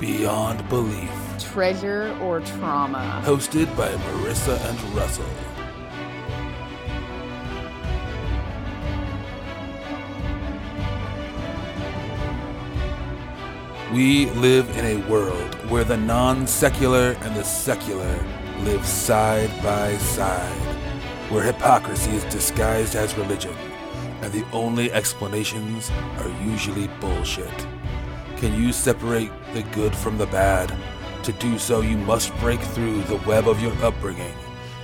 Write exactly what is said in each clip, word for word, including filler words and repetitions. Beyond Belief, Treasure or Trauma, hosted by Marissa and Russell. We live in a world where the non-secular and the secular live side by side, where hypocrisy is disguised as religion, and the only explanations are usually bullshit. Can you separate the good from the bad? To do so, you must break through the web of your upbringing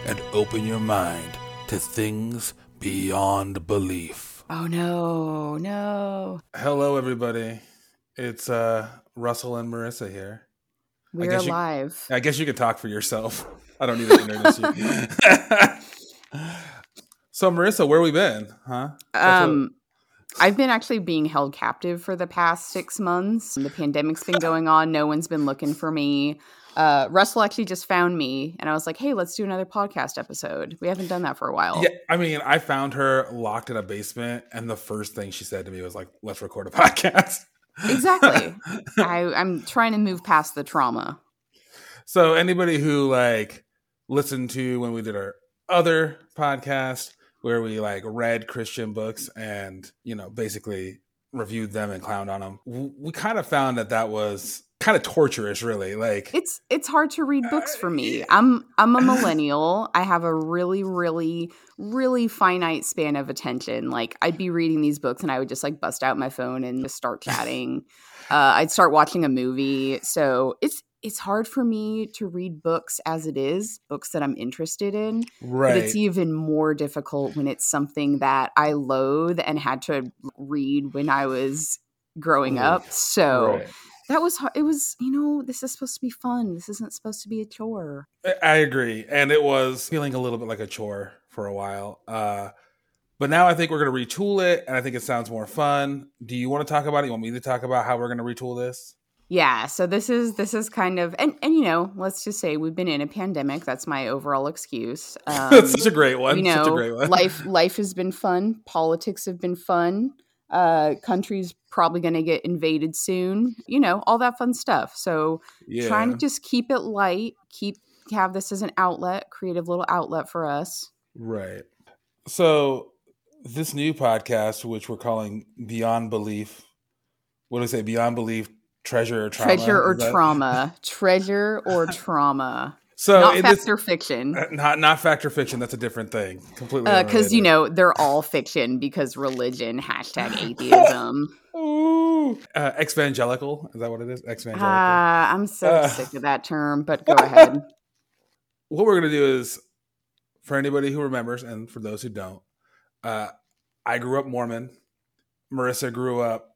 and open your mind to things beyond belief. Oh no, no. Hello, everybody. It's uh, Russell and Marissa here. We're I alive. You, I guess you could talk for yourself. I don't need to introduce you. So, Marissa, where we been, huh? Um, a- I've been actually being held captive for the past six months. The pandemic's been going on. No one's been looking for me. Uh, Russell actually just found me, and I was like, hey, let's do another podcast episode. We haven't done that for a while. Yeah, I mean, I found her locked in a basement, and the first thing she said to me was like, let's record a podcast. Exactly. I, I'm trying to move past the trauma. So anybody who like listened to when we did our other podcast where we like read Christian books and, you know, basically reviewed them and clowned on them, we kind of found that that was kind of torturous, really. Like it's it's hard to read books for me. I'm I'm a millennial. I have a really, really, really finite span of attention. Like I'd be reading these books and I would just like bust out my phone and just start chatting. Uh, I'd start watching a movie. So it's it's hard for me to read books as it is, books that I'm interested in. Right. But it's even more difficult when it's something that I loathe and had to read when I was growing up. So right. That was, it was, you know, this is supposed to be fun. This isn't supposed to be a chore. I agree. And it was feeling a little bit like a chore for a while. Uh, but now I think we're going to retool it. And I think it sounds more fun. Do you want to talk about it? You want me to talk about how we're going to retool this? Yeah. So this is, this is kind of, and, and, you know, let's just say we've been in a pandemic. That's my overall excuse. Um, That's such a great one. You know, such a great one. life, life has been fun. Politics have been fun. Uh, country's probably going to get invaded soon, you know, all that fun stuff. So yeah. Trying to just keep it light, keep have this as an outlet, creative little outlet for us. Right. So this new podcast, which we're calling Beyond Belief, what do I say? Beyond Belief, Treasure or Trauma? Treasure or Trauma. Treasure or Trauma. So not fact or fiction. Not not fact or fiction. That's a different thing. Completely. Because, uh, you know, they're all fiction because religion, hashtag atheism. Ooh. Uh, Ex-evangelical. Is that what it is? Ex-evangelical. Uh, I'm so uh, sick of that term, but go ahead. What we're going to do is, for anybody who remembers and for those who don't, uh, I grew up Mormon. Marissa grew up.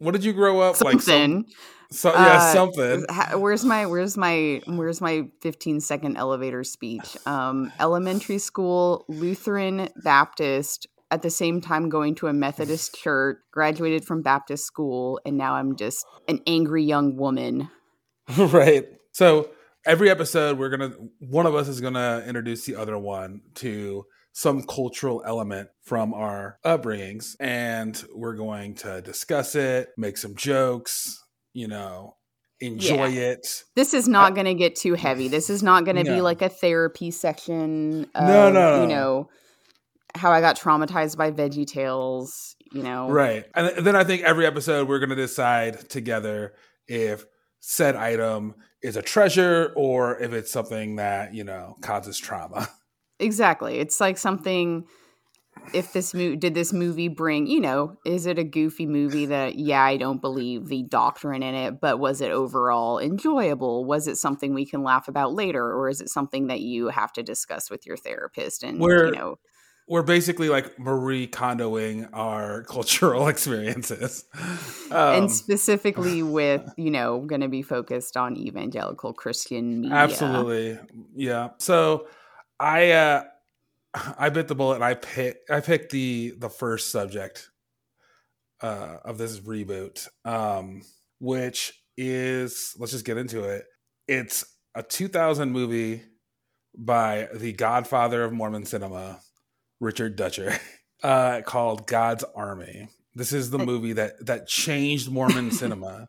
What did you grow up something. like? Something. So, yeah, something. Uh, where's my where's my where's my fifteen second elevator speech? Um, elementary school, Lutheran, Baptist, at the same time going to a Methodist church, graduated from Baptist school, and now I'm just an angry young woman. Right. So every episode we're gonna one of us is gonna introduce the other one to some cultural element from our upbringings, and we're going to discuss it, make some jokes, you know, enjoy yeah. it. This is not going to get too heavy. This is not going to no. be like a therapy section of, no, no, no. you know, how I got traumatized by VeggieTales, you know. Right. And then I think every episode we're going to decide together if said item is a treasure or if it's something that, you know, causes trauma. Exactly. It's like something, if this mo- did this movie bring, you know, is it a goofy movie that, yeah, I don't believe the doctrine in it, but was it overall enjoyable? Was it something we can laugh about later? Or is it something that you have to discuss with your therapist? And, we're, you know, we're basically like Marie Kondoing our cultural experiences. Um, and specifically with, you know, going to be focused on evangelical Christian media. Absolutely. Yeah. So, I uh, I bit the bullet and I picked I picked the the first subject uh, of this reboot, um, which is, let's just get into it. It's a two thousand movie by the Godfather of Mormon cinema, Richard Dutcher, uh, called God's Army. This is the movie that that changed Mormon cinema.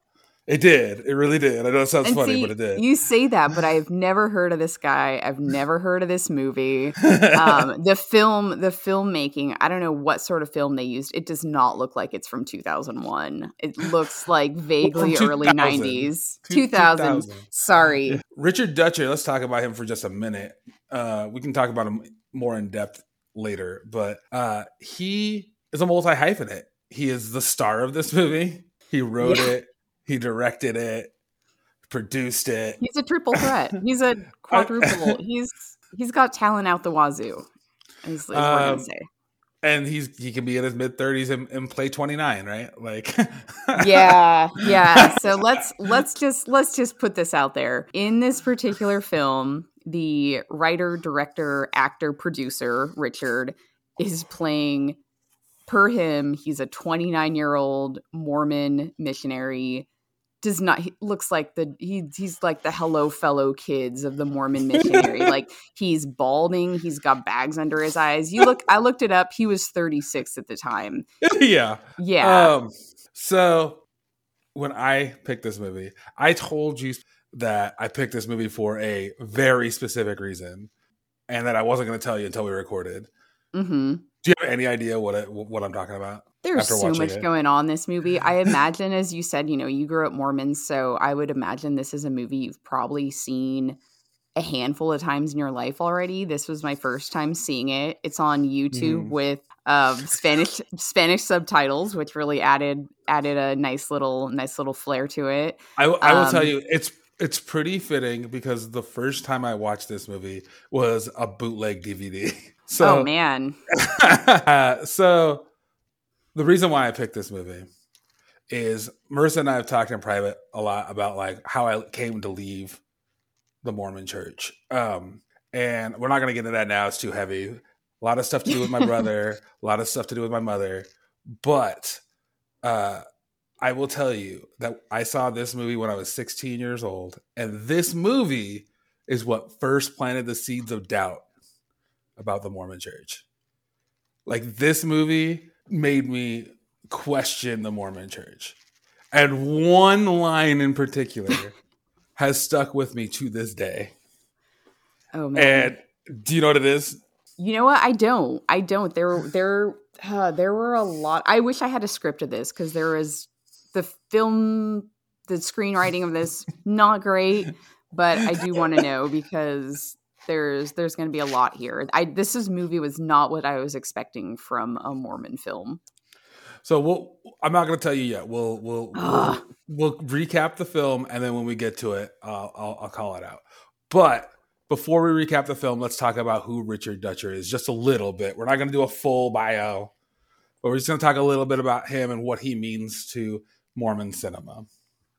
It did. It really did. I know it sounds and funny, see, but it did. You say that, but I've never heard of this guy. I've never heard of this movie. Um, the film, the filmmaking, I don't know what sort of film they used. It does not look like it's from two thousand one. It looks like vaguely well, early nineties. two thousand. two thousand. Sorry. Richard Dutcher, let's talk about him for just a minute. Uh, we can talk about him more in depth later, but uh, he is a multi-hyphenate. He is the star of this movie. He wrote yeah. it. He directed it, produced it. He's a triple threat. He's a quadruple. he's he's got talent out the wazoo. Is, is um, say. And he's he can be in his mid thirties and, and play twenty-nine, right? Like, yeah, yeah. So let's let's just let's just put this out there. In this particular film, the writer, director, actor, producer Richard is playing. Per him, he's a twenty-nine-year-old Mormon missionary. Does not he looks like the he he's like the hello fellow kids of the Mormon missionary. Like he's balding, he's got bags under his eyes. You look, I looked it up. He was thirty-six at the time. Yeah, yeah. Um, so when I picked this movie, I told you that I picked this movie for a very specific reason, and that I wasn't going to tell you until we recorded. Mm-hmm. Do you have any idea what I, what I'm talking about? There's so much it? going on in this movie. I imagine, as you said, you know, you grew up Mormon, so I would imagine this is a movie you've probably seen a handful of times in your life already. This was my first time seeing it. It's on YouTube mm. with um, Spanish Spanish subtitles, which really added added a nice little nice little flair to it. I, w- I will um, tell you, it's it's pretty fitting because the first time I watched this movie was a bootleg D V D. So, oh, man. uh, so the reason why I picked this movie is Marissa and I have talked in private a lot about like how I came to leave the Mormon church. Um, and we're not going to get into that now. It's too heavy. A lot of stuff to do with my brother, a lot of stuff to do with my mother. But uh, I will tell you that I saw this movie when I was sixteen years old. And this movie is what first planted the seeds of doubt about the Mormon church. Like this movie made me question the Mormon church. And one line in particular has stuck with me to this day. Oh man. And do you know what it is? You know what? I don't. I don't. There there uh, there were a lot. I wish I had a script of this because there was the film, the screenwriting of this, not great, but I do want to know because There's there's going to be a lot here. I, this is, movie was not what I was expecting from a Mormon film. So we'll, I'm not going to tell you yet. We'll we'll, we'll we'll recap the film, and then when we get to it, I'll, I'll I'll call it out. But before we recap the film, let's talk about who Richard Dutcher is just a little bit. We're not going to do a full bio, but we're just going to talk a little bit about him and what he means to Mormon cinema.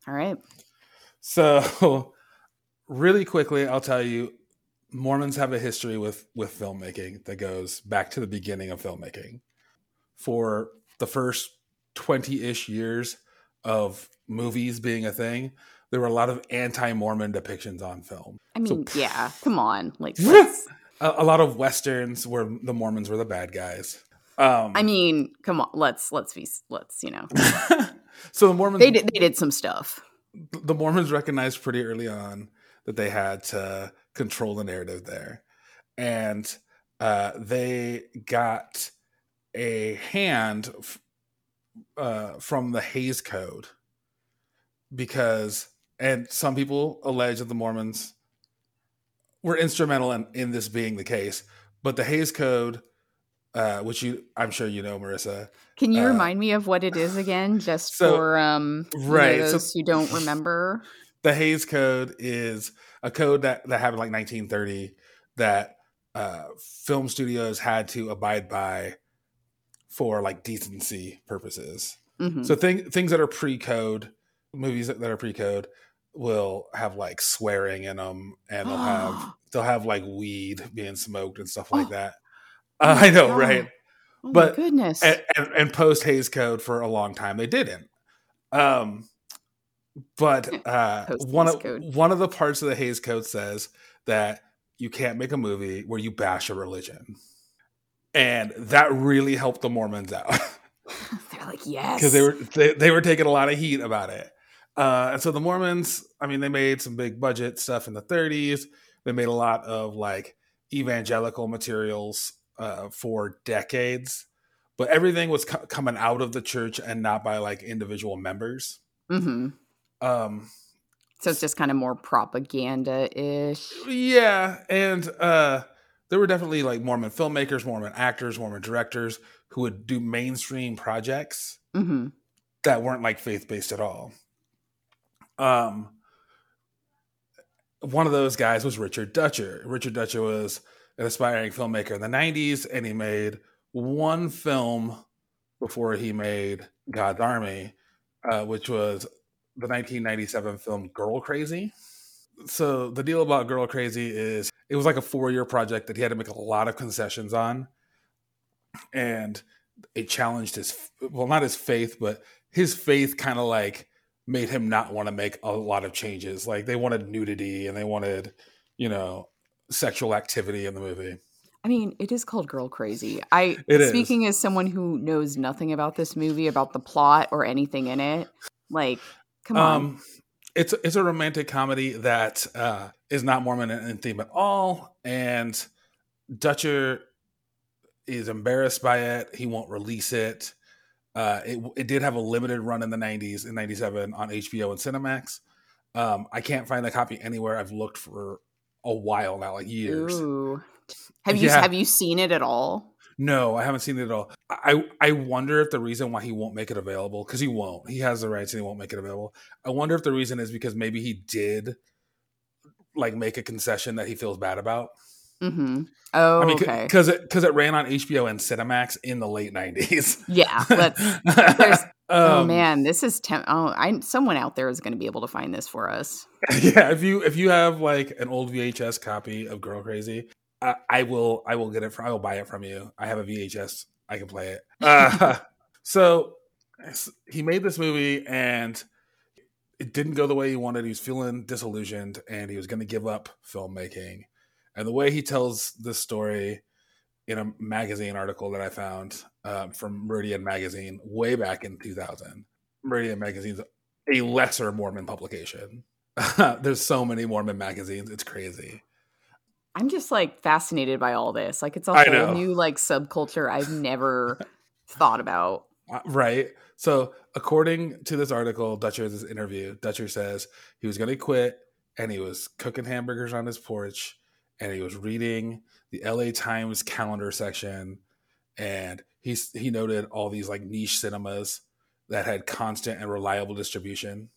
All right. So really quickly, I'll tell you. Mormons have a history with, with filmmaking that goes back to the beginning of filmmaking. For the first twenty-ish years of movies being a thing, there were a lot of anti-Mormon depictions on film. I mean, so, yeah, come on. like a, a lot of Westerns where the Mormons were the bad guys. Um, I mean, come on, let's, let's be, let's, you know. So the Mormons... They did, they did some stuff. The Mormons recognized pretty early on that they had to control the narrative there. And uh, they got a hand f- uh, from the Hays Code because, and some people allege that the Mormons were instrumental in, in this being the case, but the Hays Code, uh, which you, I'm sure you know, Marissa. Can you uh, remind me of what it is again, just so, for um, right, you know, those so, who don't remember? The Hays Code is a code that, that happened like nineteen thirty that uh, film studios had to abide by for like decency purposes. Mm-hmm. So thing, things that are pre-code, movies that are pre-code will have like swearing in them and they'll have they'll have like weed being smoked and stuff like oh. that. Uh, oh I know, God. right? Oh but my goodness. And, and, and post Hays Code for a long time they didn't. Um But uh, one of code. one of the parts of the Hays Code says that you can't make a movie where you bash a religion, and that really helped the Mormons out. They're like, yes, because they were they, they were taking a lot of heat about it. Uh, and so the Mormons, I mean, they made some big budget stuff in the thirties. They made a lot of like evangelical materials uh, for decades, but everything was co- coming out of the church and not by like individual members. Mm-hmm. Um, so it's just kind of more propaganda-ish. Yeah. And uh, there were definitely like Mormon filmmakers, Mormon actors, Mormon directors who would do mainstream projects mm-hmm. that weren't like faith-based at all. Um, one of those guys was Richard Dutcher. Richard Dutcher was an aspiring filmmaker in the nineties, and he made one film before he made God's Army, uh, which was the nineteen ninety-seven film Girl Crazy. So the deal about Girl Crazy is it was like a four-year project that he had to make a lot of concessions on, and it challenged his, well, not his faith, but his faith kind of like made him not want to make a lot of changes. Like they wanted nudity and they wanted, you know, sexual activity in the movie. I mean, it is called Girl Crazy. I it speaking is. as someone who knows nothing about this movie, about the plot or anything in it. Like, come um, on. It's, it's a romantic comedy that uh, is not Mormon in theme at all. And Dutcher is embarrassed by it. He won't release it. Uh, it, it did have a limited run in the nineties, in ninety-seven, on H B O and Cinemax. Um, I can't find a copy anywhere. I've looked for a while now, like years. Ooh. Have you yeah. have you seen it at all? No, I haven't seen it at all. I, I wonder if the reason why he won't make it available, because he won't. He has the rights and he won't make it available. I wonder if the reason is because maybe he did like make a concession that he feels bad about. Mm-hmm. Oh, I mean, okay. Because it because it ran on H B O and Cinemax in the late nineties. Yeah. Let's, there's, um, oh man, this is temp- oh, I'm someone out there is going to be able to find this for us. Yeah, if you if you have like an old V H S copy of Girl Crazy, I, I will I will get it. From, I will buy it from you. I have a V H S. I can play it. Uh, so he made this movie and it didn't go the way he wanted. He was feeling disillusioned and he was going to give up filmmaking. And the way he tells this story in a magazine article that I found um, from Meridian Magazine way back in two thousand. Meridian Magazine's a lesser Mormon publication. There's so many Mormon magazines. It's crazy. I'm just like fascinated by all this. Like it's a whole new like subculture I've never thought about. Right. So according to this article, Dutcher's interview, Dutcher says he was going to quit and he was cooking hamburgers on his porch. And he was reading the L A Times calendar section, and he he noted all these like niche cinemas that had constant and reliable distribution,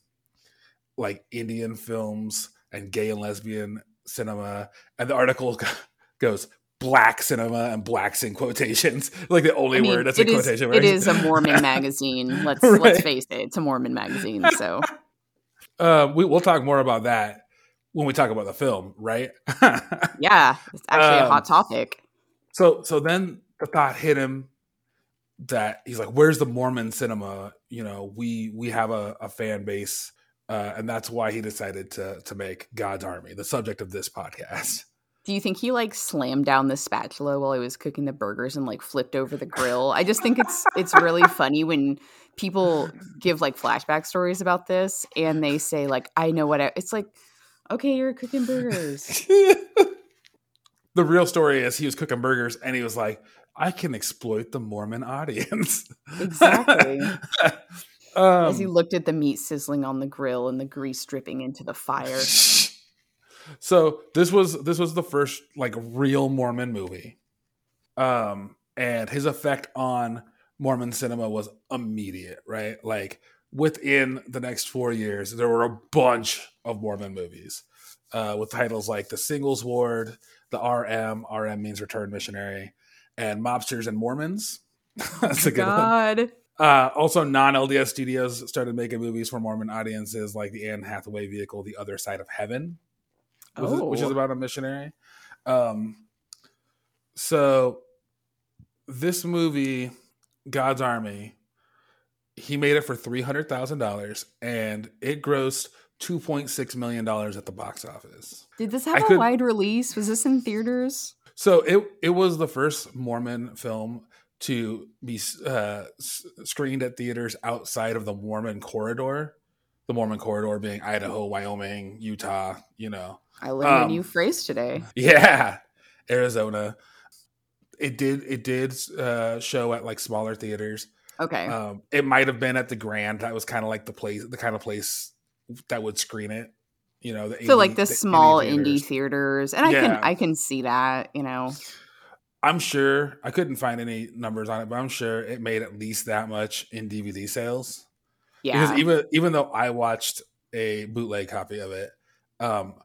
like Indian films and gay and lesbian cinema. And the article goes "black cinema" and "blacks" in quotations, like the only I mean, word that's in is, quotation marks. It is a Mormon magazine. Let's right. let's face it, it's a Mormon magazine. So uh, we we'll talk more about that when we talk about the film, right? Yeah, it's actually um, a hot topic. So so then the thought hit him that he's like, where's the Mormon cinema? You know, we we have a, a fan base, uh, and that's why he decided to to make God's Army, the subject of this podcast. Do you think he like slammed down the spatula while he was cooking the burgers and like flipped over the grill? I just think it's it's really funny when people give like flashback stories about this and they say like, I know what I, it's like, okay, you're cooking burgers. The real story is he was cooking burgers and he was like, I can exploit the Mormon audience. Exactly. um, As he looked at the meat sizzling on the grill and the grease dripping into the fire. So this was this was the first like real Mormon movie. Um, and his effect on Mormon cinema was immediate, right? Like within the next four years, there were a bunch of Mormon movies uh, with titles like The Singles Ward, The R M, R M means Returned Missionary, and Mobsters and Mormons. That's a good God. one. Uh, also, non-L D S studios started making movies for Mormon audiences like the Anne Hathaway vehicle, The Other Side of Heaven, which, oh. is, which is about a missionary. Um, so this movie, God's Army, he made it for three hundred thousand dollars and it grossed two point six million dollars at the box office. Did this have I a could, wide release? Was this in theaters? So it, it was the first Mormon film to be uh, screened at theaters outside of the Mormon corridor. the Mormon corridor being Idaho, Wyoming, Utah, you know. I learned um, a new phrase today. Yeah. Arizona. It did it did uh, show at like smaller theaters. Okay. Um, it might have been at the Grand. That was kind of like the place, the kind of place that would screen it. You know, the so indie, like the, the small indie theaters. Indie theaters, and yeah. I can I can see that. You know, I'm sure I couldn't find any numbers on it, but I'm sure it made at least that much in D V D sales. Yeah, because even even though I watched a bootleg copy of it, um,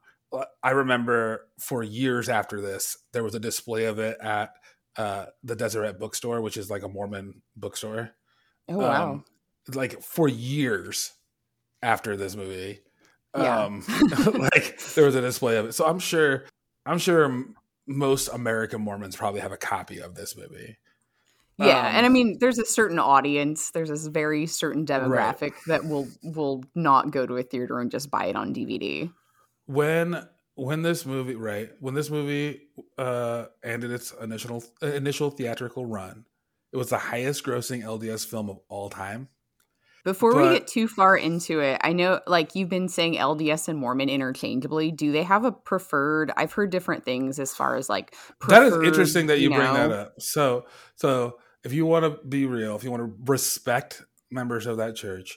I remember for years after this, there was a display of it at uh, the Deseret bookstore, which is like a Mormon bookstore. Oh wow! Um, like for years after this movie. Yeah. Um, like there was a display of it, so I'm sure, I'm sure most American Mormons probably have a copy of this movie. Yeah, um, and I mean, there's a certain audience, there's this very certain demographic right. that will will not go to a theater and just buy it on D V D. When when this movie right when this movie uh, ended its initial initial theatrical run, it was the highest grossing L D S film of all time. Before but, we get too far into it, I know like you've been saying L D S and Mormon interchangeably. Do they have a preferred? I've heard different things as far as like preferred. That is interesting that you, you bring know. that up. So so if you want to be real, if you want to respect members of that church,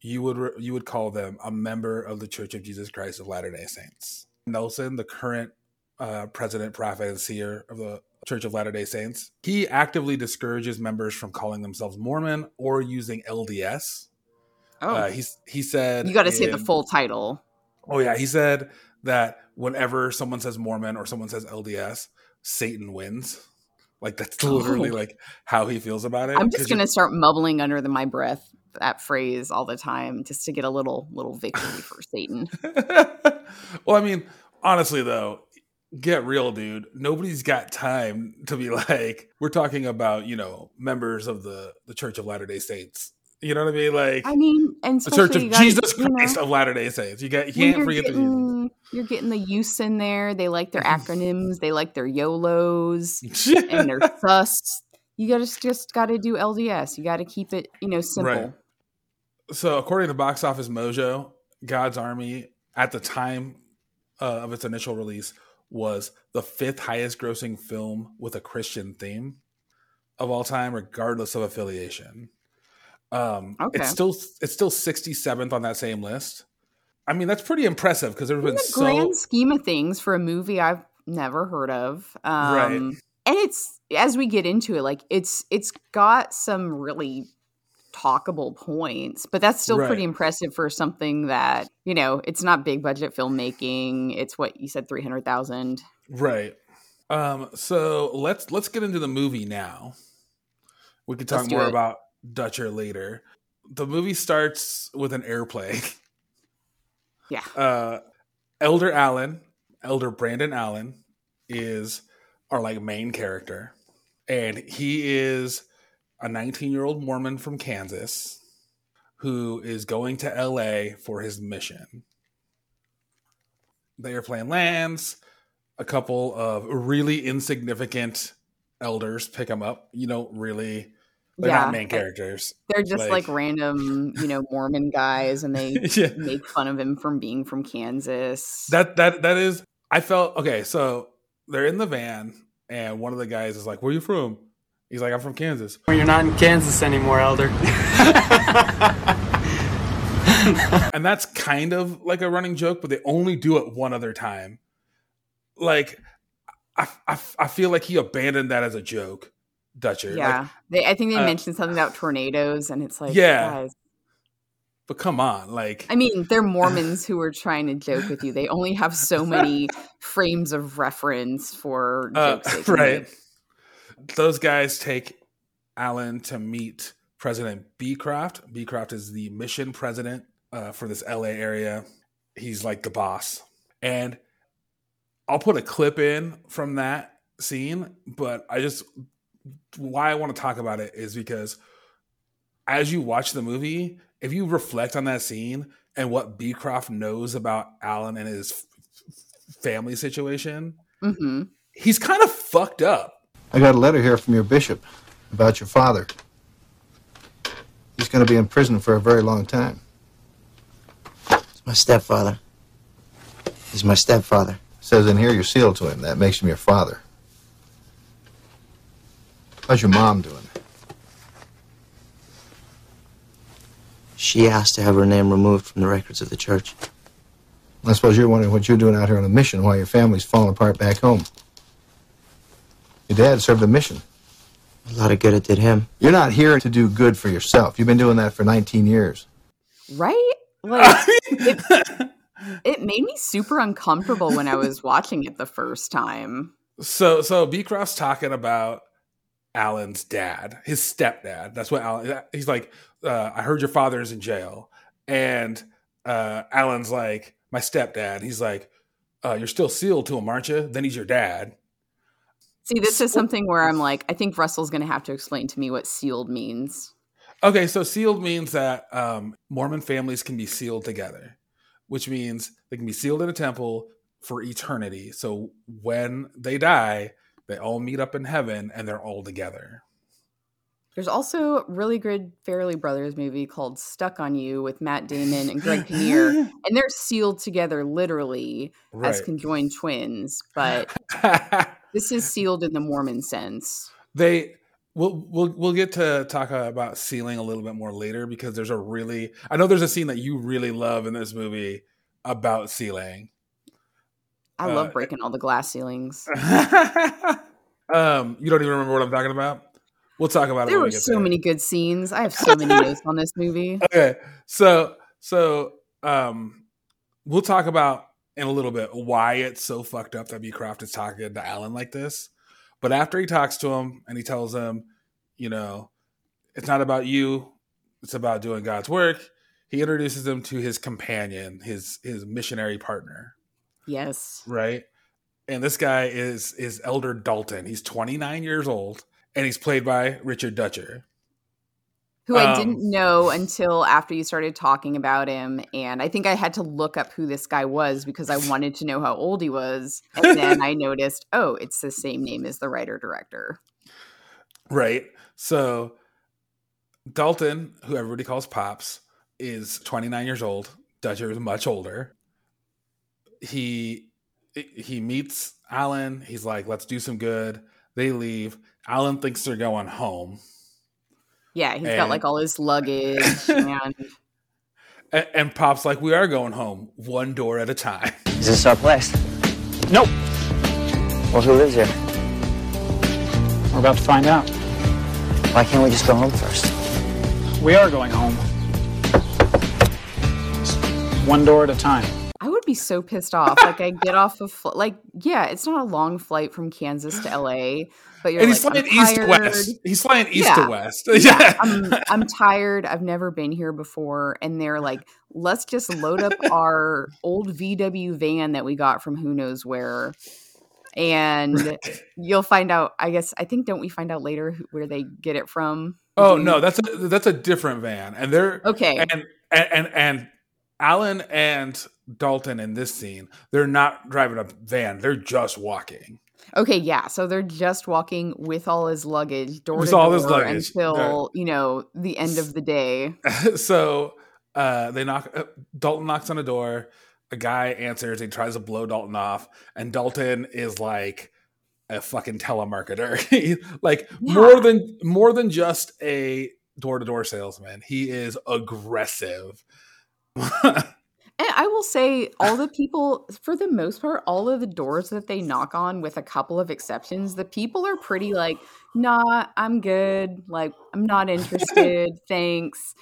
you would re- you would call them a member of the Church of Jesus Christ of Latter-day Saints. Nelson, the current uh, president, prophet, and seer of the Church of Latter-day Saints, he actively discourages members from calling themselves Mormon or using L D S. Oh, uh, he's, he said... You got to say the full title. Oh, yeah. He said that whenever someone says Mormon or someone says L D S, Satan wins. Like, that's literally, oh. like, how he feels about it. I'm just going to start mumbling under the, my breath that phrase all the time just to get a little little victory for Satan. Well, I mean, honestly, though... Get real, dude. Nobody's got time to be like, we're talking about, you know, members of the, the Church of Latter-day Saints. You know what I mean? Like, I mean, and the Church of guys, Jesus Christ know, of Latter-day Saints. You, got, you can't forget getting, the Jesus. You're getting the use in there. They like their acronyms. They like their YOLOs and their fuss. You gotta just got to do L D S. You got to keep it, you know, simple. Right. So according to Box Office Mojo, God's Army, at the time uh, of its initial release, was the fifth highest grossing film with a Christian theme of all time, regardless of affiliation. Um, okay. It's still it's still sixty-seventh on that same list. I mean, that's pretty impressive because there's been the so... grand scheme of things for a movie I've never heard of. Um, right. And it's, as we get into it, like it's it's got some really talkable points, but that's still right. pretty impressive for something that, you know, it's not big budget filmmaking. It's what you said, three hundred thousand. Right. Um, so let's, let's get into the movie now. We could talk let's more about Dutcher later. The movie starts with an airplay. Yeah. Uh, Elder Allen, Elder Brandon Allen is our like main character. And he is a nineteen-year-old Mormon from Kansas who is going to L A for his mission. The airplane lands. A couple of really insignificant elders pick him up. You know, really, they're yeah. not main characters. They're just like, like random, you know, Mormon guys, and they yeah. make fun of him from being from Kansas. That that that is. I felt okay. So they're in the van, and one of the guys is like, "Where are you from?" He's like, I'm from Kansas. Well, you're not in Kansas anymore, Elder. And that's kind of like a running joke, but they only do it one other time. Like, I, I, I feel like he abandoned that as a joke, Dutcher. Yeah, like, they, I think they uh, mentioned something about tornadoes, and it's like, yeah. Guys. But come on, like... I mean, they're Mormons who are trying to joke with you. They only have so many frames of reference for jokes. Uh, they can right. make. Those guys take Allen to meet President Beecroft. Beecroft is the mission president uh, for this L A area. He's like the boss. And I'll put a clip in from that scene, but I just, why I want to talk about it is because as you watch the movie, if you reflect on that scene and what Beecroft knows about Allen and his family situation, mm-hmm. he's kind of fucked up. I got a letter here from your bishop about your father. He's going to be in prison for a very long time. My stepfather. He's my stepfather. It says in here you're sealed to him. That makes him your father. How's your mom doing? She asked to have her name removed from the records of the church. I suppose you're wondering what you're doing out here on a mission while your family's falling apart back home. Your dad served a mission. A lot of good it did him. You're not here to do good for yourself. You've been doing that for nineteen years. Right? Like, it, it made me super uncomfortable when I was watching it the first time. So, so Beecroft's talking about Alan's dad, his stepdad. That's what Alan, he's like, uh, I heard your father is in jail. And uh, Alan's like, my stepdad. He's like, uh, you're still sealed to him, aren't you? Then he's your dad. See, this is something where I'm like, I think Russell's going to have to explain to me what sealed means. Okay, so sealed means that um, Mormon families can be sealed together, which means they can be sealed in a temple for eternity. So when they die, they all meet up in heaven and they're all together. There's also a really good Farrelly Brothers movie called Stuck on You with Matt Damon and Greg Kinnear. And they're sealed together literally right. as conjoined twins. But this is sealed in the Mormon sense. They we'll, we'll we'll get to talk about sealing a little bit more later because there's a really I know there's a scene that you really love in this movie about sealing. I uh, love breaking all the glass ceilings. um, you don't even remember what I'm talking about? We'll talk about it. There were so many good scenes. I have so many notes on this movie. Okay. So, so um, we'll talk about in a little bit why it's so fucked up that Beecroft is talking to Alan like this. But after he talks to him and he tells him, you know, it's not about you. It's about doing God's work. He introduces him to his companion, his his missionary partner. Yes. Right? And this guy is is Elder Dalton. He's twenty-nine years old. And he's played by Richard Dutcher. Who um, I didn't know until after you started talking about him. And I think I had to look up who this guy was because I wanted to know how old he was. And then I noticed, oh, it's the same name as the writer-director. Right. So Dalton, who everybody calls Pops, is twenty-nine years old. Dutcher is much older. He He meets Alan. He's like, let's do some good. They leave. Alan thinks they're going home. Yeah, he's and, got like all his luggage. and... and and Pop's like, we are going home, one door at a time. Is this our place? Nope. Well, who lives here? We're about to find out. Why can't we just go home first? We are going home. Just one door at a time. I would be so pissed off. Like, I get off of, fl- like, yeah, it's not a long flight from Kansas to L A, but you're and he's like, flying I'm east tired. to west. He's flying east yeah. to west. Yeah. yeah. I'm, I'm tired. I've never been here before. And they're like, let's just load up our old V W van that we got from who knows where. And right. you'll find out, I guess, I think, don't we find out later who, where they get it from? Oh, mm-hmm. no, that's a, that's a different van. And they're, okay. And, and, and, and Alan and Dalton in this scene, they're not driving a van. They're just walking. Okay, yeah. So they're just walking with all his luggage, door with to all door his luggage. until, yeah. you know, the end of the day. so uh, they knock. Uh, Dalton knocks on a door. A guy answers. He tries to blow Dalton off. And Dalton is like a fucking telemarketer. like yeah. more than more than just a door-to-door salesman. He is aggressive. And I will say all the people, for the most part, all of the doors that they knock on, with a couple of exceptions, the people are pretty like, nah, I'm good. Like, I'm not interested. Thanks.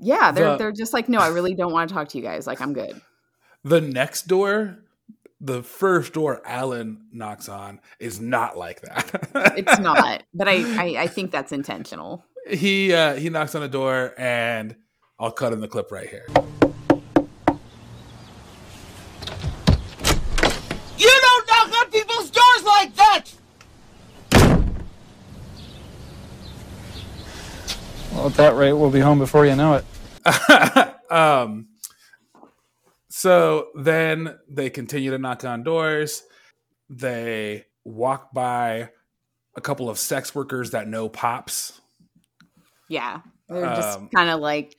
Yeah, they're the, they're just like, no, I really don't want to talk to you guys. Like, I'm good. The next door, the first door Alan knocks on is not like that. It's not. But I, I, I think that's intentional. He, uh, he knocks on the door, and I'll cut in the clip right here. You don't knock on people's doors like that! Well, at that rate, we'll be home before you know it. um, so then they continue to knock on doors. They walk by a couple of sex workers that know Pops. Yeah, they're just um, kind of like...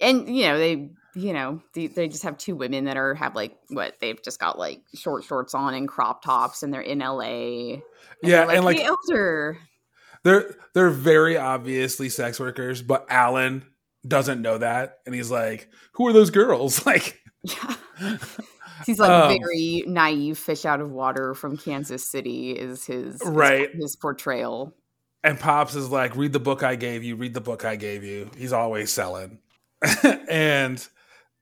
And, you know, they you know, they, they just have two women that are have like what they've just got like short shorts on and crop tops, and they're in L A. And yeah, like, and like hey, elder. They're they're very obviously sex workers, but Alan doesn't know that, and he's like, "Who are those girls?" Like, yeah. He's like um, very naive, fish out of water from Kansas City is his right his, his portrayal. And Pops is like, "Read the book I gave you. Read the book I gave you." He's always selling, and.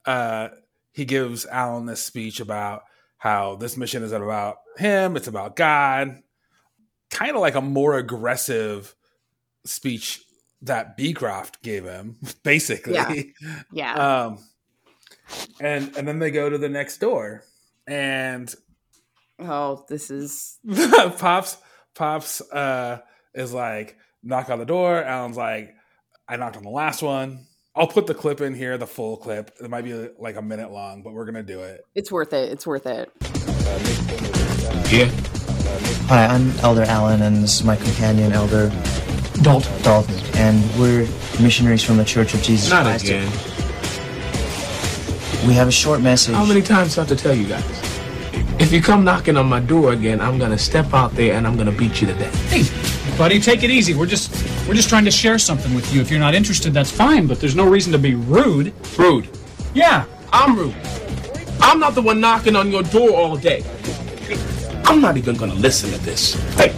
Uh, he gives Alan this speech about how this mission isn't about him. It's about God. Kind of like a more aggressive speech that Beecroft gave him, basically. Yeah. yeah. Um, and, and then they go to the next door and. Oh, this is. Pops, Pops uh, is like, knock on the door. Alan's like, I knocked on the last one. I'll put the clip in here, the full clip. It might be like a minute long, but we're going to do it. It's worth it. It's worth it. Yeah. Hi, I'm Elder Allen, and this is my companion, Elder Dalton. Dalton. And we're missionaries from the Church of Jesus Not Christ. Not again. We have a short message. How many times do I have to tell you guys? If you come knocking on my door again, I'm going to step out there and I'm going to beat you to death. Hey. Buddy, take it easy. We're just we're just trying to share something with you. If you're not interested, that's fine, but there's no reason to be rude. Rude? Yeah, I'm rude. I'm not the one knocking on your door all day. I'm not even gonna listen to this. Hey,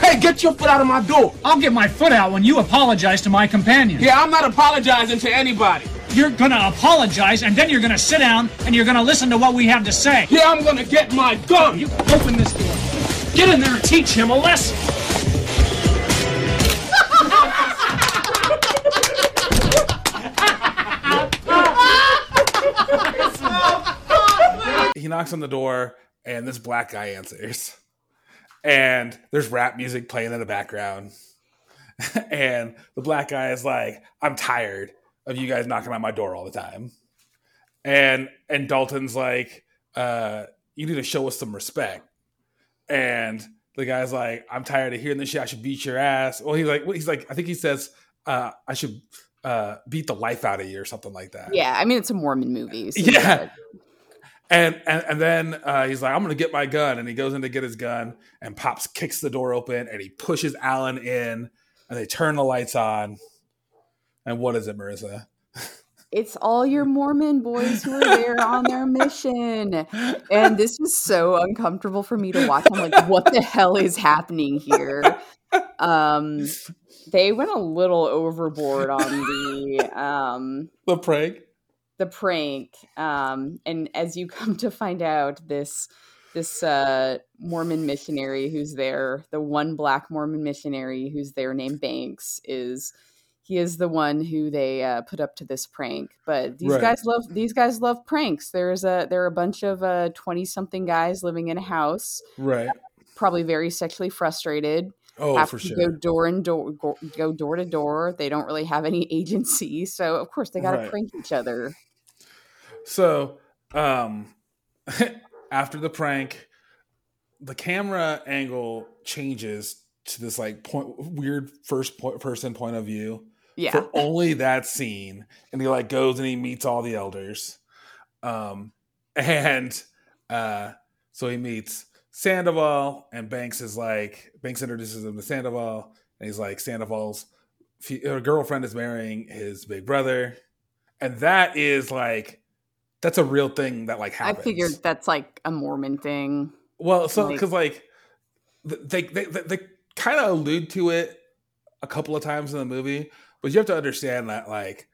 hey, get your foot out of my door. I'll get my foot out when you apologize to my companion. Yeah, I'm not apologizing to anybody. You're gonna apologize, and then you're gonna sit down, and you're gonna listen to what we have to say. Yeah, I'm gonna get my gun. You open this door. Get in there and teach him a lesson. He knocks on the door, and this black guy answers. And there's rap music playing in the background. And the black guy is like, I'm tired of you guys knocking on my door all the time. And and Dalton's like, uh, you need to show us some respect. And the guy's like, I'm tired of hearing this shit. I should beat your ass. Well, he's like, he's like, I think he says, uh, I should uh, beat the life out of you or something like that. Yeah, I mean, it's a Mormon movie. So yeah. And, and and then uh, he's like, I'm going to get my gun. And he goes in to get his gun. And Pops kicks the door open. And he pushes Alan in. And they turn the lights on. And what is it, Marissa? It's all your Mormon boys who are there on their mission. And this was so uncomfortable for me to watch. I'm like, what the hell is happening here? Um, they went a little overboard on the... Um, the prank? The prank, um, and as you come to find out, this this uh, Mormon missionary who's there, the one black Mormon missionary who's there named Banks, is he is the one who they uh, put up to this prank. But these right. guys love these guys love pranks. There's a there are a bunch of uh, twenty-something guys living in a house, right? Uh, probably very sexually frustrated. Oh, have for to sure. Go door and door, go, go door to door. They don't really have any agency, so of course they got to right. prank each other. So, um, after the prank, the camera angle changes to this like point, weird first po- person point of view yeah. for only that scene. And he like goes and he meets all the elders. Um, and, uh, so he meets Sandoval, and Banks is like, Banks introduces him to Sandoval, and he's like, Sandoval's f- her girlfriend is marrying his big brother. And that is like, that's a real thing that like happens. I figured that's like a Mormon thing. Well, so because like, like they they they, they kind of allude to it a couple of times in the movie, but you have to understand that like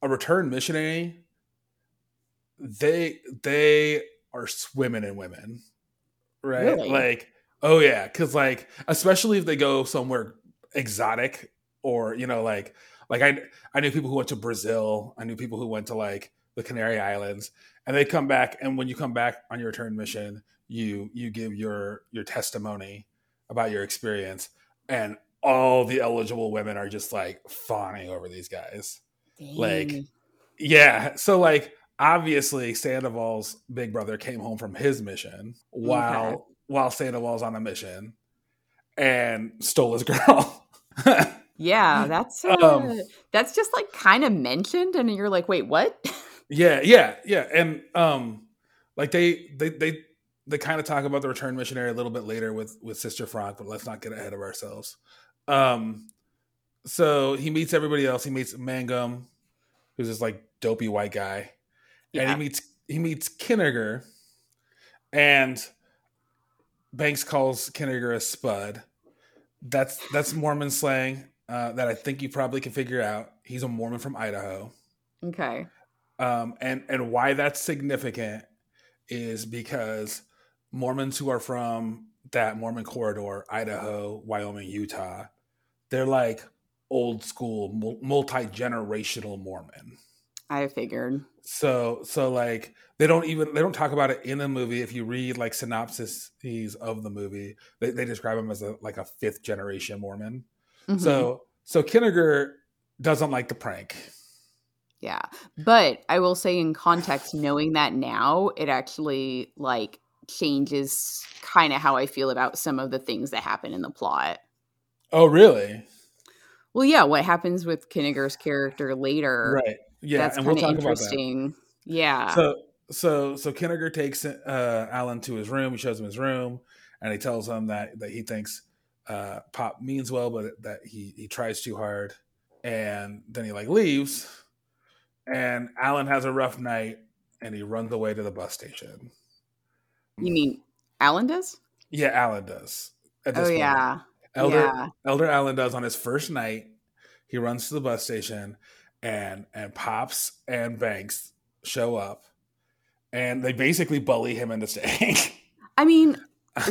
a returned missionary, they they are swimming in women, right? Really? Like, oh yeah, because like especially if they go somewhere exotic, or you know like like I I knew people who went to Brazil, I knew people who went to like the Canary Islands, and they come back. And when you come back on your return mission, you, you give your, your testimony about your experience, and all the eligible women are just like fawning over these guys. Dang. Like, yeah. So like, obviously Sandoval's big brother came home from his mission while, okay. while Sandoval's on a mission, and stole his girl. Yeah, that's uh, um, that's just like kind of mentioned, and you're like, wait, what? yeah, yeah, yeah, and um, like they they they they kind of talk about the return missionary a little bit later with with Sister Franck, but let's not get ahead of ourselves. Um, so he meets everybody else. He meets Mangum, who's this like dopey white guy, yeah. and he meets he meets Kinniger, and Banks calls Kinniger a spud. That's that's Mormon slang uh, that I think you probably can figure out. He's a Mormon from Idaho. Okay. Um, and, and why that's significant is because Mormons who are from that Mormon corridor, Idaho, Wyoming, Utah, they're like old school, multi-generational Mormon. I figured. So, so like they don't even, they don't talk about it in the movie. If you read like synopses of the movie, they, they describe him as a, like a fifth generation Mormon. Mm-hmm. So, so Kinniger doesn't like the prank. Yeah. But I will say in context, knowing that now, it actually like changes kind of how I feel about some of the things that happen in the plot. Oh, really? Well, yeah. What happens with Kinniger's character later. Right. Yeah, that's and we'll talk interesting. About that. Yeah. So, so, so Kinniger takes uh, Alan to his room. He shows him his room, and he tells him that, that he thinks uh, Pop means well, but that he he tries too hard. And then he like leaves, and Alan has a rough night, and he runs away to the bus station. You mean Alan does? Yeah, Alan does. At this oh point. yeah, Elder yeah. Elder Alan does on his first night. He runs to the bus station. And and Pops and Banks show up, and they basically bully him into staying. I mean,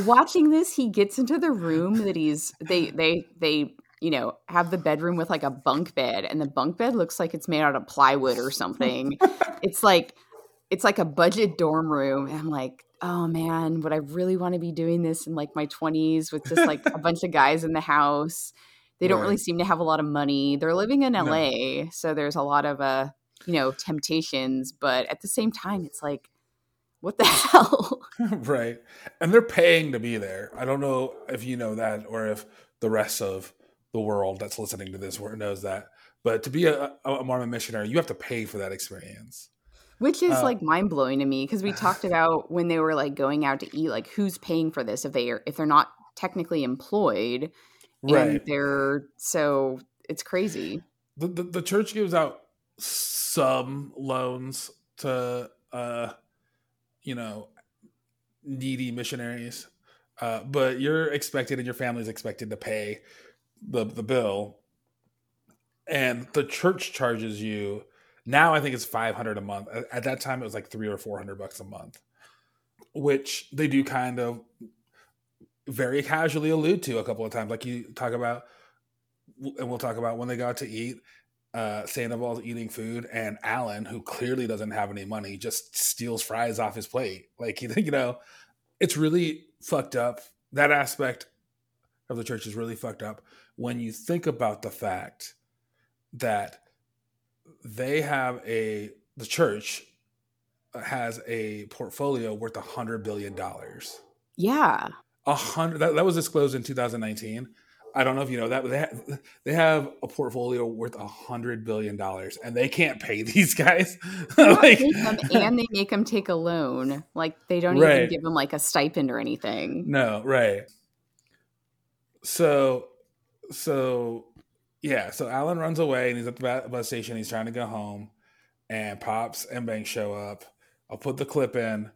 watching this, he gets into the room that he's they they they you know have the bedroom with like a bunk bed, and the bunk bed looks like it's made out of plywood or something. It's like it's like a budget dorm room, and I'm like, oh man, would I really want to be doing this in like my twenties with just like a bunch of guys in the house? They don't right. really seem to have a lot of money. They're living in L A, no. so there's a lot of, uh, you know, temptations. But at the same time, it's like, what the hell? Right. And they're paying to be there. I don't know if you know that or if the rest of the world that's listening to this knows that. But to be a, a Mormon missionary, you have to pay for that experience. Which is uh, like mind-blowing to me because we talked about when they were like going out to eat, like who's paying for this if they are, if they're not technically employed. Right. And they're so it's crazy. The, the the church gives out some loans to uh you know needy missionaries, uh, but you're expected and your family's expected to pay the the bill, and the church charges you now. I think it's five hundred a month. At, at that time, it was like three or four hundred bucks a month, which they do kind of. Very casually allude to a couple of times, like you talk about, and we'll talk about when they got to eat. Uh, Sandoval's eating food, and Alan, who clearly doesn't have any money, just steals fries off his plate. Like, you know, it's really fucked up. That aspect of the church is really fucked up when you think about the fact that they have a the church has a portfolio worth a hundred billion dollars. Yeah. A hundred that, that was disclosed in two thousand nineteen. I don't know if you know that, but they have, they have a portfolio worth a hundred billion dollars, and they can't pay these guys. Like, them, and they make them take a loan. Like they don't right. even give them like a stipend or anything. No, right. So, so yeah. So Alan runs away, and he's at the bus station. He's trying to go home, and Pops and Banks show up. I'll put the clip in,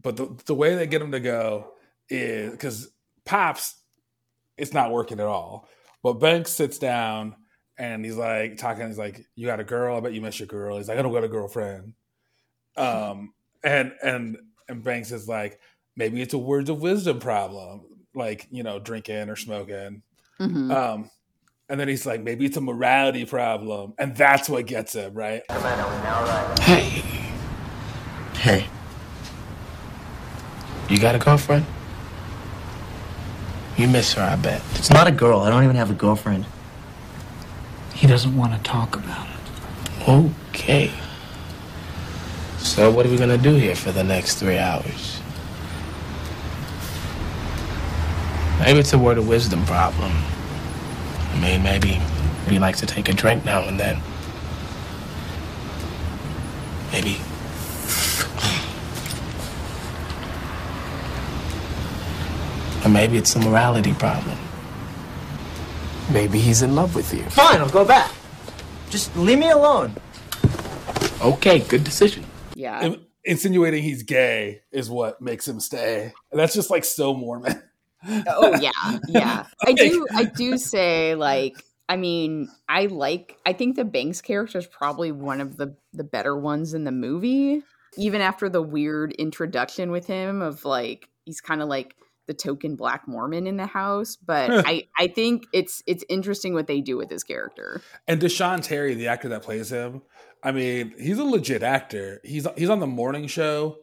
but the the way they get him to go. Is because Pops, it's not working at all. But Banks sits down and he's like talking. He's like, "You got a girl? I bet you miss your girl." He's like, "I don't got a girlfriend." Um, and and and Banks is like, "Maybe it's a words of wisdom problem, like you know, drinking or smoking." Mm-hmm. Um, and then he's like, "Maybe it's a morality problem," and that's what gets him right. Hey, hey, you got a girlfriend? You miss her, I bet. It's not a girl. I don't even have a girlfriend. He doesn't want to talk about it. Okay. So what are we going to do here for the next three hours? Maybe it's a word of wisdom problem. I mean, maybe but he likes to take a drink now and then. Maybe. Or maybe it's a morality problem. Maybe he's in love with you. Fine, I'll go back. Just leave me alone. Okay, good decision. Yeah. In- insinuating he's gay is what makes him stay. And that's just like so Mormon. Oh yeah, yeah. I do I do say like I mean, I like I think the Banks character is probably one of the, the better ones in the movie. Even after the weird introduction with him of like he's kind of like the token black Mormon in the house, but I, I think it's it's interesting what they do with his character. And Deshaun Terry, the actor that plays him, I mean, he's a legit actor. He's he's on the morning show.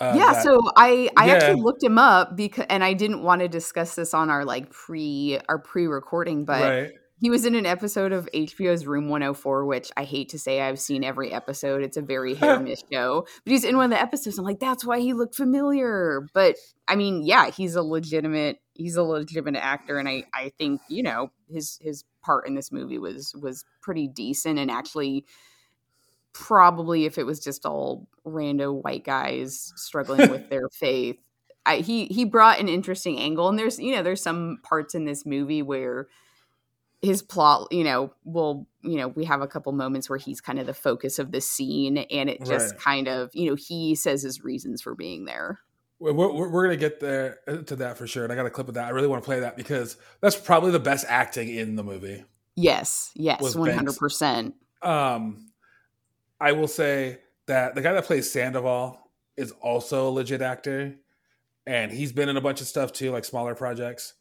Uh, yeah, that, so I, I yeah. actually looked him up because, and I didn't want to discuss this on our like pre our pre-recording, but right. He was in an episode of H B O's Room one oh four, which I hate to say I've seen every episode. It's a very hit or miss show, but he's in one of the episodes. I'm like, that's why he looked familiar. But I mean, yeah, he's a legitimate he's a legitimate actor, and I I think you know his his part in this movie was was pretty decent and actually. Probably if it was just all rando white guys struggling with their faith, I, he he brought an interesting angle. And there's you know there's some parts in this movie where his plot you know will you know we have a couple moments where he's kind of the focus of the scene, and it just right. kind of you know he says his reasons for being there. We're, we're, we're gonna get there to that for sure, and I got a clip of that. I really want to play that because that's probably the best acting in the movie. Yes, yes, one hundred percent. Um. I will say that the guy that plays Sandoval is also a legit actor, and he's been in a bunch of stuff too, like smaller projects.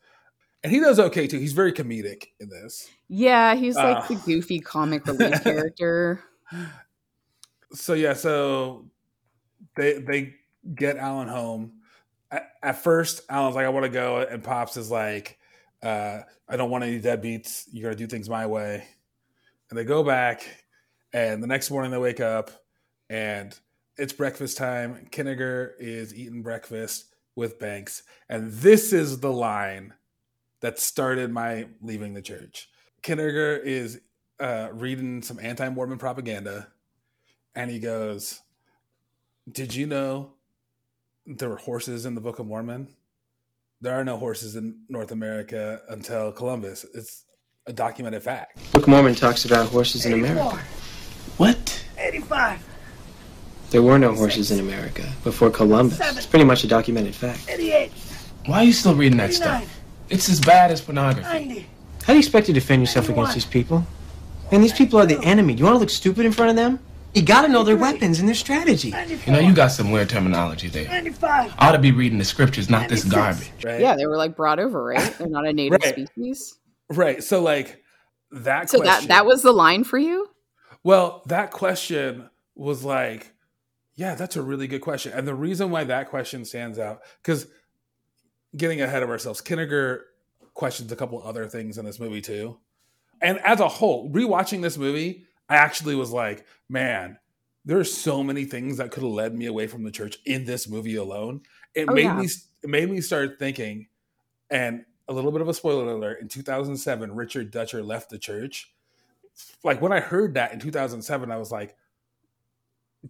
And he does okay too. He's very comedic in this. Yeah, he's uh, like the goofy comic relief character. So yeah, so they they get Alan home. At, at first, Alan's like, "I want to go," and Pops is like, uh, "I don't want any deadbeats. You got to do things my way." And they go back. And the next morning they wake up and it's breakfast time. Kinniger is eating breakfast with Banks. And this is the line that started my leaving the church. Kinniger is uh, reading some anti-Mormon propaganda. And he goes, "Did you know there were horses in the Book of Mormon? There are no horses in North America until Columbus. It's a documented fact. Book of Mormon talks about horses in America." What? eighty-five. There were no horses in America before Columbus. seven. It's pretty much a documented fact. eighty-eight. Why are you still reading that eighty-nine. Stuff? It's as bad as pornography. ninety. How do you expect to defend yourself ninety-one. Against these people? Man, these people are the enemy. Do you want to look stupid in front of them? You gotta know their weapons and their strategy. ninety-four. You know, you got some weird terminology there. ninety-five. Ought to be reading the scriptures, not ninety-six. This garbage. Right? Yeah, they were like brought over, right? They're not a native right. species. Right. So like that so question. So that, that was the line for you? Well, that question was like, yeah, that's a really good question. And the reason why that question stands out, because getting ahead of ourselves, Kinniger questions a couple other things in this movie too. And as a whole, rewatching this movie, I actually was like, man, there are so many things that could have led me away from the church in this movie alone. It oh, made yeah. me it made me start thinking, and a little bit of a spoiler alert, in two thousand seven, Richard Dutcher left the church. Like when I heard that in two thousand seven, I was like,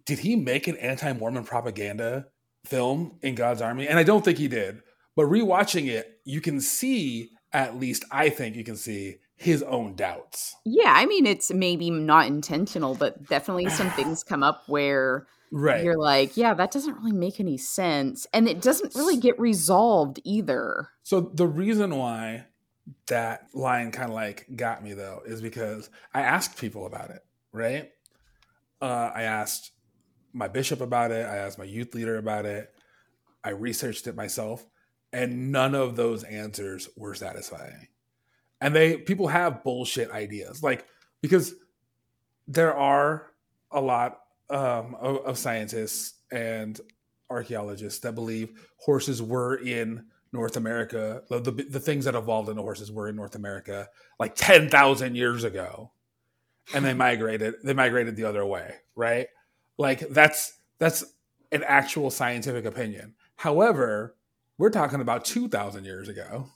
did he make an anti-Mormon propaganda film in God's Army? And I don't think he did, but rewatching it, you can see, at least I think you can see his own doubts. Yeah. I mean, it's maybe not intentional, but definitely some things come up where right. you're like, yeah, that doesn't really make any sense. And it doesn't really get resolved either. So the reason why that line kind of like got me though is because I asked people about it, right? Uh, I asked my bishop about it. I asked my youth leader about it. I researched it myself, and none of those answers were satisfying. And they people have bullshit ideas, like because there are a lot um, of, of scientists and archaeologists that believe horses were in North America, the, the the things that evolved into horses were in North America like ten thousand years ago, and they migrated. They migrated the other way, right? Like that's that's an actual scientific opinion. However, we're talking about two thousand years ago,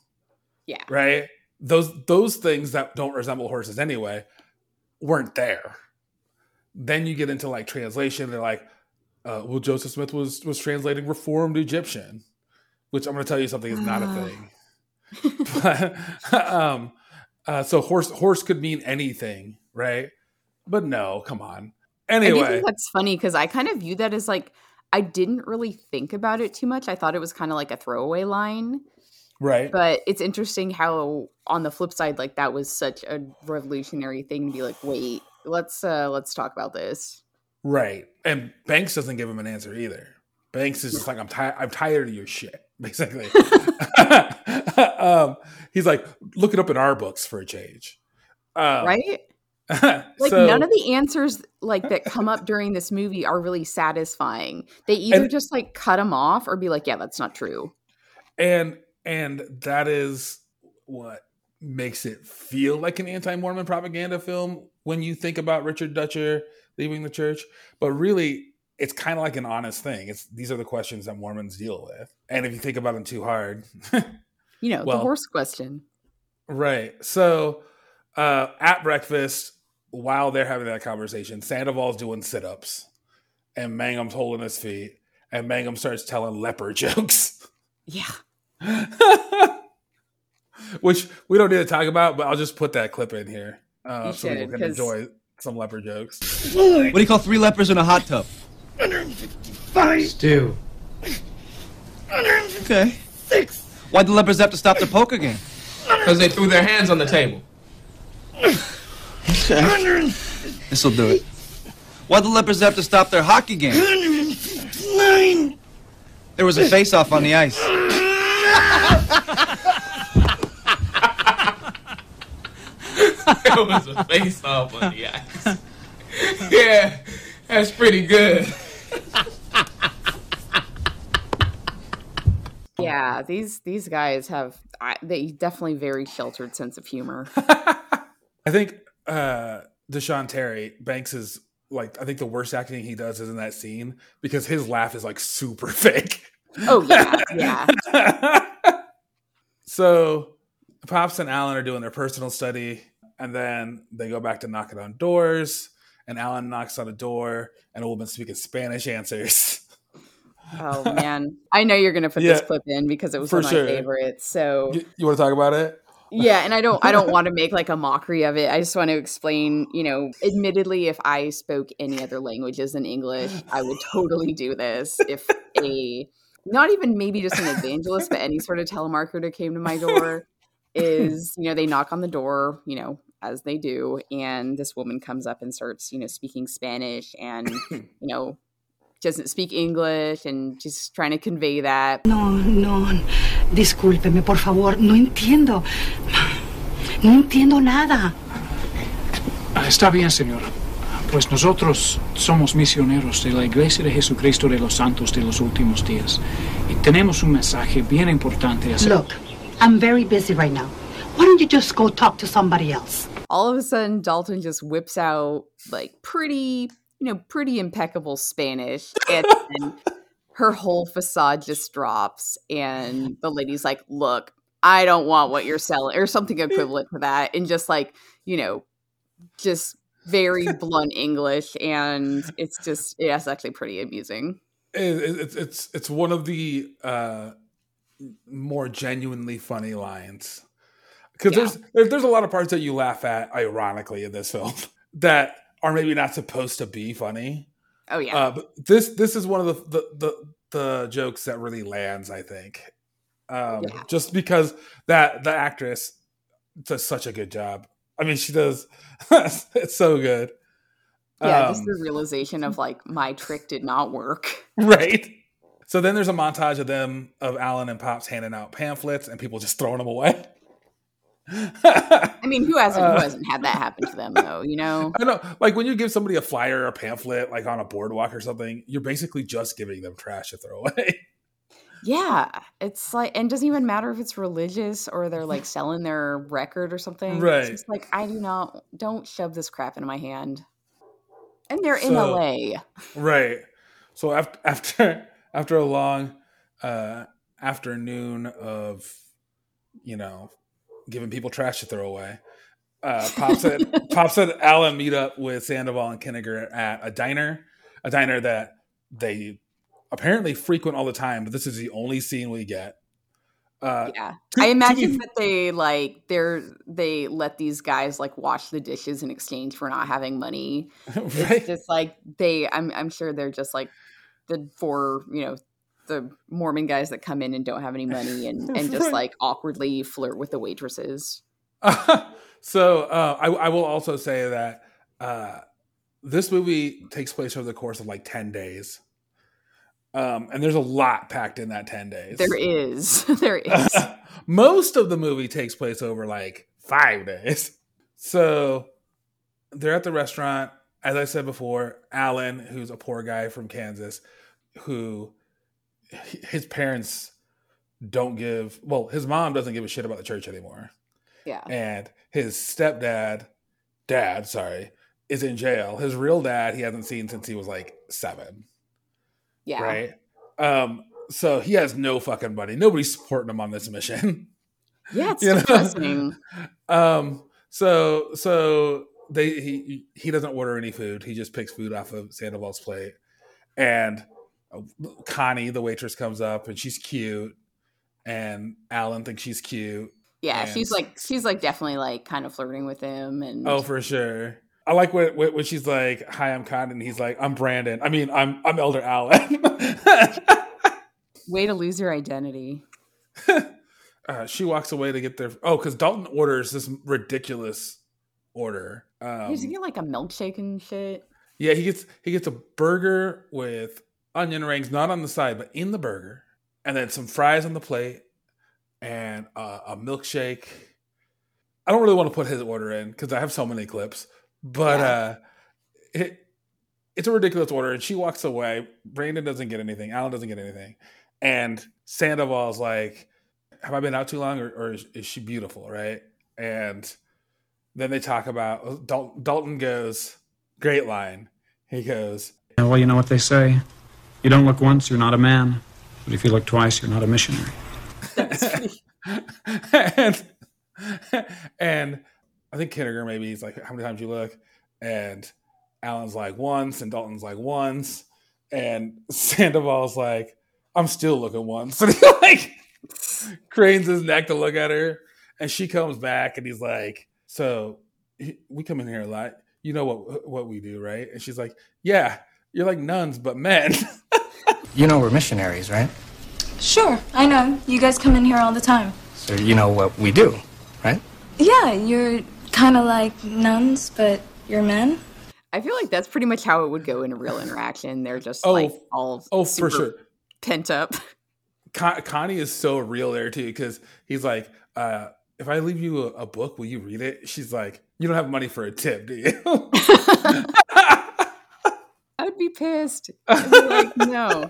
yeah, right? those those things that don't resemble horses anyway weren't there. Then you get into like translation. They're like, uh, well, Joseph Smith was was translating Reformed Egyptian, which I'm going to tell you something is not uh. a thing. but, um, uh, so horse horse could mean anything, right? But no, come on. Anyway, I do think that's funny because I kind of view that as like, I didn't really think about it too much. I thought it was kind of like a throwaway line. Right. But it's interesting how on the flip side, like that was such a revolutionary thing to be like, wait, let's uh, let's talk about this. Right. And Banks doesn't give him an answer either. Banks is just like, I'm tired. I'm tired of your shit, basically. um, he's like, look it up in our books for a change. Um, right. like so, none of the answers like that come up during this movie are really satisfying. They either and, just like cut them off or be like, yeah, that's not true. And and that is what makes it feel like an anti-Mormon propaganda film when you think about Richard Dutcher leaving the church. But really, it's kind of like an honest thing. It's these are the questions that Mormons deal with. And if you think about them too hard. you know, well, the horse question. Right. So uh, at breakfast, while they're having that conversation, Sandoval's doing sit-ups and Mangum's holding his feet and Mangum starts telling leper jokes. Yeah. Which we don't need to talk about, but I'll just put that clip in here uh, so people can enjoy some leper jokes. What do you call three lepers in a hot tub? one hundred fifty-five. Stu. one hundred fifty-six. Okay. Why'd the lepers have to stop the poker game? Because they threw their hands on the table. Okay. This'll do it. Why the lepers have to stop their hockey game? one hundred fifty-nine. There was a face-off on the ice. There was a face-off on the ice. Yeah, that's pretty good. Yeah, these these guys have they definitely very sheltered sense of humor. I think. Uh, Deshaun Terry, Banks is like, I think the worst acting he does is in that scene because his laugh is like super fake. Oh, yeah. Yeah. So Pops and Alan are doing their personal study and then they go back to knocking on doors and Alan knocks on a door and a woman speaking Spanish answers. Oh, man. I know you're going to put yeah, this clip in because it was one of my sure. favorites. So you, you want to talk about it? Yeah, and I don't I don't want to make like a mockery of it. I just want to explain, you know, admittedly, if I spoke any other languages than English, I would totally do this. If a, not even maybe just an evangelist, but any sort of telemarketer came to my door is, you know, they knock on the door, you know, as they do. And this woman comes up and starts, you know, speaking Spanish and, you know, doesn't speak English and just trying to convey that. No, no, discúlpeme, por favor, no entiendo. No entiendo nada. Está bien, señor. Pues nosotros somos misioneros de la Iglesia de Jesucristo de los Santos de los Últimos Días. Y tenemos un mensaje bien importante. Hacer. Look, I'm very busy right now. Why don't you just go talk to somebody else? All of a sudden, Dalton just whips out, like, pretty... you know, pretty impeccable Spanish. And then her whole facade just drops. And the lady's like, look, I don't want what you're selling or something equivalent to that. And just like, you know, just very blunt English. And it's just, yeah, it's actually pretty amusing. It's, it's, it's one of the uh, more genuinely funny lines. Because yeah. there's, there's a lot of parts that you laugh at, ironically, in this film that are maybe not supposed to be funny. Oh yeah. Uh, but this this is one of the, the the the jokes that really lands, I think, um, yeah. just because that the actress does such a good job. I mean, she does. It's so good. Yeah, um, just the realization of like my trick did not work. Right. So then there's a montage of them of Alan and Pops handing out pamphlets and people just throwing them away. I mean, who hasn't who hasn't had that happen to them though, you know? I know. Like when you give somebody a flyer or a pamphlet like on a boardwalk or something, you're basically just giving them trash to throw away. Yeah. It's like and it doesn't even matter if it's religious or they're like selling their record or something. Right. It's just like I do not don't shove this crap into my hand. And they're so, in L A. Right. So after after after a long uh afternoon of, you know, giving people trash to throw away. Uh, Pop said, Pop said Alan meet up with Sandoval and Kinniger at a diner, a diner that they apparently frequent all the time, but this is the only scene we get. Uh, yeah, to, I imagine be, that they like they're they let these guys like wash the dishes in exchange for not having money. Right? It's just like they, I'm I'm sure they're just like the four, you know, the Mormon guys that come in and don't have any money and, and just right. like awkwardly flirt with the waitresses. Uh, so uh, I, I will also say that uh, this movie takes place over the course of like ten days. Um, and there's a lot packed in that ten days. There is. There is. Uh, most of the movie takes place over like five days. So they're at the restaurant. As I said before, Alan, who's a poor guy from Kansas, who his parents don't give, well, his mom doesn't give a shit about the church anymore. Yeah. And his stepdad, dad, sorry, is in jail. His real dad, he hasn't seen since he was like seven. Yeah. Right. Um, so he has no fucking money. Nobody's supporting him on this mission. Yeah, it's depressing. Um, so so they he he doesn't order any food. He just picks food off of Sandoval's plate. And Connie, the waitress, comes up and she's cute. And Alan thinks she's cute. Yeah, and she's like she's like definitely like kind of flirting with him. And oh, for sure. I like when, when she's like, "Hi, I'm Condon." He's like, "I'm Brandon. I mean, I'm I'm Elder Allen." Way to lose your identity. uh, she walks away to get their oh, because Dalton orders this ridiculous order. Um, Does he get like a milkshake and shit? Yeah, he gets he gets a burger with onion rings, not on the side, but in the burger, and then some fries on the plate, and uh, a milkshake. I don't really want to put his order in because I have so many clips. But yeah. uh, it, it's a ridiculous order. And she walks away. Brandon doesn't get anything. Alan doesn't get anything. And Sandoval's like, have I been out too long or, or is, is she beautiful, right? And then they talk about, Dal- Dalton goes, great line. He goes, well, you know what they say. You don't look once, you're not a man. But if you look twice, you're not a missionary. and and I think Kinniger maybe he's like, how many times you look? And Alan's like, once. And Dalton's like, once. And Sandoval's like, I'm still looking once. And he like cranes his neck to look at her. And she comes back and he's like, so we come in here a lot. You know what what we do, right? And she's like, yeah, you're like nuns, but men. You know we're missionaries, right? Sure, I know. You guys come in here all the time. So you know what we do, right? Yeah, you're... kind of like nuns, but you're men. I feel like that's pretty much how it would go in a real interaction. They're just oh, like all oh, super for sure. pent up. Con- Connie is so real there too, because he's like, uh, if I leave you a, a book, will you read it? She's like, you don't have money for a tip, do you? I'd be pissed. I'd be like, no.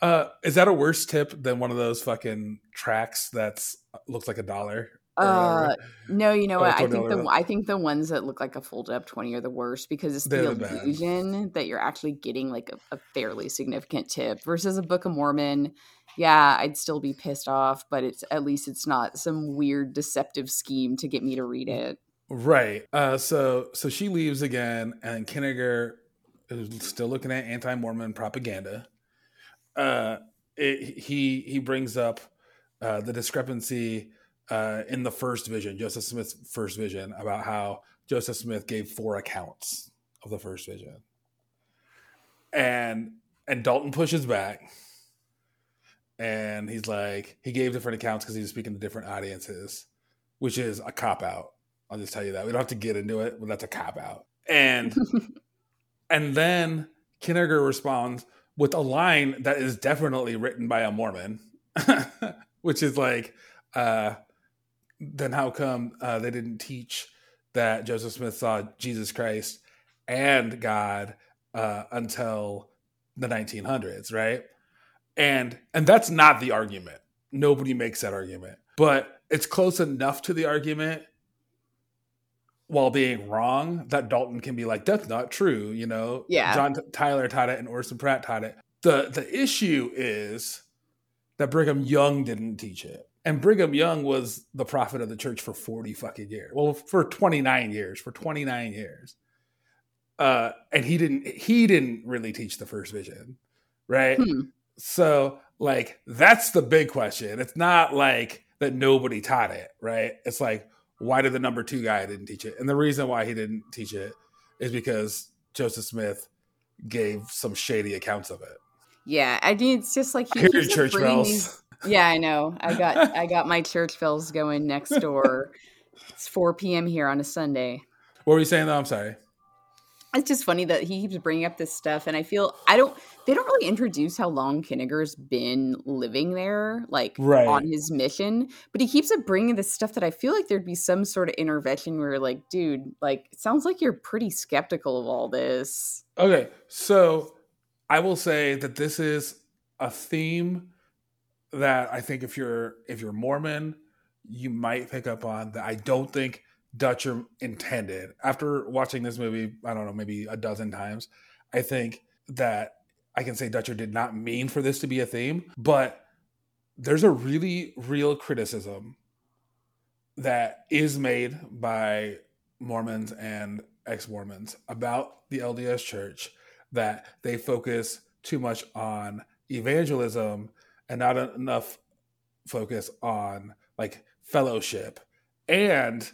Uh, is that a worse tip than one of those fucking tracks that's looks like a dollar? Uh no, you know oh, what? I think the I think the ones that look like a fold up twenty are the worst because it's They're the illusion bad. That you're actually getting like a, a fairly significant tip versus a Book of Mormon. Yeah, I'd still be pissed off, but it's at least it's not some weird deceptive scheme to get me to read it. Right. Uh so so she leaves again and Kinniger is still looking at anti-Mormon propaganda. Uh it, he he brings up uh the discrepancy Uh, in the first vision, Joseph Smith's first vision, about how Joseph Smith gave four accounts of the first vision. And and Dalton pushes back. And he's like, he gave different accounts because he was speaking to different audiences, which is a cop-out. I'll just tell you that. We don't have to get into it, but that's a cop-out. And and then Kinniger responds with a line that is definitely written by a Mormon, which is like, uh, then how come uh, they didn't teach that Joseph Smith saw Jesus Christ and God uh, until the nineteen hundreds, right? And and that's not the argument. Nobody makes that argument. But it's close enough to the argument while being wrong that Dalton can be like, that's not true, you know? Yeah. John Tyler taught it and Orson Pratt taught it. The, the issue is that Brigham Young didn't teach it. And Brigham Young was the prophet of the church for forty fucking years. Well, for twenty-nine years, for twenty-nine years. Uh, and he didn't, he didn't really teach the first vision. Right. Hmm. So like, that's the big question. It's not like that nobody taught it. Right. It's like, why did the number two guy didn't teach it? And the reason why he didn't teach it is because Joseph Smith gave some shady accounts of it. Yeah. I mean, it's just like, he hear your church bells. These- Yeah, I know. I got I got my church bells going next door. It's four p.m. here on a Sunday. What were you saying though? I'm sorry. It's just funny that he keeps bringing up this stuff, and I feel I don't. They don't really introduce how long Kinniger's been living there, like right. on his mission. But he keeps up bringing this stuff that I feel like there'd be some sort of intervention where, you're like, dude, like it sounds like you're pretty skeptical of all this. Okay, so I will say that this is a theme that I think if you're if you're Mormon, you might pick up on that. I don't think Dutcher intended. After watching this movie, I don't know, maybe a dozen times, I think that I can say Dutcher did not mean for this to be a theme, but there's a really real criticism that is made by Mormons and ex-Mormons about the L D S Church that they focus too much on evangelism and not enough focus on like fellowship. And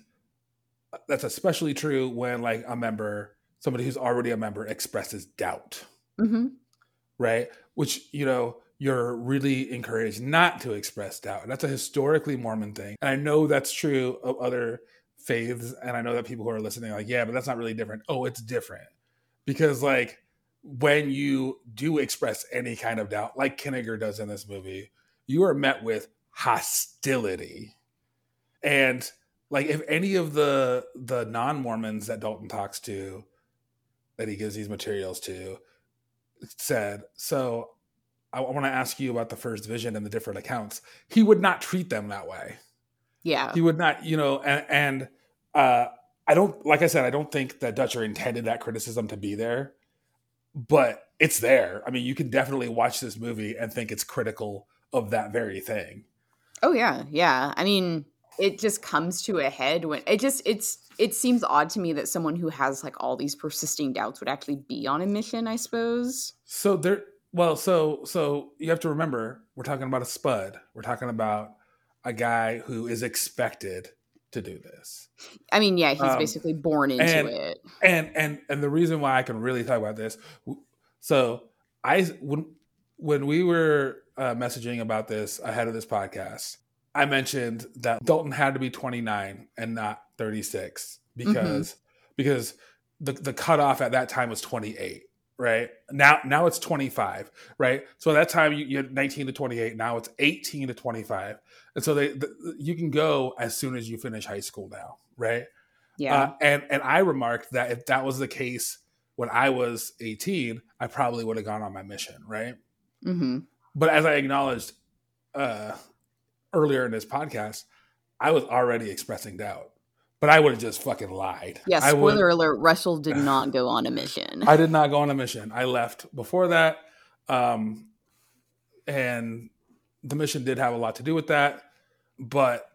that's especially true when like a member, somebody who's already a member expresses doubt, mm-hmm. right? Which, you know, you're really encouraged not to express doubt. And that's a historically Mormon thing. And I know that's true of other faiths. And I know that people who are listening are like, yeah, but that's not really different. Oh, it's different. Because like, when you do express any kind of doubt, like Kinniger does in this movie, you are met with hostility. And like if any of the the non-Mormons that Dalton talks to, that he gives these materials to, said, so I want to ask you about the first vision and the different accounts, he would not treat them that way. Yeah. He would not, you know, and, and uh, I don't, like I said, I don't think that Dutcher intended that criticism to be there. But it's there. I mean, you can definitely watch this movie and think it's critical of that very thing. Oh, yeah. Yeah. I mean, it just comes to a head when it just it's it seems odd to me that someone who has like all these persisting doubts would actually be on a mission, I suppose. So there. Well, so so you have to remember, we're talking about a spud. We're talking about a guy who is expected to do this. I mean, yeah, he's um, basically born into and, it. And and and the reason why I can really talk about this, so I when when we were uh, messaging about this ahead of this podcast, I mentioned that Dalton had to be twenty-nine and not thirty-six because mm-hmm. because the the cutoff at that time was twenty-eight, right? Now now it's twenty-five, right? So at that time you, you had nineteen to twenty-eight, now it's eighteen to twenty-five. And so they, the, you can go as soon as you finish high school now, right? Yeah. Uh, and and I remarked that if that was the case when I was eighteen, I probably would have gone on my mission, right? Mm-hmm. But as I acknowledged uh, earlier in this podcast, I was already expressing doubt. But I would have just fucking lied. Yeah, spoiler alert, Russell did not go on a mission. I did not go on a mission. I left before that. Um, and the mission did have a lot to do with that. But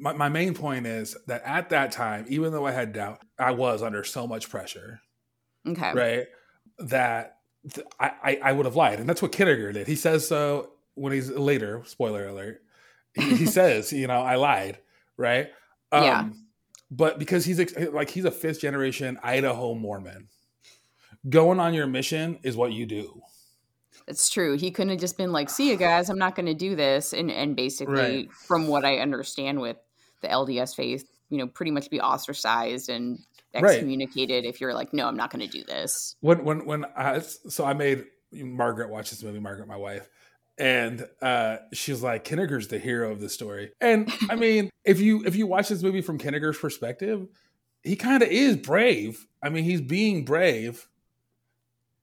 my, my main point is that at that time, even though I had doubt, I was under so much pressure. Okay. Right? That th- I, I, I would have lied. And that's what Kinniger did. He says so when he's later, spoiler alert, he, he says, you know, I lied. Right? Um, yeah. But because he's like, he's a fifth generation Idaho Mormon. Going on your mission is what you do. It's true. He couldn't have just been like, see you guys, I'm not going to do this. And and basically, right. from what I understand with the L D S faith, you know, pretty much be ostracized and excommunicated right. if you're like, no, I'm not going to do this. When, when, when I, so I made Margaret watch this movie, Margaret, my wife. And uh, she's like, Kinniger's the hero of the story. And I mean, if you if you watch this movie from Kinniger's perspective, he kind of is brave. I mean, he's being brave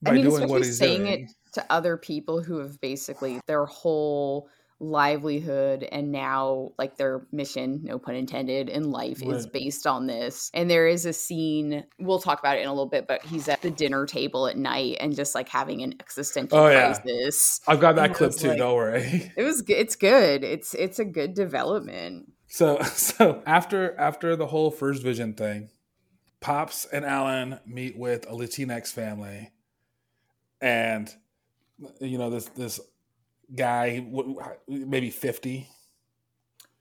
by I mean, doing what he's saying doing. It to other people who have basically their whole livelihood and now like their mission, no pun intended, in life right. is based on this. And there is a scene, we'll talk about it in a little bit, but he's at the dinner table at night and just like having an existential oh, crisis. Yeah. I've got that and clip too, like, don't worry. It was it's good. It's it's a good development. So so after after the whole first vision thing, Pops and Alan meet with a Latinx family, and you know this this guy maybe fifty.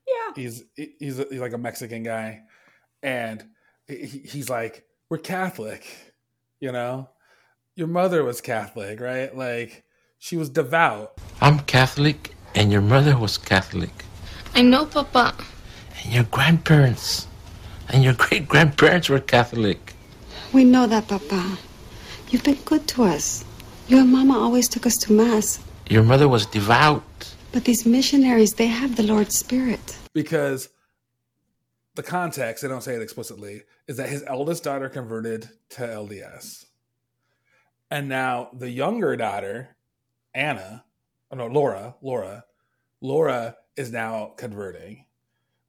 Yeah, he's he's, he's like a Mexican guy, and he, he's like, "We're Catholic, you know. Your mother was Catholic, right? Like she was devout." I'm Catholic, and your mother was Catholic. I know, Papa. And your grandparents and your great-grandparents were Catholic. We know that, Papa. You've been good to us. Your mama always took us to Mass. Your mother was devout. But these missionaries, they have the Lord's Spirit. Because the context, they don't say it explicitly, is that his eldest daughter converted to L D S. And now the younger daughter, Anna, oh no, Laura, Laura, Laura is now converting.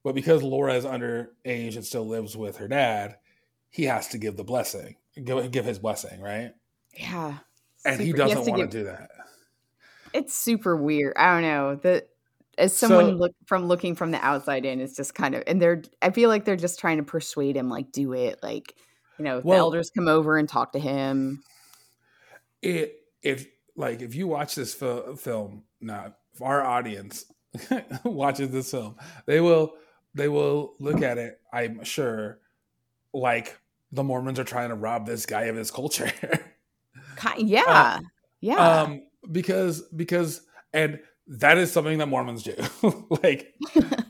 But because Laura is underage and still lives with her dad, he has to give the blessing, give, give his blessing, right? Yeah. And super, he doesn't want to give, do that. It's super weird. I don't know. The, as someone so, look, from looking from the outside in, it's just kind of, and they're, I feel like they're just trying to persuade him, like, do it. Like, you know, if well, the elders come over and talk to him. It, if, like, if you watch this fil- film, not our audience watches this film, they will. They will look at it, I'm sure, like the Mormons are trying to rob this guy of his culture. yeah, um, yeah. Um, because because and that is something that Mormons do. like,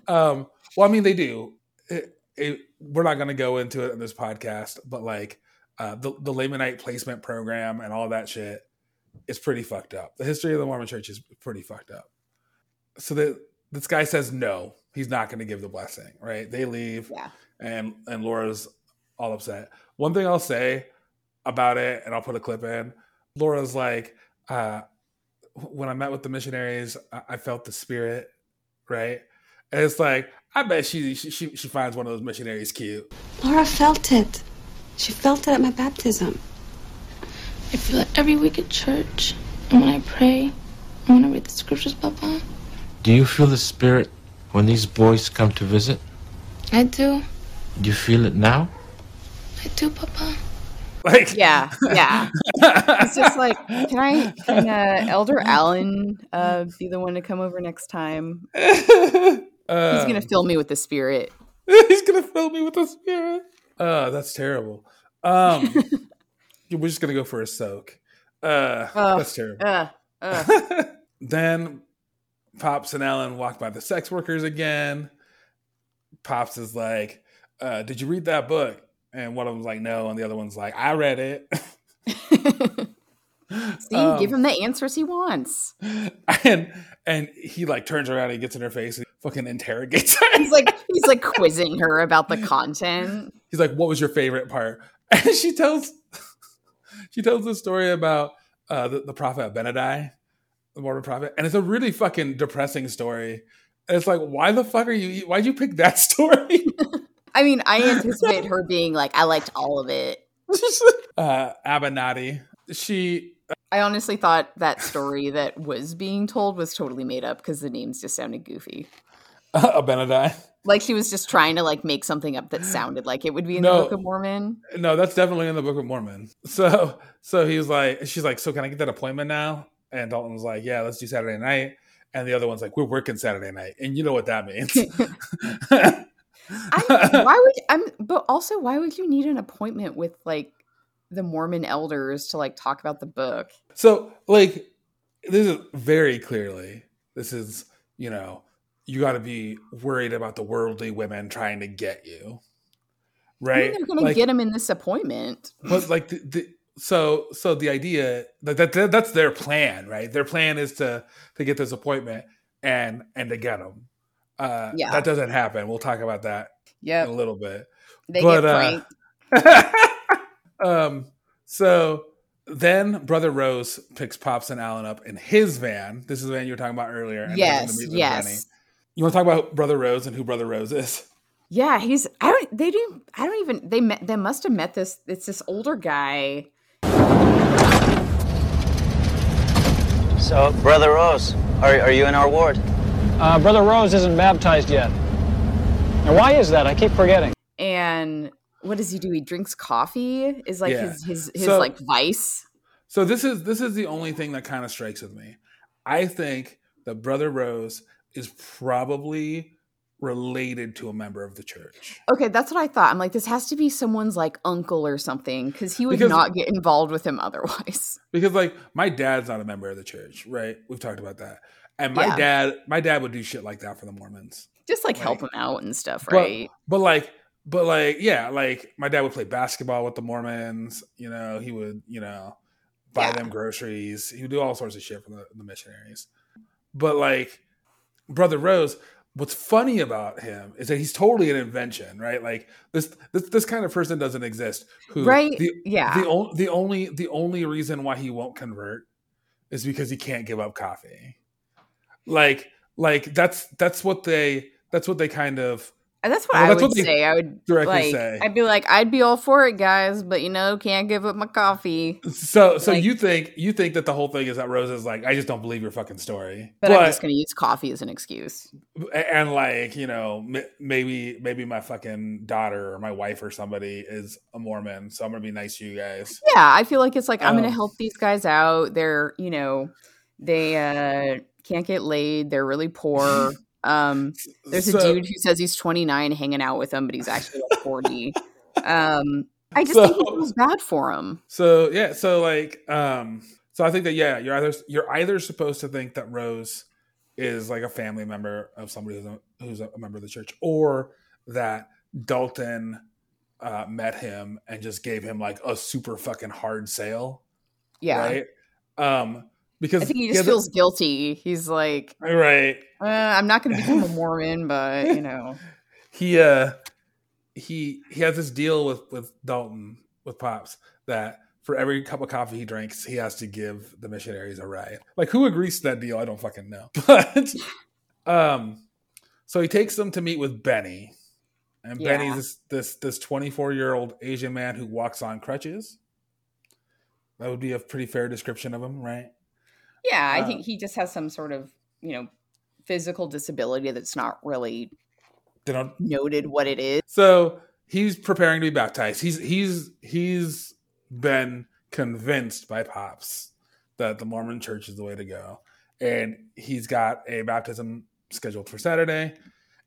um, well, I mean, they do. It, it, we're not going to go into it in this podcast, but like uh, the the Lamanite placement program and all that shit is pretty fucked up. The history of the Mormon Church is pretty fucked up. So that this guy says no. He's not going to give the blessing, right? They leave, yeah. and and Laura's all upset. One thing I'll say about it, and I'll put a clip in, Laura's like, uh, when I met with the missionaries, I, I felt the spirit, right? And it's like, I bet she, she she she finds one of those missionaries cute. Laura felt it. She felt it at my baptism. I feel it every week at church, and when I pray, and when I read the scriptures, Papa. Do you feel the spirit when these boys come to visit? I do. Do you feel it now? I do, Papa. Like yeah, yeah. It's just like, can I, can uh, Elder Allen uh, be the one to come over next time? um, he's gonna fill me with the spirit. He's gonna fill me with the spirit. Oh, uh, that's terrible. Um, we're just gonna go for a soak. Uh, uh that's terrible. Uh, uh. Then Pops and Alan walk by the sex workers again. Pops is like, uh, did you read that book? And one of them's like, no. And the other one's like, I read it. See, um, give him the answers he wants. And and he like turns around and gets in her face and fucking interrogates her. He's like, he's like quizzing her about the content. He's like, what was your favorite part? And she tells she tells the story about uh, the, the prophet Abinadi. The Mormon prophet, and it's a really fucking depressing story. And it's like, why the fuck are you? Why'd you pick that story? I mean, I anticipate her being like, I liked all of it. uh, Abinadi, she. Uh, I honestly thought that story that was being told was totally made up because the names just sounded goofy. Uh, Abinadi, like she was just trying to like make something up that sounded like it would be in no, the Book of Mormon. No, that's definitely in the Book of Mormon. So, so he's like, she's like, so can I get that appointment now? And Dalton was like, yeah, let's do Saturday night. And the other one's like, we're working Saturday night. And you know what that means. I, why would I'm but also why would you need an appointment with like the Mormon elders to like talk about the book? So like this is very clearly, this is, you know, you gotta be worried about the worldly women trying to get you. Right. I mean, they're gonna like, get them in this appointment. But like the, the So, so the idea that, that, that that's their plan, right? Their plan is to to get this appointment and and to get them. Uh, yeah. That doesn't happen. We'll talk about that yep. in a little bit. They but, get pranked. Uh, um, so Then Brother Rose picks Pops and Alan up in his van. This is the van you were talking about earlier. And yes, yes. Benny. You want to talk about Brother Rose and who Brother Rose is? Yeah, he's. I don't. They do. I don't even. They met. They must have met this. It's this older guy. So, Brother Rose, are are you in our ward? Uh, Brother Rose isn't baptized yet. And why is that? I keep forgetting. And what does he do? He drinks coffee. Is like yeah. his his his so, like vice. So this is this is the only thing that kind of strikes with me. I think that Brother Rose is probably related to a member of the church. Okay, that's what I thought. I'm like, this has to be someone's like uncle or something, because he would because, not get involved with him otherwise. Because like my dad's not a member of the church, right? We've talked about that. And my yeah. dad, my dad would do shit like that for the Mormons, just like, like help them out and stuff, right? But, but like, but like, yeah, like my dad would play basketball with the Mormons. You know, he would, you know, buy yeah. them groceries. He would do all sorts of shit for the, the missionaries. But like, Brother Rose, what's funny about him is that he's totally an invention, right? Like this, this, this kind of person doesn't exist. Who, right? The, yeah. The, on, the only, the only reason why he won't convert is because he can't give up coffee. Like, like that's that's what they that's what they kind of. And that's what well, I that's would what say. I would directly like, say. I'd be like, I'd be all for it, guys, but you know, can't give up my coffee. So, so like, you think you think that the whole thing is that Rose is like, I just don't believe your fucking story. But, but I'm just gonna use coffee as an excuse. And like, you know, maybe maybe my fucking daughter or my wife or somebody is a Mormon, so I'm gonna be nice to you guys. Yeah, I feel like it's like um, I'm gonna help these guys out. They're, you know, they uh, can't get laid. They're really poor. Um, there's so, a dude who says he's twenty-nine hanging out with him, but he's actually like forty. um, I just so, think it was bad for him. So yeah, so like, um, so I think that yeah, you're either you're either supposed to think that Rose is like a family member of somebody who's a, who's a member of the church, or that Dalton uh, met him and just gave him like a super fucking hard sale. Yeah. Right. Um. Because I think he just yeah, feels guilty. He's like, right. Uh, I'm not going to become a Mormon, but you know, he uh, he he has this deal with, with Dalton with Pops that for every cup of coffee he drinks, he has to give the missionaries a ride. Like, who agrees to that deal? I don't fucking know. But um, so he takes them to meet with Benny, and yeah. Benny's this this this twenty-four year old Asian man who walks on crutches. That would be a pretty fair description of him, right? Yeah, I think um, he just has some sort of, you know, physical disability that's not really noted what it is. So he's preparing to be baptized. He's he's he's been convinced by Pops that the Mormon church is the way to go. And he's got a baptism scheduled for Saturday.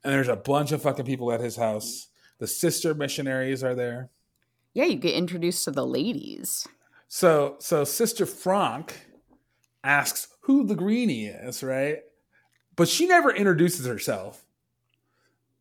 And there's a bunch of fucking people at his house. The sister missionaries are there. Yeah, you get introduced to the ladies. So so Sister Frank asks who the greenie is, right? But she never introduces herself.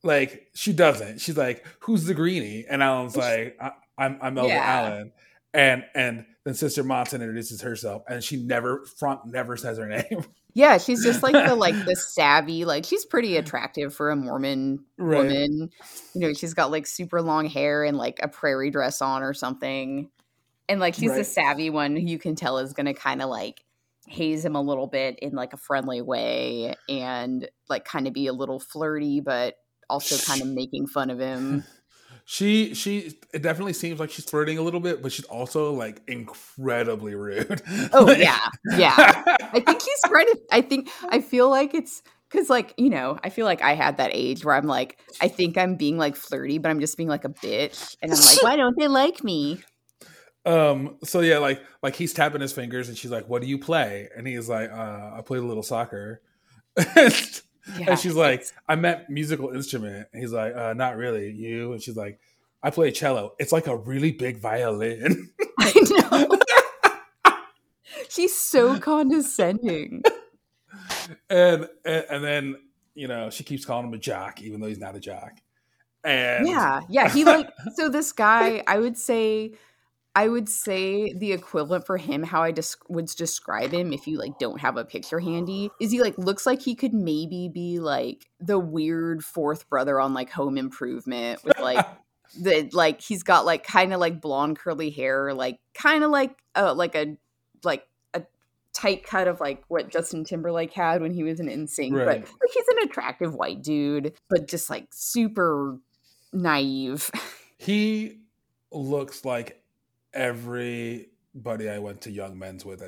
Like, she doesn't. She's like, "Who's the greenie?" And Alan's like, I, "I'm I'm Elder yeah. Allen." And and then Sister Monson introduces herself, and she never Frank never says her name. Yeah, she's just like the like the savvy. Like, she's pretty attractive for a Mormon right. woman. You know, she's got like super long hair and like a prairie dress on or something. And like she's right. the savvy one who you can tell is going to kind of like haze him a little bit in like a friendly way, and like kind of be a little flirty, but also kind of making fun of him. She, she, it definitely seems like she's flirting a little bit, but she's also like incredibly rude. Oh like, yeah. Yeah. I think he's trying to, I think, I feel like it's cause like, you know, I feel like I had that age where I'm like, I think I'm being like flirty, but I'm just being like a bitch. And I'm like, why don't they like me? Um, so yeah, like, like he's tapping his fingers and she's like, "What do you play?" And he's like, uh, "I play a little soccer." yeah, and she's like, it's... "I meant musical instrument." And he's like, uh, "Not really, you." And she's like, "I play cello. It's like a really big violin." I know. She's so condescending. And, and, and then, you know, she keeps calling him a jock, even though he's not a jock. And yeah. Yeah. He like, so this guy, I would say, I would say the equivalent for him, how I dis- would describe him if you like don't have a picture handy, is he like looks like he could maybe be like the weird fourth brother on like Home Improvement with like the like he's got like kind of like blonde curly hair, like kind of like uh, like a like a tight cut of like what Justin Timberlake had when he was in N Sync. Right. But like, he's an attractive white dude, but just like super naive. He looks like everybody I went to Young Men's with.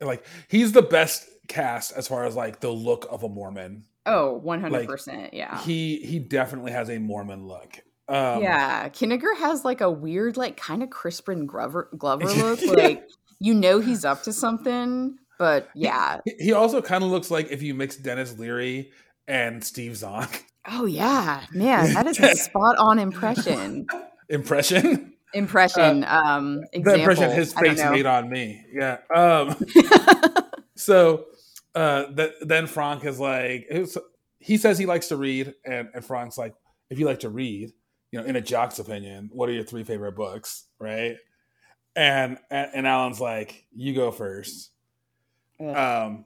Like he's the best cast as far as like the look of a Mormon. Oh, one hundred percent. Like, yeah. He he definitely has a Mormon look. Um, yeah. Kinniger has like a weird, like kind of Crispin Glover, Glover look. Yeah. Like, you know, he's up to something, but yeah. He, he also kind of looks like if you mix Dennis Leary and Steve Zahn. Oh, yeah. Man, that is a spot on impression. Impression? Impression. Uh, um, example. The impression his face made on me. Yeah. Um, so. Uh, th- then Frank is like, it was, he says he likes to read, and, and Frank's like, if you like to read, you know, in a jock's opinion, what are your three favorite books, right? And and, and Alan's like, you go first. Yeah. Um,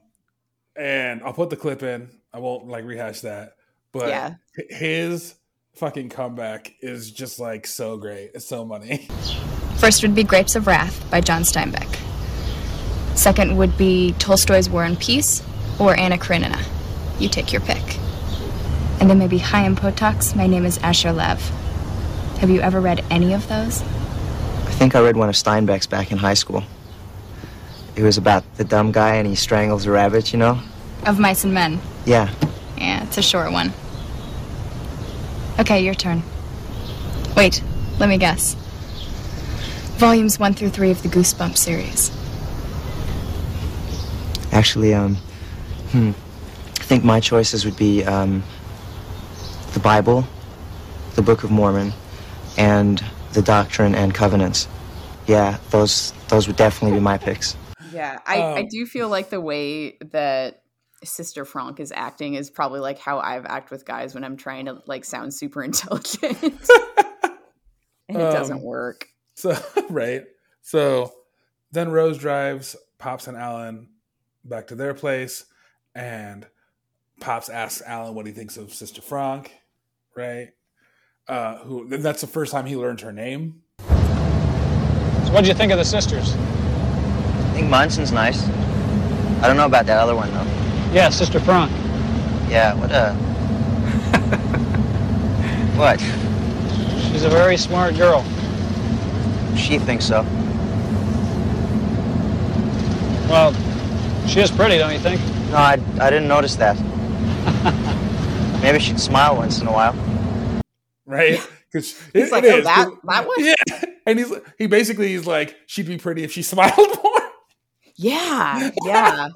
and I'll put the clip in. I won't like rehash that, but yeah. His fucking comeback is just like so great. It's so money. First would be Grapes of Wrath by John Steinbeck. Second would be Tolstoy's War and Peace or Anna Karenina. You take your pick. And then maybe Chaim Potok's My Name is Asher Lev. Have you ever read any of those? I think I read one of Steinbeck's back in high school. It was about the dumb guy and he strangles a rabbit, you know? Of Mice and Men? Yeah. Yeah, it's a short one. Okay, your turn. Wait, let me guess. Volumes one through three of the Goosebumps series. Actually, um, hmm, I think my choices would be um, the Bible, the Book of Mormon, and the Doctrine and Covenants. Yeah, those those would definitely be my picks. Yeah, I, um, I do feel like the way that Sister Frank is acting is probably like how I've acted with guys when I'm trying to like sound super intelligent, and it um, doesn't work. So right. So then Rose drives Pops and Alan back to their place, and Pops asks Alan what he thinks of Sister Frank, right? Uh, who that's the first time he learned her name. So what did you think of the sisters? I think Monson's nice. I don't know about that other one, though. Yeah, Sister Frank. Yeah, what a... what? She's a very smart girl. She thinks so. Well... She is pretty, don't you think? No, I, I didn't notice that. Maybe she'd smile once in a while. Right? Because he's it, like, it oh, is. that that one? Yeah. And he's he basically is like, she'd be pretty if she smiled more. Yeah, yeah.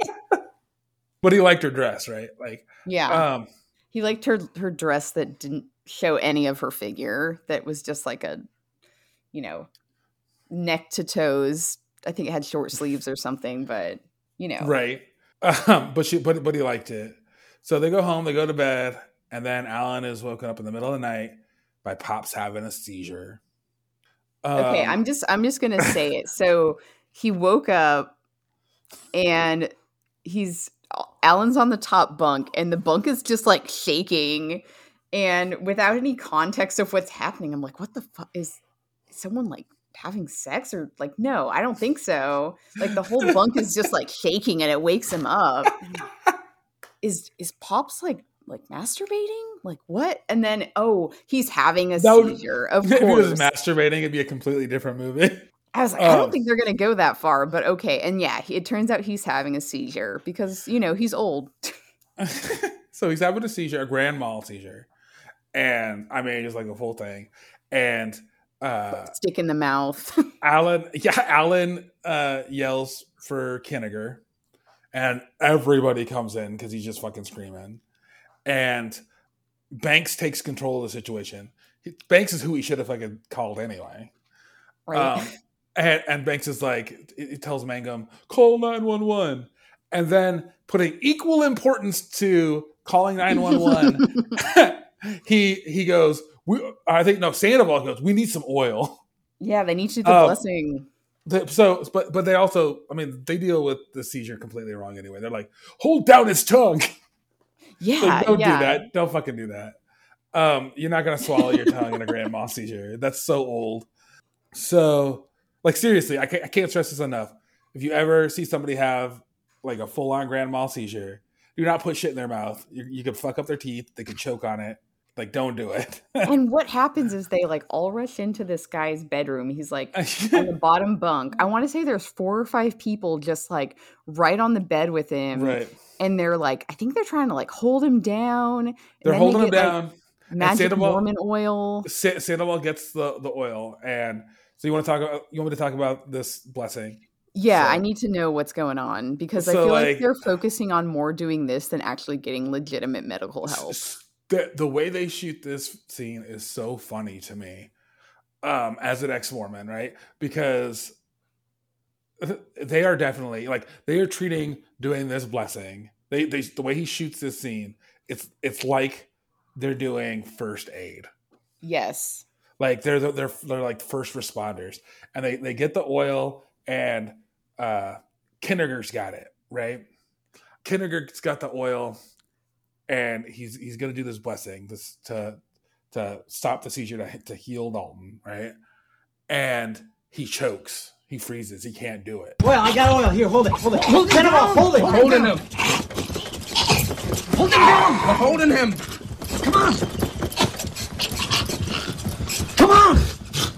But he liked her dress, right? Like, yeah. Um, he liked her her dress that didn't show any of her figure. That was just like a, you know, neck to toes. I think it had short sleeves or something, but. You know. Right. Um, but she, but, but he liked it. So they go home, they go to bed, and then Alan is woken up in the middle of the night by Pops having a seizure. Um, okay, I'm just I'm just gonna say it. So he woke up and he's Alan's on the top bunk, and the bunk is just like shaking, and without any context of what's happening, I'm like, what the fuck is, is someone like having sex? Or like, no, I don't think so. Like the whole bunk is just like shaking and it wakes him up. Is is Pops like like masturbating? Like what? And then oh, he's having a would, seizure. Of if course. If he was masturbating, it'd be a completely different movie. I was like, um, I don't think they're gonna go that far, but okay. And yeah, it turns out he's having a seizure because you know he's old. So he's having a seizure, a grand mal seizure. And I mean it's like a full thing. And Uh, stick in the mouth. Alan, yeah, Alan uh, yells for Kinniger, and everybody comes in because he's just fucking screaming. And Banks takes control of the situation. He, Banks is who he should have fucking called anyway. Right. Um, and, and Banks is like, he tells Mangum, call nine one one. And then putting equal importance to calling nine one one, he he goes, We, I think no. Sandoval goes, we need some oil. Yeah, they need you the um, blessing. They, so, but but they also, I mean, they deal with the seizure completely wrong anyway. They're like, hold down his tongue. Yeah, like, don't yeah. do that. Don't fucking do that. Um, you're not going to swallow your tongue in a grandma seizure. That's so old. So, like, seriously, I can't, I can't stress this enough. If you ever see somebody have, like, a full-on grand mal seizure, do not put shit in their mouth. You, you could fuck up their teeth. They could choke on it. Like, don't do it. And what happens is they, like, all rush into this guy's bedroom. He's, like, on the bottom bunk. I want to say there's four or five people just, like, right on the bed with him. Right. And they're, like, I think they're trying to, like, hold him down. They're holding him down. Magic Mormon oil. Sandoval gets the, the oil. And so you want to talk about, you want me to talk about this blessing? Yeah, so, I need to know what's going on, because so I feel like, like they're focusing on more doing this than actually getting legitimate medical help. The, the way they shoot this scene is so funny to me, um, as an ex-Mormon, right? Because they are definitely, like, they are treating doing this blessing. They, they the way he shoots this scene, it's it's like they're doing first aid. Yes, like they're they're they're, they're like first responders, and they they get the oil. And uh, Kindergarten's got it, right? Kindergarten's got the oil, and he's he's going to do this blessing this, to to stop the seizure, to, to heal Dalton, right? And he chokes. He freezes. He can't do it. Well, I got oil. Here, hold it. Hold it. Hold it. Down. Hold it. Hold him. Hold him down. We're holding him. Come on. Come on.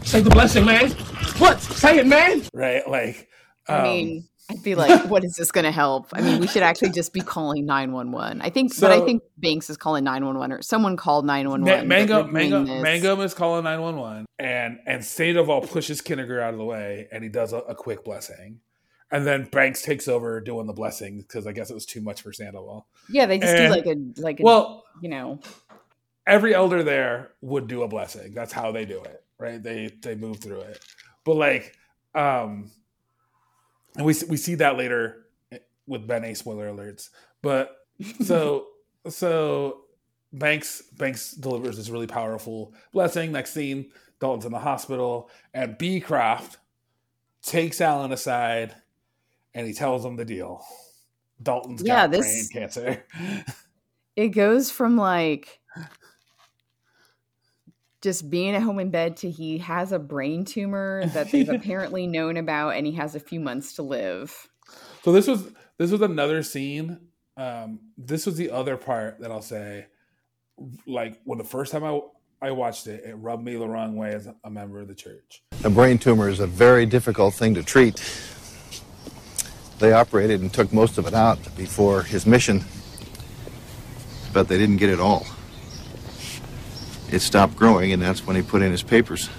Say the blessing, man. What? Say it, man. Right, like. Um, I mean, I'd be like, "What is this going to help?" I mean, we should actually just be calling nine one one. I think, so, but I think Banks is calling nine one one, or someone called nine one one. Mango, Mango, Mango is calling nine one one, and and Sandoval pushes Kinniger out of the way, and he does a, a quick blessing, and then Banks takes over doing the blessing because I guess it was too much for Sandoval. Yeah, they just and, do like a like a, well, you know, every elder there would do a blessing. That's how they do it, right? They they move through it. But like, um, and we we see that later with Ben A. Spoiler alerts. But so so Banks Banks delivers this really powerful blessing. Next scene, Dalton's in the hospital, and Beecroft takes Alan aside, and he tells him the deal. Dalton's yeah, got this, brain cancer. It goes from like just being at home in bed to he has a brain tumor that they've apparently known about, and he has a few months to live. So this was this was another scene. Um, this was the other part that I'll say, like, when the first time I I watched it, it rubbed me the wrong way as a member of the church. A brain tumor is a very difficult thing to treat. They operated and took most of it out before his mission, but they didn't get it all. It stopped growing, and that's when he put in his papers.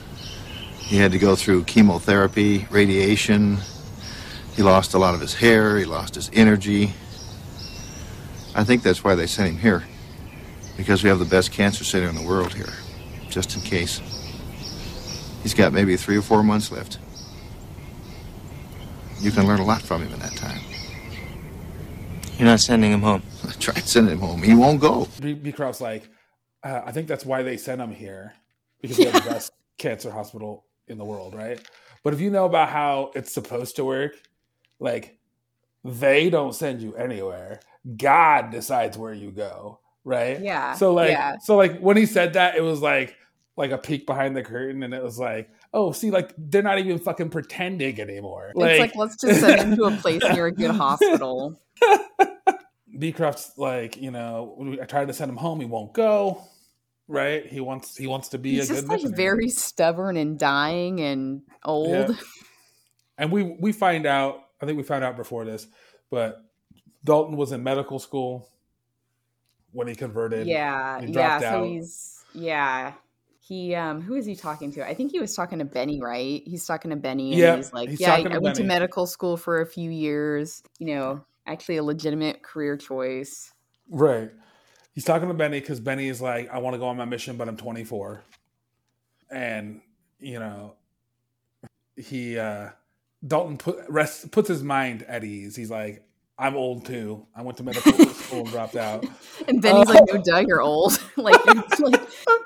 He had to go through chemotherapy, radiation. He lost a lot of his hair. He lost his energy. I think that's why they sent him here, because we have the best cancer center in the world here, just in case. He's got maybe three or four months left. You can learn a lot from him in that time. You're not sending him home. I tried sending him home. He won't go. B. B. Krauss, like, Uh, I think that's why they sent him here, because we yeah. have the best cancer hospital in the world, right? But if you know about how it's supposed to work, like, they don't send you anywhere. God decides where you go, right? Yeah. So like, yeah. so like when he said that, it was like like a peek behind the curtain, and it was like, oh, see, like, they're not even fucking pretending anymore. Like, it's like, let's just send him to a place near a good hospital. Beecroft's like, you know, I tried to send him home. He won't go. Right? He wants he wants to be He's a just good like missionary. Very stubborn and dying and old. Yeah. And we we find out, I think we found out before this, but Dalton was in medical school when he converted. Yeah, he yeah. So out. he's yeah. He um who is he talking to? I think he was talking to Benny, right? He's talking to Benny, and yeah, he's like, he's yeah, I, I went Benny. to medical school for a few years, you know, actually a legitimate career choice. Right. He's talking to Benny because Benny is like, I want to go on my mission, but I'm twenty-four. And, you know, he, uh, Dalton put, rest, puts his mind at ease. He's like, I'm old too. I went to medical school and dropped out. And Benny's uh, like, no, Doug, you're old. Like, it's like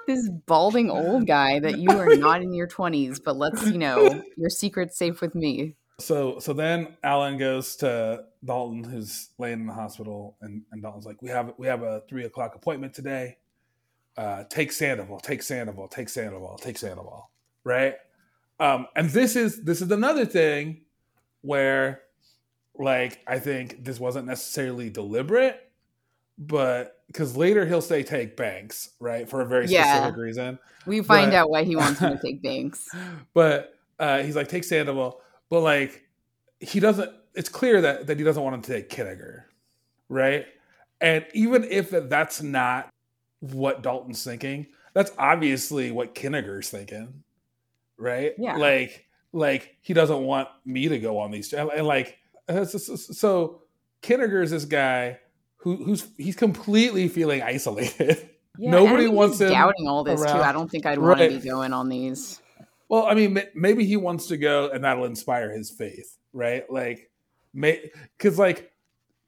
this balding old guy that you are not in your twenties, but let's, you know, your secret's safe with me. So so then Alan goes to Dalton, who's laying in the hospital, and, and Dalton's like, we have we have a three o'clock appointment today. uh, take Sandoval, take Sandoval, take Sandoval, take Sandoval, right? Um, and this is this is another thing where, like, I think this wasn't necessarily deliberate, but because later he'll say take Banks, right, for a very yeah. specific reason. We find but, out why he wants him to take Banks. But uh, he's like, take Sandoval. But, like, he doesn't, it's clear that, that he doesn't want him to take Kinniger, right? And even if that's not what Dalton's thinking, that's obviously what Kinniger's thinking, right? Yeah. Like, like he doesn't want me to go on these. And, like, so Kinniger's this guy who who's he's completely feeling isolated. Yeah, Nobody wants him doubting all this around. Too. I don't think I'd want right. to be going on these. Well, I mean, maybe he wants to go, and that'll inspire his faith, right? Like, may because like,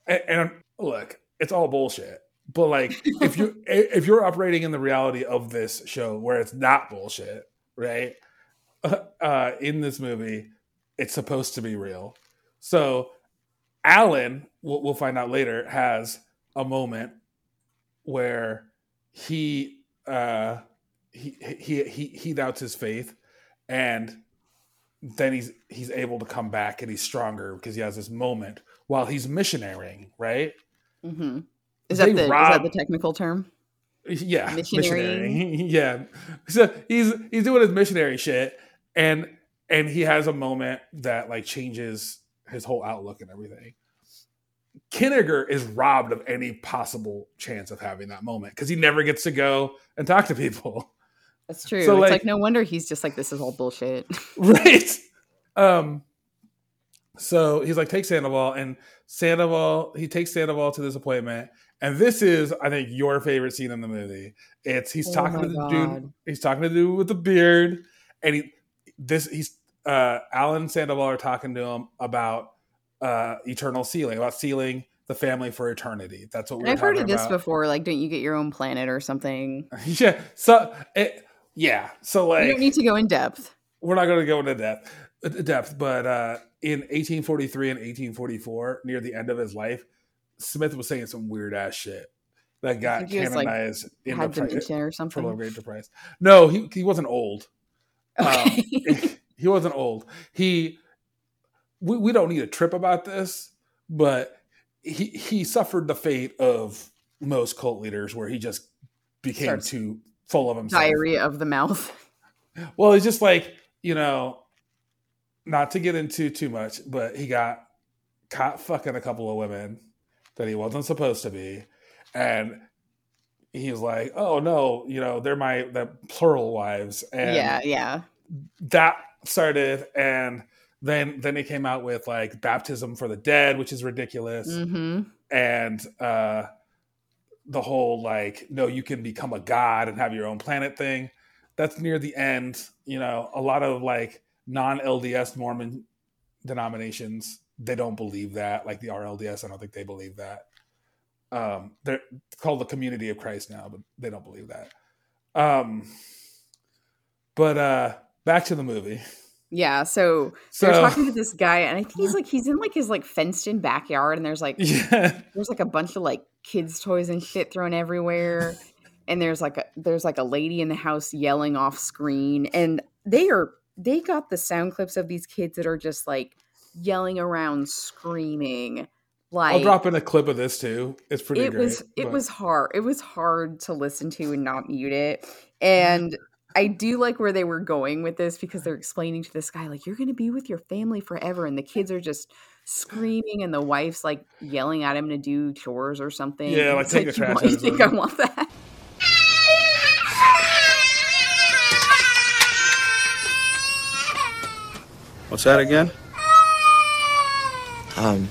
and, and look, it's all bullshit. But like, if you if you're operating in the reality of this show where it's not bullshit, right? Uh, uh, in this movie, it's supposed to be real. So, Alan, we'll, we'll find out later, has a moment where he uh, he, he he he doubts his faith, and then he's he's able to come back and he's stronger because he has this moment while he's missionarying, right? Mm-hmm. Is that, the, is that the technical term? Yeah, missionary. missionary. Yeah, so he's he's doing his missionary shit, and and he has a moment that like changes his whole outlook and everything. Kinniger is robbed of any possible chance of having that moment because he never gets to go and talk to people. That's true. So it's like, like no wonder he's just like, this is all bullshit, right? Um, so he's like, take Sandoval, and Sandoval he takes Sandoval to this appointment. And this is, I think, your favorite scene in the movie. It's he's oh talking to the God. dude. He's talking to the dude with the beard, and he this he's uh, Alan and Sandoval are talking to him about uh, eternal sealing, about sealing the family for eternity. That's what we. Were I've heard of this about. before. Like, don't you get your own planet or something? yeah. So it, yeah. So like, we don't need to go in depth. We're not going to go into depth. Depth, but uh, in eighteen forty-three and eighteen forty-four, near the end of his life, Smith was saying some weird ass shit that got canonized like, in had the dementia or something. From a great depression. No, he he wasn't old. Okay. Um, he wasn't old. He we, we don't need a trip about this, but he he suffered the fate of most cult leaders, where he just became Starts too full of himself. Diarrhea of the mouth. Well, it's just like, you know, not to get into too much, but he got caught fucking a couple of women that he wasn't supposed to be. And he was like, oh no, you know, they're my the plural wives. And yeah, yeah. That started, and then then he came out with like baptism for the dead, which is ridiculous. Mm-hmm. And uh, the whole like, no, you can become a god and have your own planet thing. That's near the end. You know, a lot of like non-L D S Mormon denominations, they don't believe that. Like the R L D S, I don't think they believe that. Um, they're called the Community of Christ now, but they don't believe that. Um, but uh, back to the movie. Yeah, so, so they're talking to this guy, and I think he's like he's in like his like fenced-in backyard, and there's like yeah. there's like a bunch of like kids' toys and shit thrown everywhere, and there's like a, there's like a lady in the house yelling off screen, and they are they got the sound clips of these kids that are just like yelling around, screaming. Like, I'll drop in a clip of this too. It's pretty it great. Was, it but. was hard. It was hard to listen to and not mute it. And I do like where they were going with this, because they're explaining to this guy, like, you're going to be with your family forever. And the kids are just screaming, and the wife's like yelling at him to do chores or something. Yeah, like, take the trash out. You think I want that? What's that again? Um,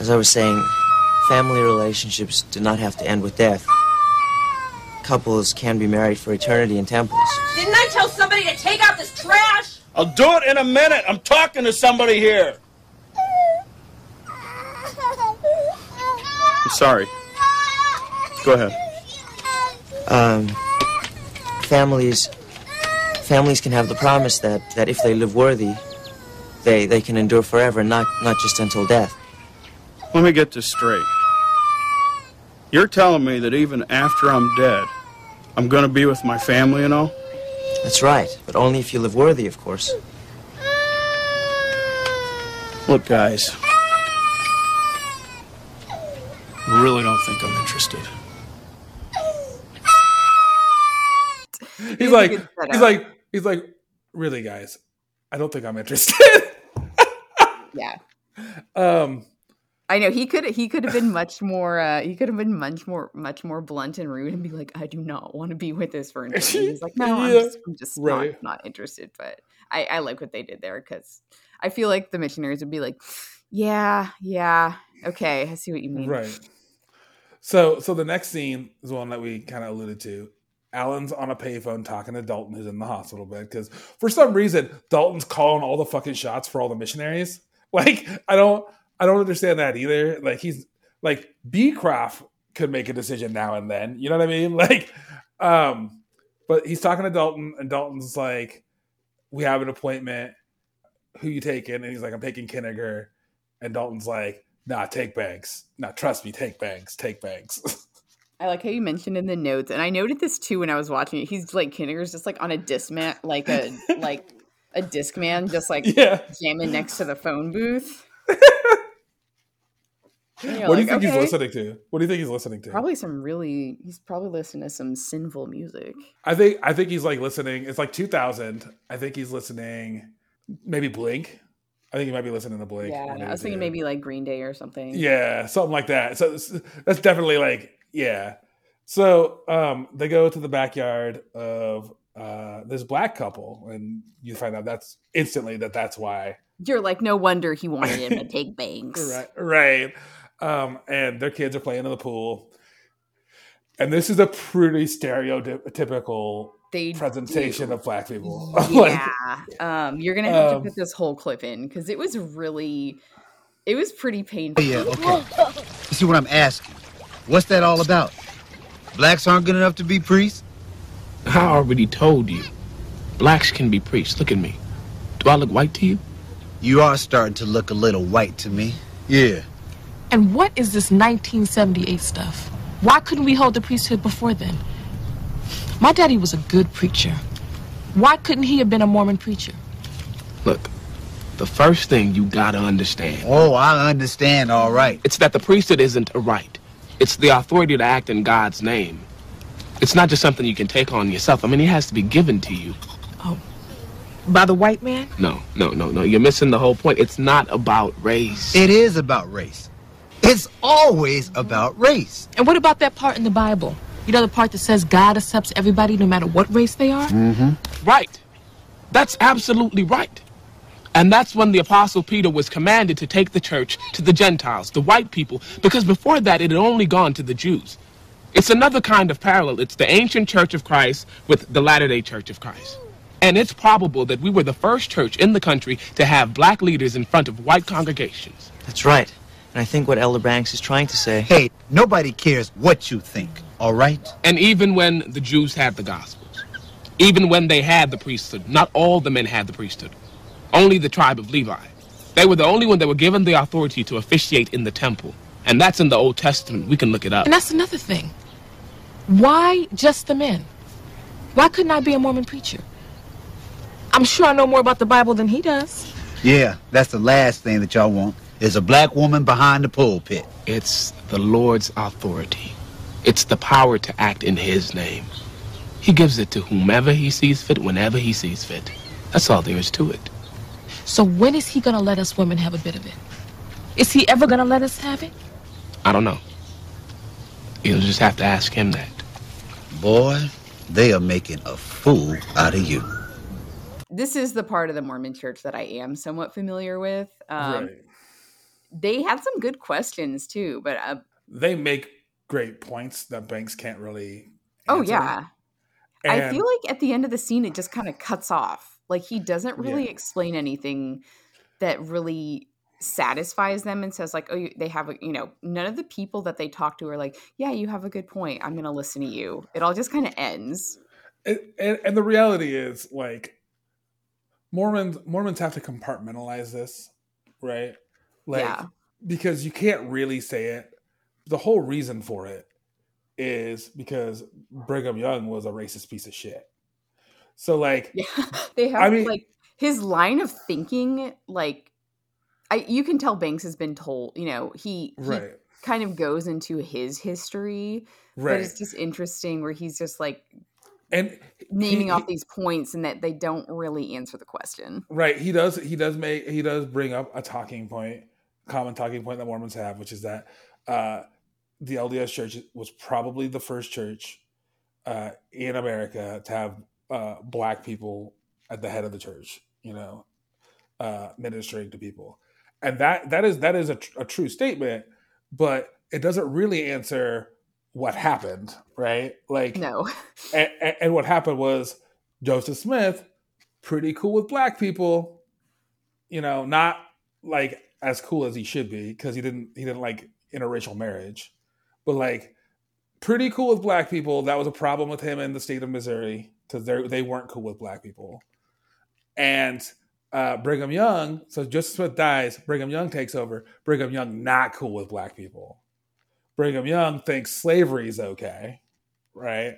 as I was saying, family relationships do not have to end with death. Couples can be married for eternity in temples. Didn't I tell somebody to take out this trash? I'll do it in a minute. I'm talking to somebody here. I'm sorry. Go ahead. Um, families, families can have the promise that, that if they live worthy, They, they can endure forever, not, not just until death. Let me get this straight. You're telling me that even after I'm dead, I'm gonna be with my family and all. That's right, but only if you live worthy, of course. Look, guys, I really don't think I'm interested. He's like, he's like, he's like, really, guys, I don't think I'm interested. Yeah. Um, I know he could he could have been much more uh, he could have been much more much more blunt and rude and be like, I do not want to be with this for an interview. He's like, no, I'm just, I'm just right. not, not interested. But I, I like what they did there, because I feel like the missionaries would be like, yeah, yeah, okay, I see what you mean. Right. So so the next scene is one that we kind of alluded to. Alan's on a payphone talking to Dalton, who's in the hospital bed, because for some reason Dalton's calling all the fucking shots for all the missionaries. Like, I don't. I don't understand that either. Like, he's like, Beecroft could make a decision now and then. You know what I mean? Like, um, but he's talking to Dalton, and Dalton's like, we have an appointment. Who you taking? And he's like, I'm taking Kinniger. And Dalton's like, nah, take Banks. Nah, trust me, take Banks, take Banks. I like how you mentioned in the notes, and I noted this too when I was watching it. He's like, Kinniger's just like on a dismat, like a like a disc man, just like yeah. jamming next to the phone booth. What like, do you think okay. he's listening to? What do you think he's listening to? Probably some really. He's probably listening to some sinful music. I think. I think he's like listening. It's like two thousand. I think he's listening. Maybe Blink. I think he might be listening to Blink. Yeah, I was thinking maybe like Green Day or something. Yeah, something like that. So that's definitely like yeah. So um, they go to the backyard of uh, this black couple, and you find out that's instantly that that's why. You're like, no wonder he wanted him to take Banks. Right. Right. Um, and their kids are playing in the pool. And this is a pretty stereotypical they presentation do. of black people. Yeah. Like, um, you're going to have um, to put this whole clip in, because it was really, it was pretty painful. Yeah, okay. You see what I'm asking? What's that all about? Blacks aren't good enough to be priests? I already told you. Blacks can be priests. Look at me. Do I look white to you? You are starting to look a little white to me. Yeah. And what is this nineteen seventy-eight stuff? Why couldn't we hold the priesthood before then? My daddy was a good preacher. Why couldn't he have been a Mormon preacher? Look, the first thing you gotta understand. Oh, I understand, all right. It's that the priesthood isn't a right. It's the authority to act in God's name. It's not just something you can take on yourself. I mean, it has to be given to you. Oh. By the white man? No, no, no, no. You're missing the whole point. It's not about race. It is about race. It's always about race. And what about that part in the Bible? You know, the part that says God accepts everybody no matter what race they are? Mm-hmm. Right. That's absolutely right. And that's when the Apostle Peter was commanded to take the church to the Gentiles, the white people, because before that it had only gone to the Jews. It's another kind of parallel. It's the ancient Church of Christ with the Latter-day Church of Christ. And it's probable that we were the first church in the country to have black leaders in front of white congregations. That's right. And I think what Elder Banks is trying to say... Hey, nobody cares what you think, all right? And even when the Jews had the Gospels, even when they had the priesthood, not all the men had the priesthood. Only the tribe of Levi. They were the only one that were given the authority to officiate in the temple. And that's in the Old Testament. We can look it up. And that's another thing. Why just the men? Why couldn't I be a Mormon preacher? I'm sure I know more about the Bible than he does. Yeah, that's the last thing that y'all want, is a black woman behind the pulpit. It's the Lord's authority. It's the power to act in his name. He gives it to whomever he sees fit, whenever he sees fit. That's all there is to it. So when is he going to let us women have a bit of it? Is he ever going to let us have it? I don't know. You'll just have to ask him that. Boy, they are making a fool out of you. This is the part of the Mormon church that I am somewhat familiar with. Um, right. They had some good questions too, but uh, they make great points that Banks can't really answer. Oh yeah. And I feel like at the end of the scene, it just kind of cuts off. Like, he doesn't really yeah. explain anything that really satisfies them and says like, oh, they have a, you know, none of the people that they talk to are like, yeah, you have a good point. I'm going to listen to you. It all just kind of ends. And, and, and the reality is, like, Mormons Mormons have to compartmentalize this, right? Like, yeah. Because you can't really say it. The whole reason for it is because Brigham Young was a racist piece of shit. So like, yeah, they have I mean, like his line of thinking, like I, you can tell Banks has been told, you know, he, he right. kind of goes into his history, right. but it's just interesting where he's just like, and naming he, off these points and that they don't really answer the question. Right. He does. He does make, he does bring up a talking point, common talking point that Mormons have, which is that, uh, the L D S Church was probably the first church uh, in America to have uh, black people at the head of the church, you know, uh, ministering to people, and that that is that is a, tr- a true statement, but it doesn't really answer what happened, right? Like, no, and, and what happened was Joseph Smith, pretty cool with black people, you know, not like as cool as he should be because he didn't he didn't like interracial marriage. But like, pretty cool with black people. That was a problem with him in the state of Missouri because they they weren't cool with black people. And uh, Brigham Young, so Joseph Smith dies. Brigham Young takes over. Brigham Young not cool with black people. Brigham Young thinks slavery is okay, right?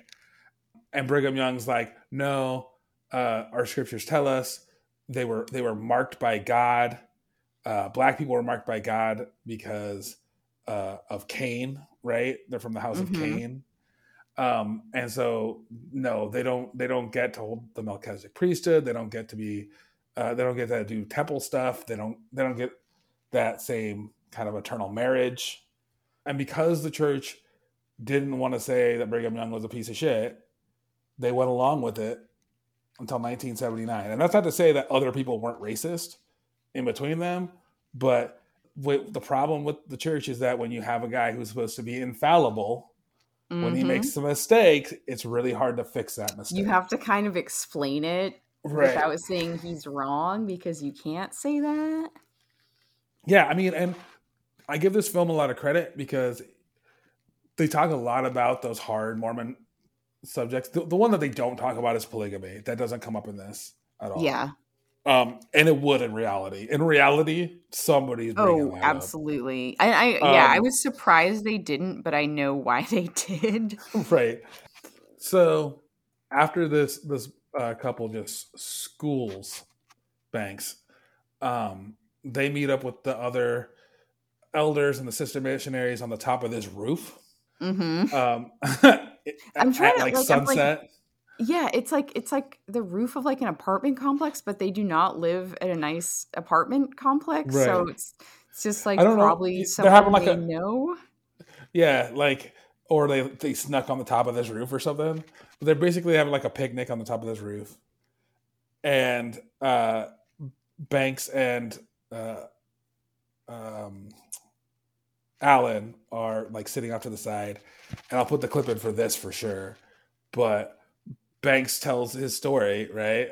And Brigham Young's like, no, uh, our scriptures tell us they were they were marked by God. Uh, black people were marked by God because uh, of Cain. Right, they're from the house mm-hmm. of Cain, um, and so no, they don't. They don't get to hold the Melchizedek priesthood. They don't get to be. Uh, they don't get to do temple stuff. They don't. They don't get that same kind of eternal marriage. And because the church didn't want to say that Brigham Young was a piece of shit, they went along with it until nineteen seventy-nine. And that's not to say that other people weren't racist in between them, but. With the problem with the church is that when you have a guy who's supposed to be infallible, mm-hmm. when he makes a mistake, it's really hard to fix that mistake. You have to kind of explain it right. without saying he's wrong because you can't say that. Yeah, I mean, and I give this film a lot of credit because they talk a lot about those hard Mormon subjects. The, the one that they don't talk about is polygamy. That doesn't come up in this at all. Yeah. Um, and it would in reality. In reality, somebody's bringing oh, absolutely. Up. I, I yeah, um, I was surprised they didn't, but I know why they did. Right. So after this, this uh, couple just schools Banks. Um, they meet up with the other elders and the sister missionaries on the top of this roof. Mm-hmm. Um, it, I'm trying at, to like, like sunset. I'm like- Yeah, it's like it's like the roof of like an apartment complex, but they do not live at a nice apartment complex. Right. So it's it's just like probably someone like they a, know. Yeah, like or they they snuck on the top of this roof or something. But they're basically having like a picnic on the top of this roof. And uh, Banks and uh, um, Alan are like sitting off to the side, and I'll put the clip in for this for sure, but. Banks tells his story, right?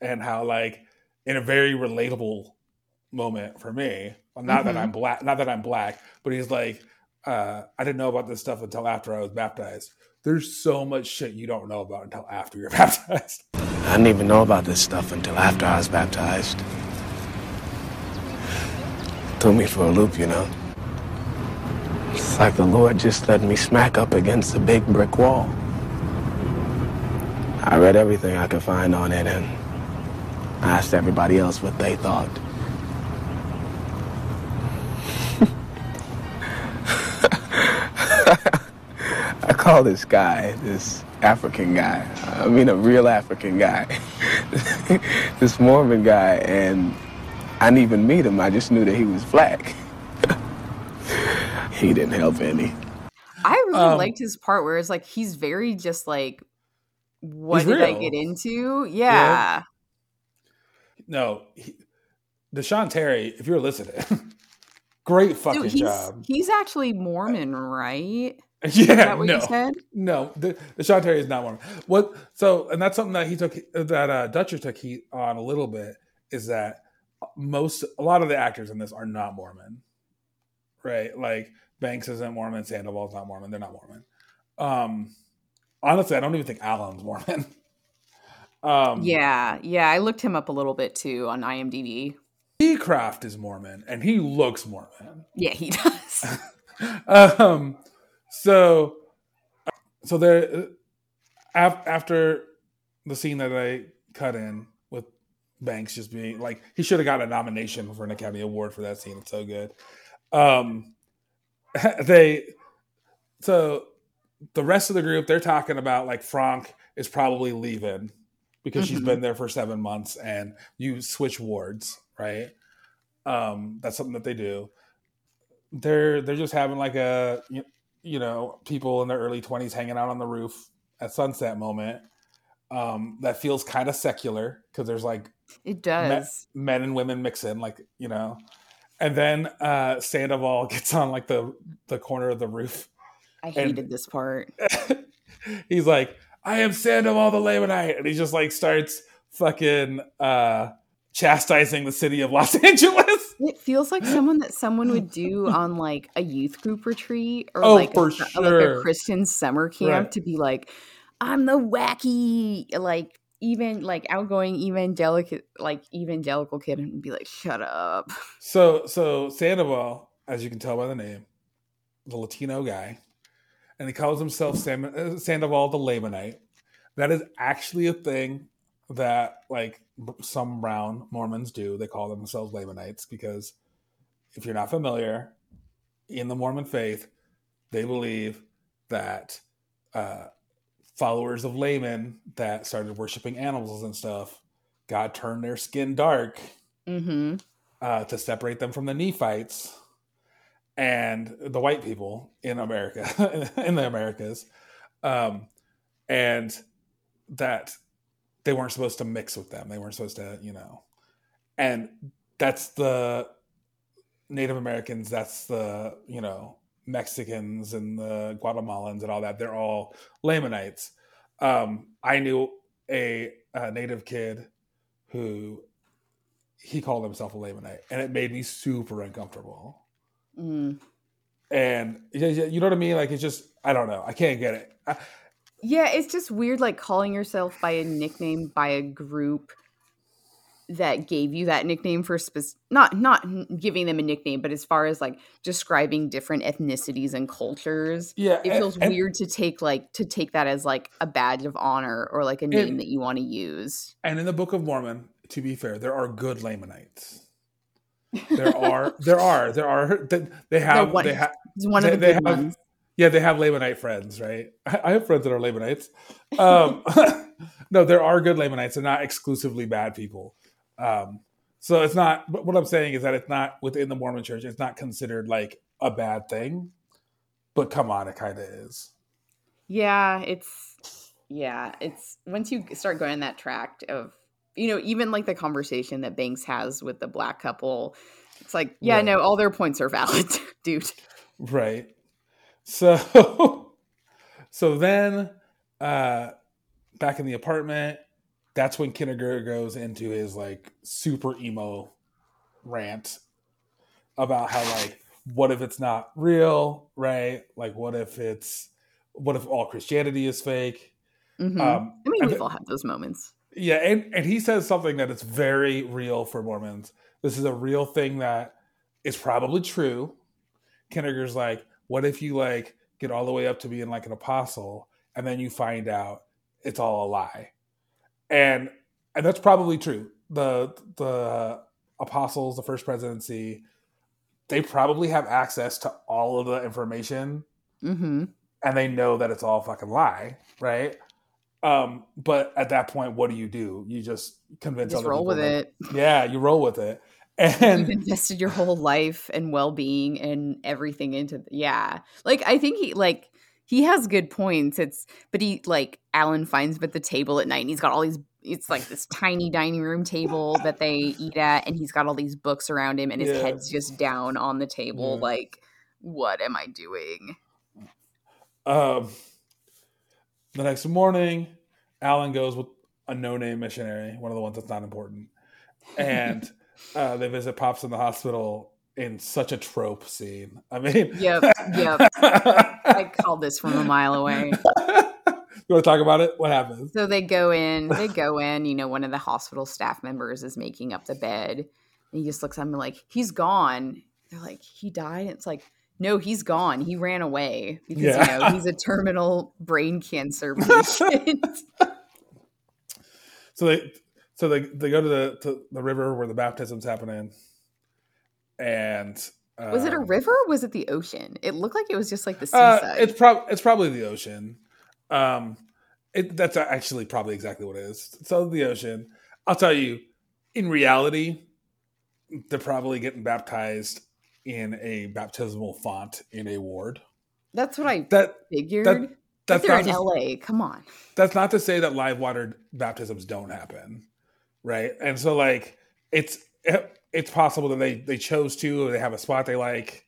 And how, like, in a very relatable moment for me, well, not mm-hmm. that I'm black, not that I'm black, but he's like, uh, I didn't know about this stuff until after I was baptized. There's so much shit you don't know about until after you're baptized. I didn't even know about this stuff until after I was baptized. Threw me for a loop, you know. It's like the Lord just let me smack up against a big brick wall. I read everything I could find on it, and I asked everybody else what they thought. I call this guy, this African guy, I mean a real African guy, this Mormon guy, and I didn't even meet him. I just knew that he was black. He didn't help any. I really um, liked his part where it's like, he's very just like, what he's did real. I get into? Yeah. yeah. No, he, Deshaun Terry, if you're listening, great fucking Dude, he's, job. He's actually Mormon, right? Yeah. Is that what no, you said? No, the, Deshaun Terry is not Mormon. What? So, and that's something that he took, that uh, Dutcher took heat on a little bit, is that most, a lot of the actors in this are not Mormon, right? Like Banks isn't Mormon, Sandoval's not Mormon, they're not Mormon. Um, Honestly, I don't even think Alan's Mormon. Um, yeah, yeah. I looked him up a little bit, too, on IMDb. Seacroft is Mormon, and he looks Mormon. Yeah, he does. um, so so there, af- after the scene that I cut in with Banks just being like, he should have got a nomination for an Academy Award for that scene. It's so good. Um, they, so the rest of the group, they're talking about like Franck is probably leaving because mm-hmm. she's been there for seven months and you switch wards, right? Um, that's something that they do. They're they're just having like a, you know, people in their early twenties hanging out on the roof at sunset moment. Um, that feels kind of secular because there's like it does me, men and women mixing, like, you know. And then uh, Sandoval gets on like the the corner of the roof. I hated and, this part. He's like, I am Sandoval the Lamanite, and he just like starts fucking uh, chastising the city of Los Angeles. It feels like someone that someone would do on like a youth group retreat or oh, like, for a, sure. like a Christian summer camp, right. To be like, I'm the wacky, like even like outgoing evangelical, like evangelical kid, and be like, shut up. So, so Sandoval, as you can tell by the name, the Latino guy, and he calls himself Sam, uh, Sandoval the Lamanite. That is actually a thing that like some brown Mormons do. They call themselves Lamanites because, if you're not familiar, in the Mormon faith, they believe that uh, followers of Laman that started worshiping animals and stuff, God turned their skin dark mm-hmm. uh, to separate them from the Nephites and the white people in America, in the Americas, um, and that they weren't supposed to mix with them. They weren't supposed to, you know, and that's the Native Americans. That's the, you know, Mexicans and the Guatemalans and all that. They're all Lamanites. Um, I knew a, a Native kid who he called himself a Lamanite, and it made me super uncomfortable. Mm. And you know what I mean? Like, it's just, I don't know. I can't get it. I, Yeah, it's just weird, like, calling yourself by a nickname by a group that gave you that nickname for spe- – not not giving them a nickname, but as far as, like, describing different ethnicities and cultures. Yeah. It feels and, weird and, to take, like, to take that as, like, a badge of honor or, like, a name and, that you want to use. And in the Book of Mormon, to be fair, there are good Lamanites. There are. there are. There are. They, they have – they have, one of the they, good they have, ones. Yeah, they have Lamanite friends, right? I have friends that are Lamanites. Um, no, there are good Lamanites. They're not exclusively bad people. Um, so it's not, but what I'm saying is that it's not within the Mormon church. It's not considered like a bad thing, but come on, it kind of is. Yeah, it's, yeah, it's, once you start going that tract of, you know, even like the conversation that Banks has with the black couple, it's like, yeah, right. No, all their points are valid, dude. Right. So, so then, uh, back in the apartment, that's when Kinnegar goes into his like super emo rant about how like, what if it's not real, right? Like, what if it's, what if all Christianity is fake? Mm-hmm. Um, I mean, we've all had those moments. Yeah, and and he says something that is very real for Mormons. This is a real thing that is probably true. Kinnegar's like, what if you like get all the way up to being like an apostle and then you find out it's all a lie? And and that's probably true. The the apostles, the first presidency, they probably have access to all of the information mm-hmm. and they know that it's all a fucking lie, right? Um, but at that point, what do you do? You just convince just other people. Just roll with that, it. Yeah, you roll with it. And you've invested your whole life and well-being and everything into the, yeah. Like, I think he like he has good points. It's but he like Alan finds him at the table at night, and he's got all these. It's like this tiny dining room table that they eat at, and he's got all these books around him, and his yeah. head's just down on the table. Yeah. Like, what am I doing? Um, the next morning, Alan goes with a no-name missionary, one of the ones that's not important, and. Uh, they visit Pops in the hospital in such a trope scene. I mean, yep, yep. I called this from a mile away. You want to talk about it? What happens? So they go in. They go in. You know, one of the hospital staff members is making up the bed. And he just looks at him like, he's gone. They're like, he died. It's like, no, he's gone. He ran away because, yeah. you know, he's a terminal brain cancer patient. So they, so they, they go to the to the river where the baptism's happening, and um, was it a river? Or was it the ocean? It looked like it was just like the seaside. Uh, it's probably it's probably the ocean. Um, it, that's actually probably exactly what it is. So the ocean. I'll tell you, in reality, they're probably getting baptized in a baptismal font in a ward. That's what I that, figured. That, that's they're not in to, L A. Come on. That's not to say that live water baptisms don't happen, right? And so, like, it's it's possible that they they chose to, or they have a spot they like.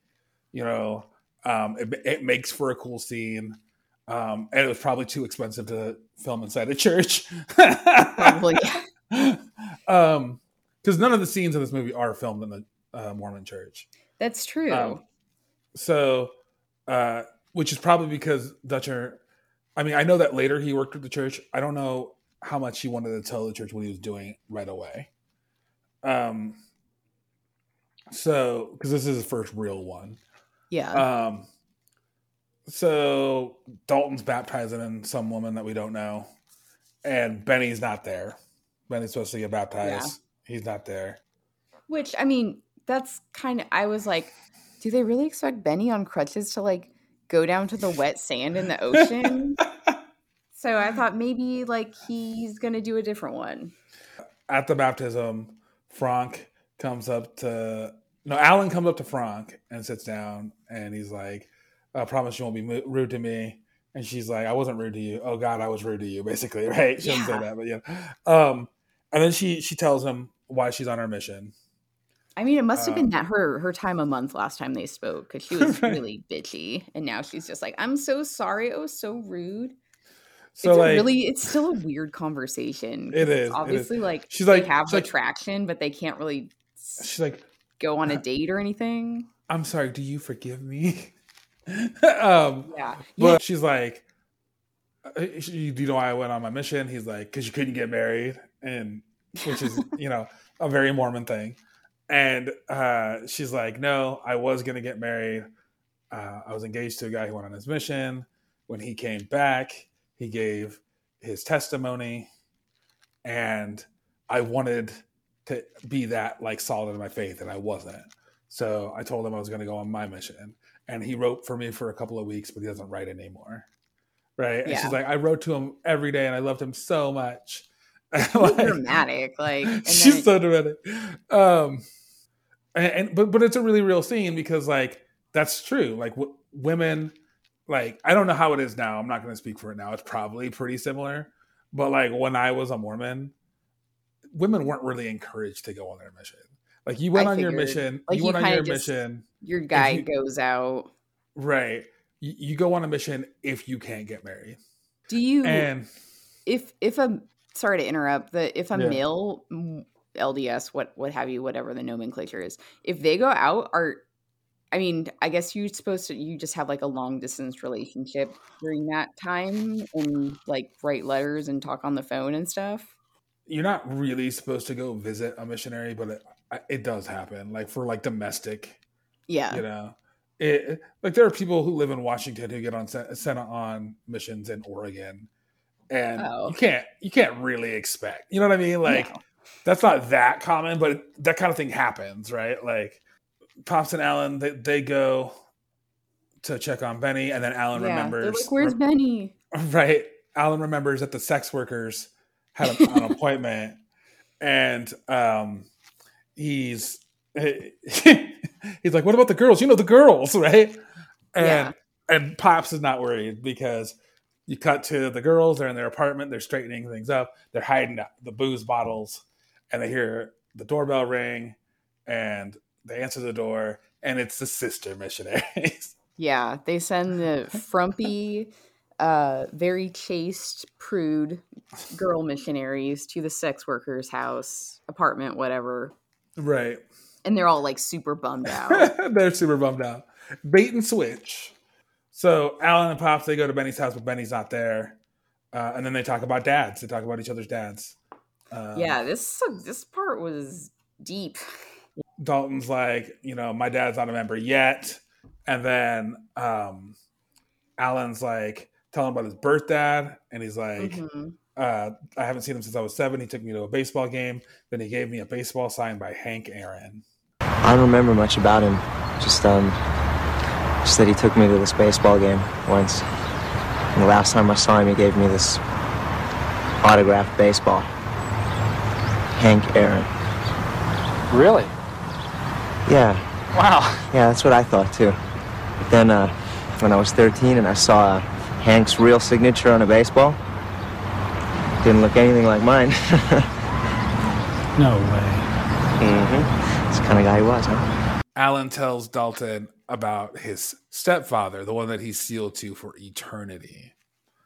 You know, um, it, it makes for a cool scene. Um, and it was probably too expensive to film inside a church. Probably. Um, because none of the scenes in this movie are filmed in the uh, Mormon church. That's true. Um, so, uh, which is probably because Dutcher, I mean, I know that later he worked with the church. I don't know how much he wanted to tell the church what he was doing right away. Um, so, because this is his first real one. Yeah. Um, so Dalton's baptizing in some woman that we don't know. And Benny's not there. Benny's supposed to get baptized. Yeah. He's not there. Which, I mean, that's kind of, I was like, do they really expect Benny on crutches to like go down to the wet sand in the ocean? So I thought maybe like he's going to do a different one. At the baptism, Frank comes up to, no, Alan comes up to Frank and sits down, and he's like, I promise you won't be rude to me. And she's like, I wasn't rude to you. Oh, God, I was rude to you, basically, right? She yeah. doesn't say that, but yeah. Um, and then she she tells him why she's on her mission. I mean, it must have um, been that her her time a month last time they spoke, because she was right. really bitchy. And now she's just like, I'm so sorry. It was so rude. So it's like, really, it's still a weird conversation. It is. Obviously, it is. Like, she's they like, have she's attraction, like, but they can't really she's like, go on a date or anything. I'm sorry. Do you forgive me? um, yeah. But she's like, do you know why I went on my mission? He's like, because you couldn't get married, and which is, you know, a very Mormon thing. And uh, she's like, no, I was going to get married. Uh, I was engaged to a guy who went on his mission. When he came back, he gave his testimony, and I wanted to be that like solid in my faith, and I wasn't. So I told him I was going to go on my mission. And he wrote for me for a couple of weeks, but he doesn't write anymore. Right. Yeah. And she's like, I wrote to him every day and I loved him so much. Like, dramatic. Like, and she's then- so dramatic. Um, and, and but, but it's a really real scene, because like, that's true. Like w- women, like, I don't know how it is now. I'm not going to speak for it now. It's probably pretty similar, but like when I was a Mormon, women weren't really encouraged to go on their mission. Like you went I on figured, your mission, like you went you on your just, mission. Your guy you, goes out. Right. You, you go on a mission if you can't get married. Do you, and if, if a, sorry to interrupt, the if a yeah. male L D S, what, what have you, whatever the nomenclature is, if they go out are, I mean, I guess you're supposed to, you just have like a long distance relationship during that time and like write letters and talk on the phone and stuff. You're not really supposed to go visit a missionary, but it, It does happen, like for like domestic, yeah. You know, it like there are people who live in Washington who get on sent on missions in Oregon, and oh. you can't you can't really expect, you know what I mean? Like no. That's not that common, but it, that kind of thing happens, right? Like Pops and Alan, they, they go to check on Benny, and then Alan yeah. remembers. They're like, where's re- Benny? Right, Alan remembers that the sex workers had a, an appointment, and um. He's he's like, what about the girls? You know the girls, right? And yeah. and Pops is not worried, because you cut to the girls. They're in their apartment. They're straightening things up. They're hiding the booze bottles, and they hear the doorbell ring, and they answer the door, and it's the sister missionaries. Yeah, they send the frumpy, uh, very chaste, prude girl missionaries to the sex worker's house, apartment, whatever. Right. And they're all like super bummed out. They're super bummed out. Bait and switch. So Alan and Pops, they go to Benny's house, but Benny's not there. Uh, and then they talk about dads. They talk about each other's dads. Um, yeah, this this part was deep. Dalton's like, you know, my dad's not a member yet. And then um, Alan's like telling him about his birth dad, and he's like, mm-hmm. uh, I haven't seen him since I was seven. He took me to a baseball game. Then he gave me a baseball signed by Hank Aaron. I don't remember much about him. Just um, just that he took me to this baseball game once. And the last time I saw him, he gave me this autographed baseball. Hank Aaron. Really? Yeah. Wow. Yeah, that's what I thought, too. But then uh, when I was thirteen and I saw uh, Hank's real signature on a baseball, didn't look anything like mine. No way. Mm-hmm. That's the kind of guy he was, huh? Alan tells Dalton about his stepfather, the one that he's sealed to for eternity.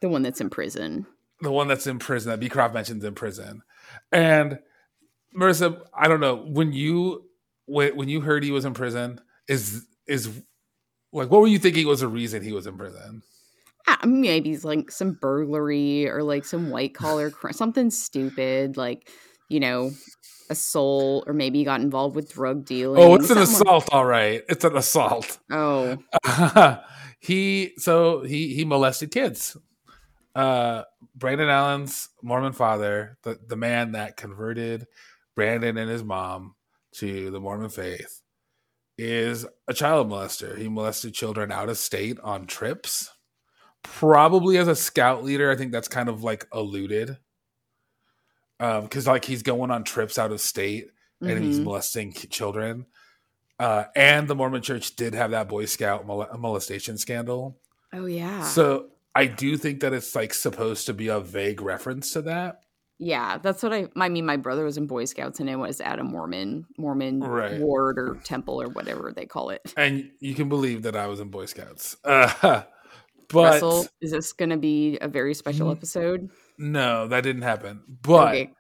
The one that's in prison. The one that's in prison, that B. Croft mentions in prison. And Marissa, I don't know, when you... When you heard he was in prison, is is like what were you thinking was the reason he was in prison? Uh, maybe it's like some burglary or like some white collar crime, something stupid, like you know, assault, or maybe he got involved with drug dealing. Oh, it's an assault, like- all right. It's an assault. Oh, uh, he so he he molested kids. Uh, Brandon Allen's Mormon father, the the man that converted Brandon and his mom to the Mormon faith, is a child molester. He molested children out of state on trips, probably as a scout leader. I think that's kind of like alluded, because um, like he's going on trips out of state and mm-hmm. he's molesting children. Uh, and the Mormon Church did have that Boy Scout mol- molestation scandal. Oh yeah. So I do think that it's like supposed to be a vague reference to that. Yeah, that's what I, I mean, my brother was in Boy Scouts and it was at a Mormon Mormon right. ward or temple or whatever they call it. And you can believe that I was in Boy Scouts. Uh, but Russell, is this going to be a very special episode? No, that didn't happen. But okay.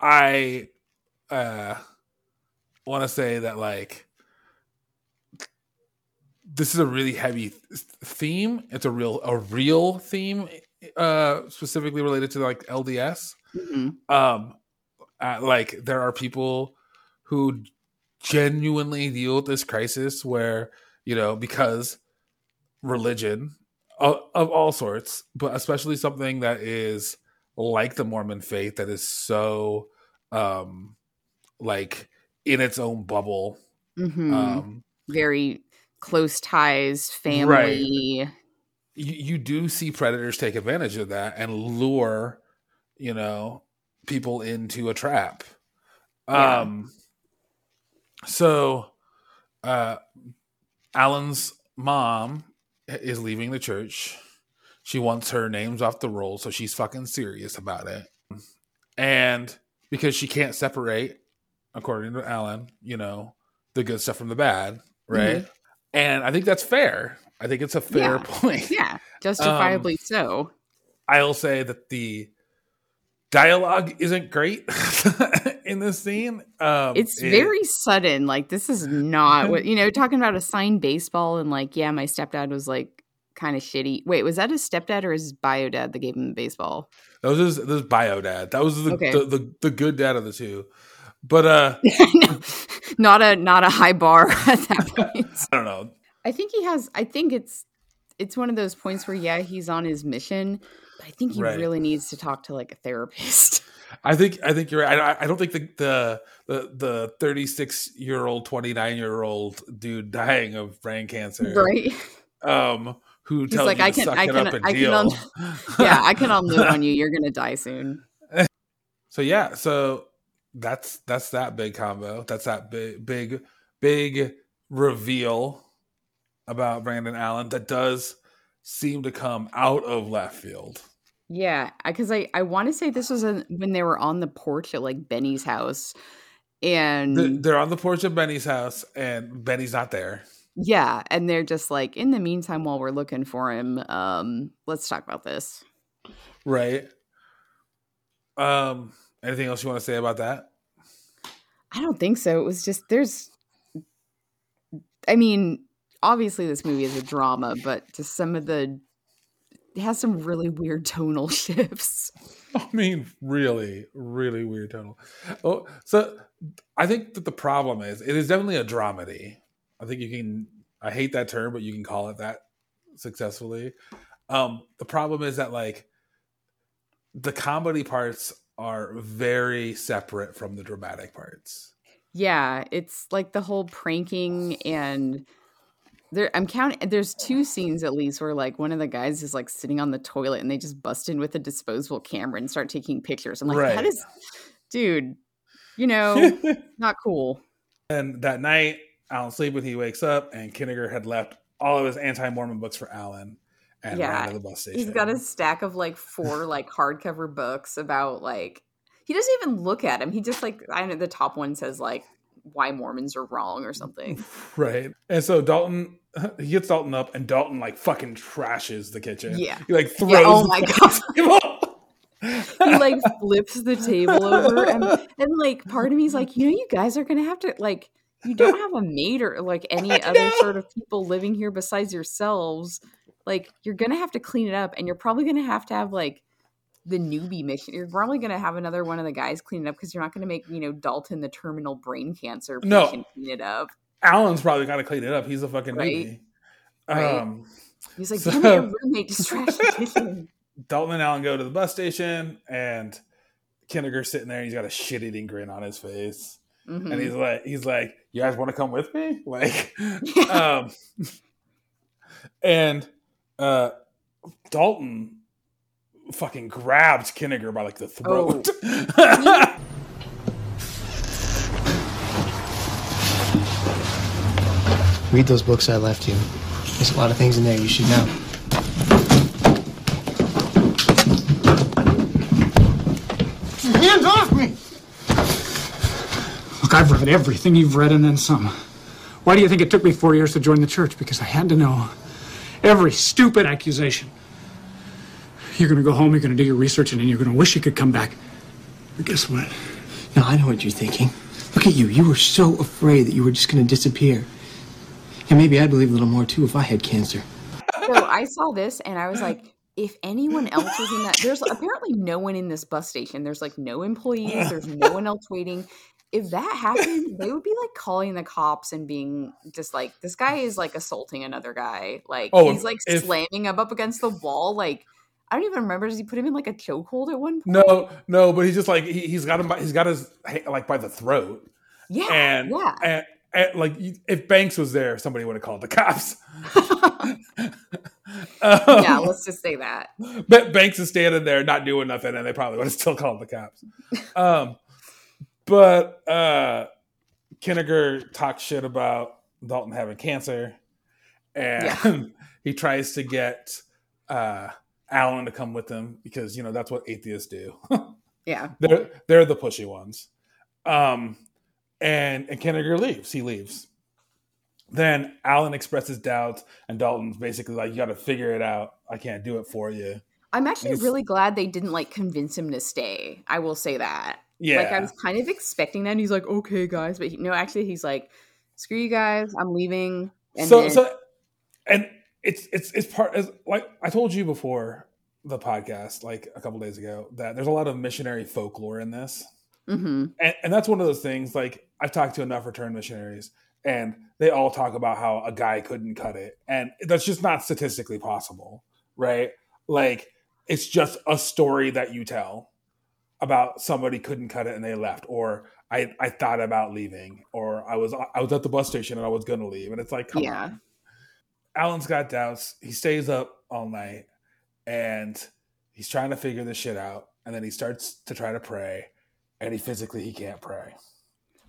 I uh, want to say that, like, this is a really heavy theme. It's a real a real theme. Uh, specifically related to like L D S. Mm-hmm. Um, uh, like there are people who genuinely deal with this crisis where, you know, because religion uh, of all sorts, but especially something that is like the Mormon faith that is so um, like in its own bubble. Mm-hmm. Um, Very close ties, family. Right. You, you do see predators take advantage of that and lure, you know, people into a trap. Yeah. Um, so uh, Alan's mom is leaving the church. She wants her names off the roll, so she's fucking serious about it. And because she can't separate, according to Alan, you know, the good stuff from the bad, right? Mm-hmm. And I think that's fair. I think it's a fair yeah. point. Yeah, justifiably um, so. I'll say that the dialogue isn't great in this scene. Um, it's it, very sudden. Like, this is not what, you know, talking about assigned baseball and like, yeah, my stepdad was like kind of shitty. Wait, was that his stepdad or his bio dad that gave him the baseball? That was his, his bio dad. That was the, okay. the, the, the good dad of the two. But uh, no, not a not a high bar at that point. I don't know. I think he has, I think it's, it's one of those points where, yeah, he's on his mission, but I think he right. really needs to talk to like a therapist. I think, I think you're right. I, I don't think the, the, the, the thirty-six year old, twenty-nine year old dude dying of brain cancer. Right. Um, who he's tells like, you I to can, suck I it can, up and I deal. Can un- yeah. I can unload on you. You're going to die soon. So yeah. So that's, that's that big combo. That's that big, big, big reveal about Brandon Allen that does seem to come out of left field. Yeah, because I, I want to say this was a, when they were on the porch at like Benny's house. And the, they're on the porch at Benny's house and Benny's not there. Yeah, and they're just like, in the meantime, while we're looking for him, um, let's talk about this. Right. Um, anything else you want to say about that? I don't think so. It was just, there's, I mean... Obviously, this movie is a drama, but to some of the, it has some really weird tonal shifts. I mean, really, really weird tonal. Oh, so I think that the problem is it is definitely a dramedy. I think you can I hate that term, but you can call it that successfully. Um, the problem is that, like, the comedy parts are very separate from the dramatic parts. Yeah, it's like the whole pranking and there. I'm counting. There's two scenes at least where, like, one of the guys is like sitting on the toilet and they just bust in with a disposable camera and start taking pictures. I'm like, right. That is, dude, you know, not cool. And that night, Alan's sleeping. He wakes up, and Kinniger had left all of his anti-Mormon books for Alan. And yeah, ran to the bus station. He's got a stack of like four like hardcover books about like. He doesn't even look at him. He just like, I know the top one says like why Mormons are wrong or something. Right. And so Dalton, he gets Dalton up and Dalton like fucking trashes the kitchen. Yeah. He like throws. Yeah, oh my God. He like flips the table over. And, and like part of me is like, you know, you guys are going to have to like, you don't have a maid or like any other sort of people living here besides yourselves. Like you're going to have to clean it up and you're probably going to have to have like, the newbie mission. You're probably going to have another one of the guys clean it up because you're not going to make, you know, Dalton the terminal brain cancer patient clean it up. Alan's probably got to clean it up. He's a fucking newbie. Right. Um, He's like, so, damn it, your roommate just trashed the kitchen. Dalton and Alan go to the bus station and Kinniger's sitting there and he's got a shit-eating grin on his face. Mm-hmm. And he's like, he's like, you guys want to come with me? Like, um, and uh, Dalton fucking grabbed Kinniger by like the throat. Oh. Read those books I left you. There's a lot of things in there you should know. Hands off me! Look, I've read everything you've read and then some. Why do you think it took me four years to join the church? Because I had to know every stupid accusation. You're going to go home, you're going to do your research, and then you're going to wish you could come back. But guess what? No, I know what you're thinking. Look at you. You were so afraid that you were just going to disappear. And maybe I'd believe a little more, too, if I had cancer. So I saw this, and I was like, if anyone else was in that... There's apparently no one in this bus station. There's, like, no employees. There's no one else waiting. If that happened, they would be, like, calling the cops and being just like, this guy is, like, assaulting another guy. Like, oh, he's, like, if- slamming him up against the wall, like... I don't even remember. Does he put him in like a chokehold at one point? No, no. But he's just like he, he's got him. By, he's got his like by the throat. Yeah, and, yeah. And, and like if Banks was there, somebody would have called the cops. um, yeah, let's just say that. But Banks is standing there, not doing nothing, and they probably would have still called the cops. um, but uh, Kinniger talks shit about Dalton having cancer, and yeah. He tries to get. Uh, Alan to come with them because, you know, that's what atheists do. Yeah. They're, they're the pushy ones. Um, and, and Kinniger leaves. He leaves. Then Alan expresses doubts and Dalton's basically like, you got to figure it out. I can't do it for you. I'm actually really glad they didn't like convince him to stay. I will say that. Yeah. Like I was kind of expecting that. And he's like, okay guys. But he, no, actually he's like, screw you guys. I'm leaving. And so, then- so, and, It's it's it's part it's like I told you before the podcast, like a couple days ago, that there's a lot of missionary folklore in this, mm-hmm. and, and that's one of those things. Like I've talked to enough returned missionaries, and they all talk about how a guy couldn't cut it, and that's just not statistically possible, right? Like it's just a story that you tell about somebody couldn't cut it and they left, or I I thought about leaving, or I was I was at the bus station and I was gonna leave, and it's like come yeah. on. Alan's got doubts. He stays up all night and he's trying to figure this shit out. And then he starts to try to pray and he physically, he can't pray.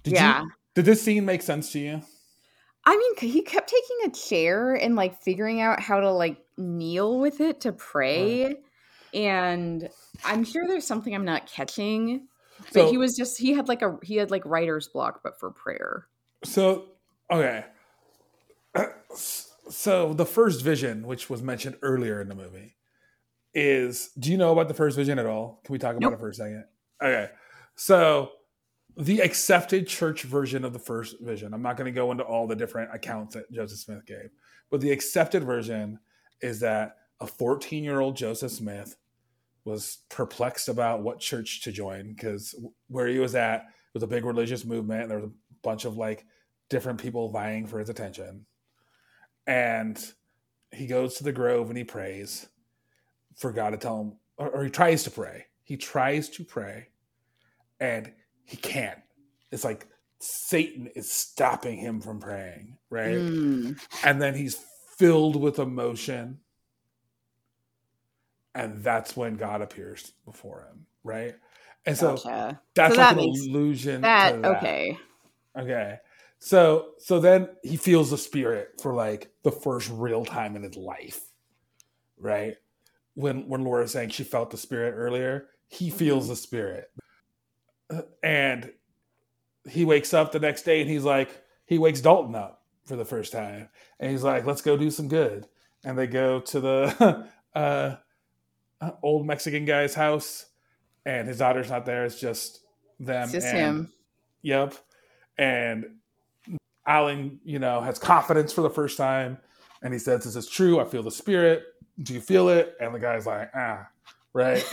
Did yeah. you, did this scene make sense to you? I mean, he kept taking a chair and like figuring out how to like kneel with it to pray. Right. And I'm sure there's something I'm not catching, but so, he was just, he had like a, he had like writer's block, but for prayer. So, okay. So the first vision, which was mentioned earlier in the movie, is... Do you know about the first vision at all? Can we talk about nope. it for a second? Okay. So the accepted church version of the first vision. I'm not going to go into all the different accounts that Joseph Smith gave. But the accepted version is that a fourteen-year-old Joseph Smith was perplexed about what church to join because where he was at was a big religious movement. And there was a bunch of like different people vying for his attention. and he goes to the grove and he prays for God to tell him, or, or he tries to pray. He tries to pray and he can't. It's like Satan is stopping him from praying, right? Mm. And then he's filled with emotion. And that's when God appears before him, right? And so gotcha. that's so like that an allusion that, to that. Okay. Okay. So, so then he feels the spirit for like the first real time in his life, right? When when Laura's saying she felt the spirit earlier, he feels the spirit. And he wakes up the next day and he's like, he wakes Dalton up for the first time. And he's like, let's go do some good. And they go to the uh, old Mexican guy's house and his daughter's not there. It's just them. It's just and, him. Yep. And Alan, you know, has confidence for the first time. And he says, this is true. I feel the spirit. Do you feel it? And the guy's like, ah, right.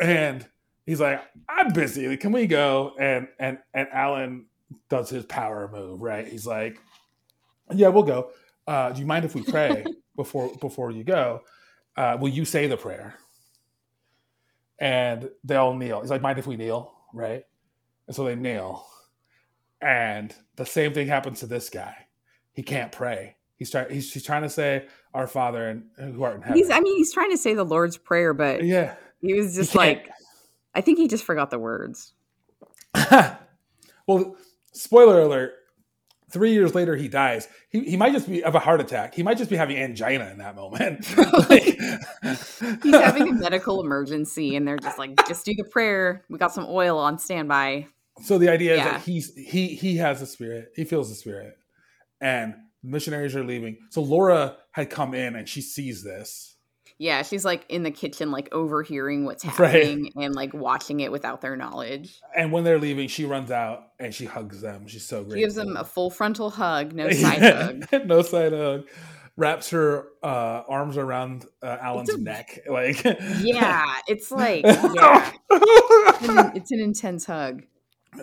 And he's like, I'm busy. Can we go? And and and Alan does his power move, right? He's like, yeah, we'll go. Uh, do you mind if we pray before before you go? Uh, will you say the prayer? And they all kneel. He's like, mind if we kneel? Right? And so they kneel. And the same thing happens to this guy. He can't pray. He's trying. He's, he's trying to say, "Our Father and who art in heaven." He's, I mean, he's trying to say the Lord's Prayer, but yeah, he was just he like, I think he just forgot the words. Well, spoiler alert: three years later, he dies. He he might just be of a heart attack. He might just be having angina in that moment. Like, he's having a medical emergency, and they're just like, "Just do the prayer. We got some oil on standby." So the idea yeah. is that he's he he has the spirit. He feels the spirit, and missionaries are leaving. So Laura had come in and she sees this. Yeah, she's like in the kitchen, like overhearing what's happening right. and like watching it without their knowledge. And when they're leaving, she runs out and she hugs them. She's so grateful. She gives them a full frontal hug, no side hug. No side hug. Wraps her uh, arms around uh, Alan's a, neck. Like yeah, it's like yeah. It's, an, it's an intense hug.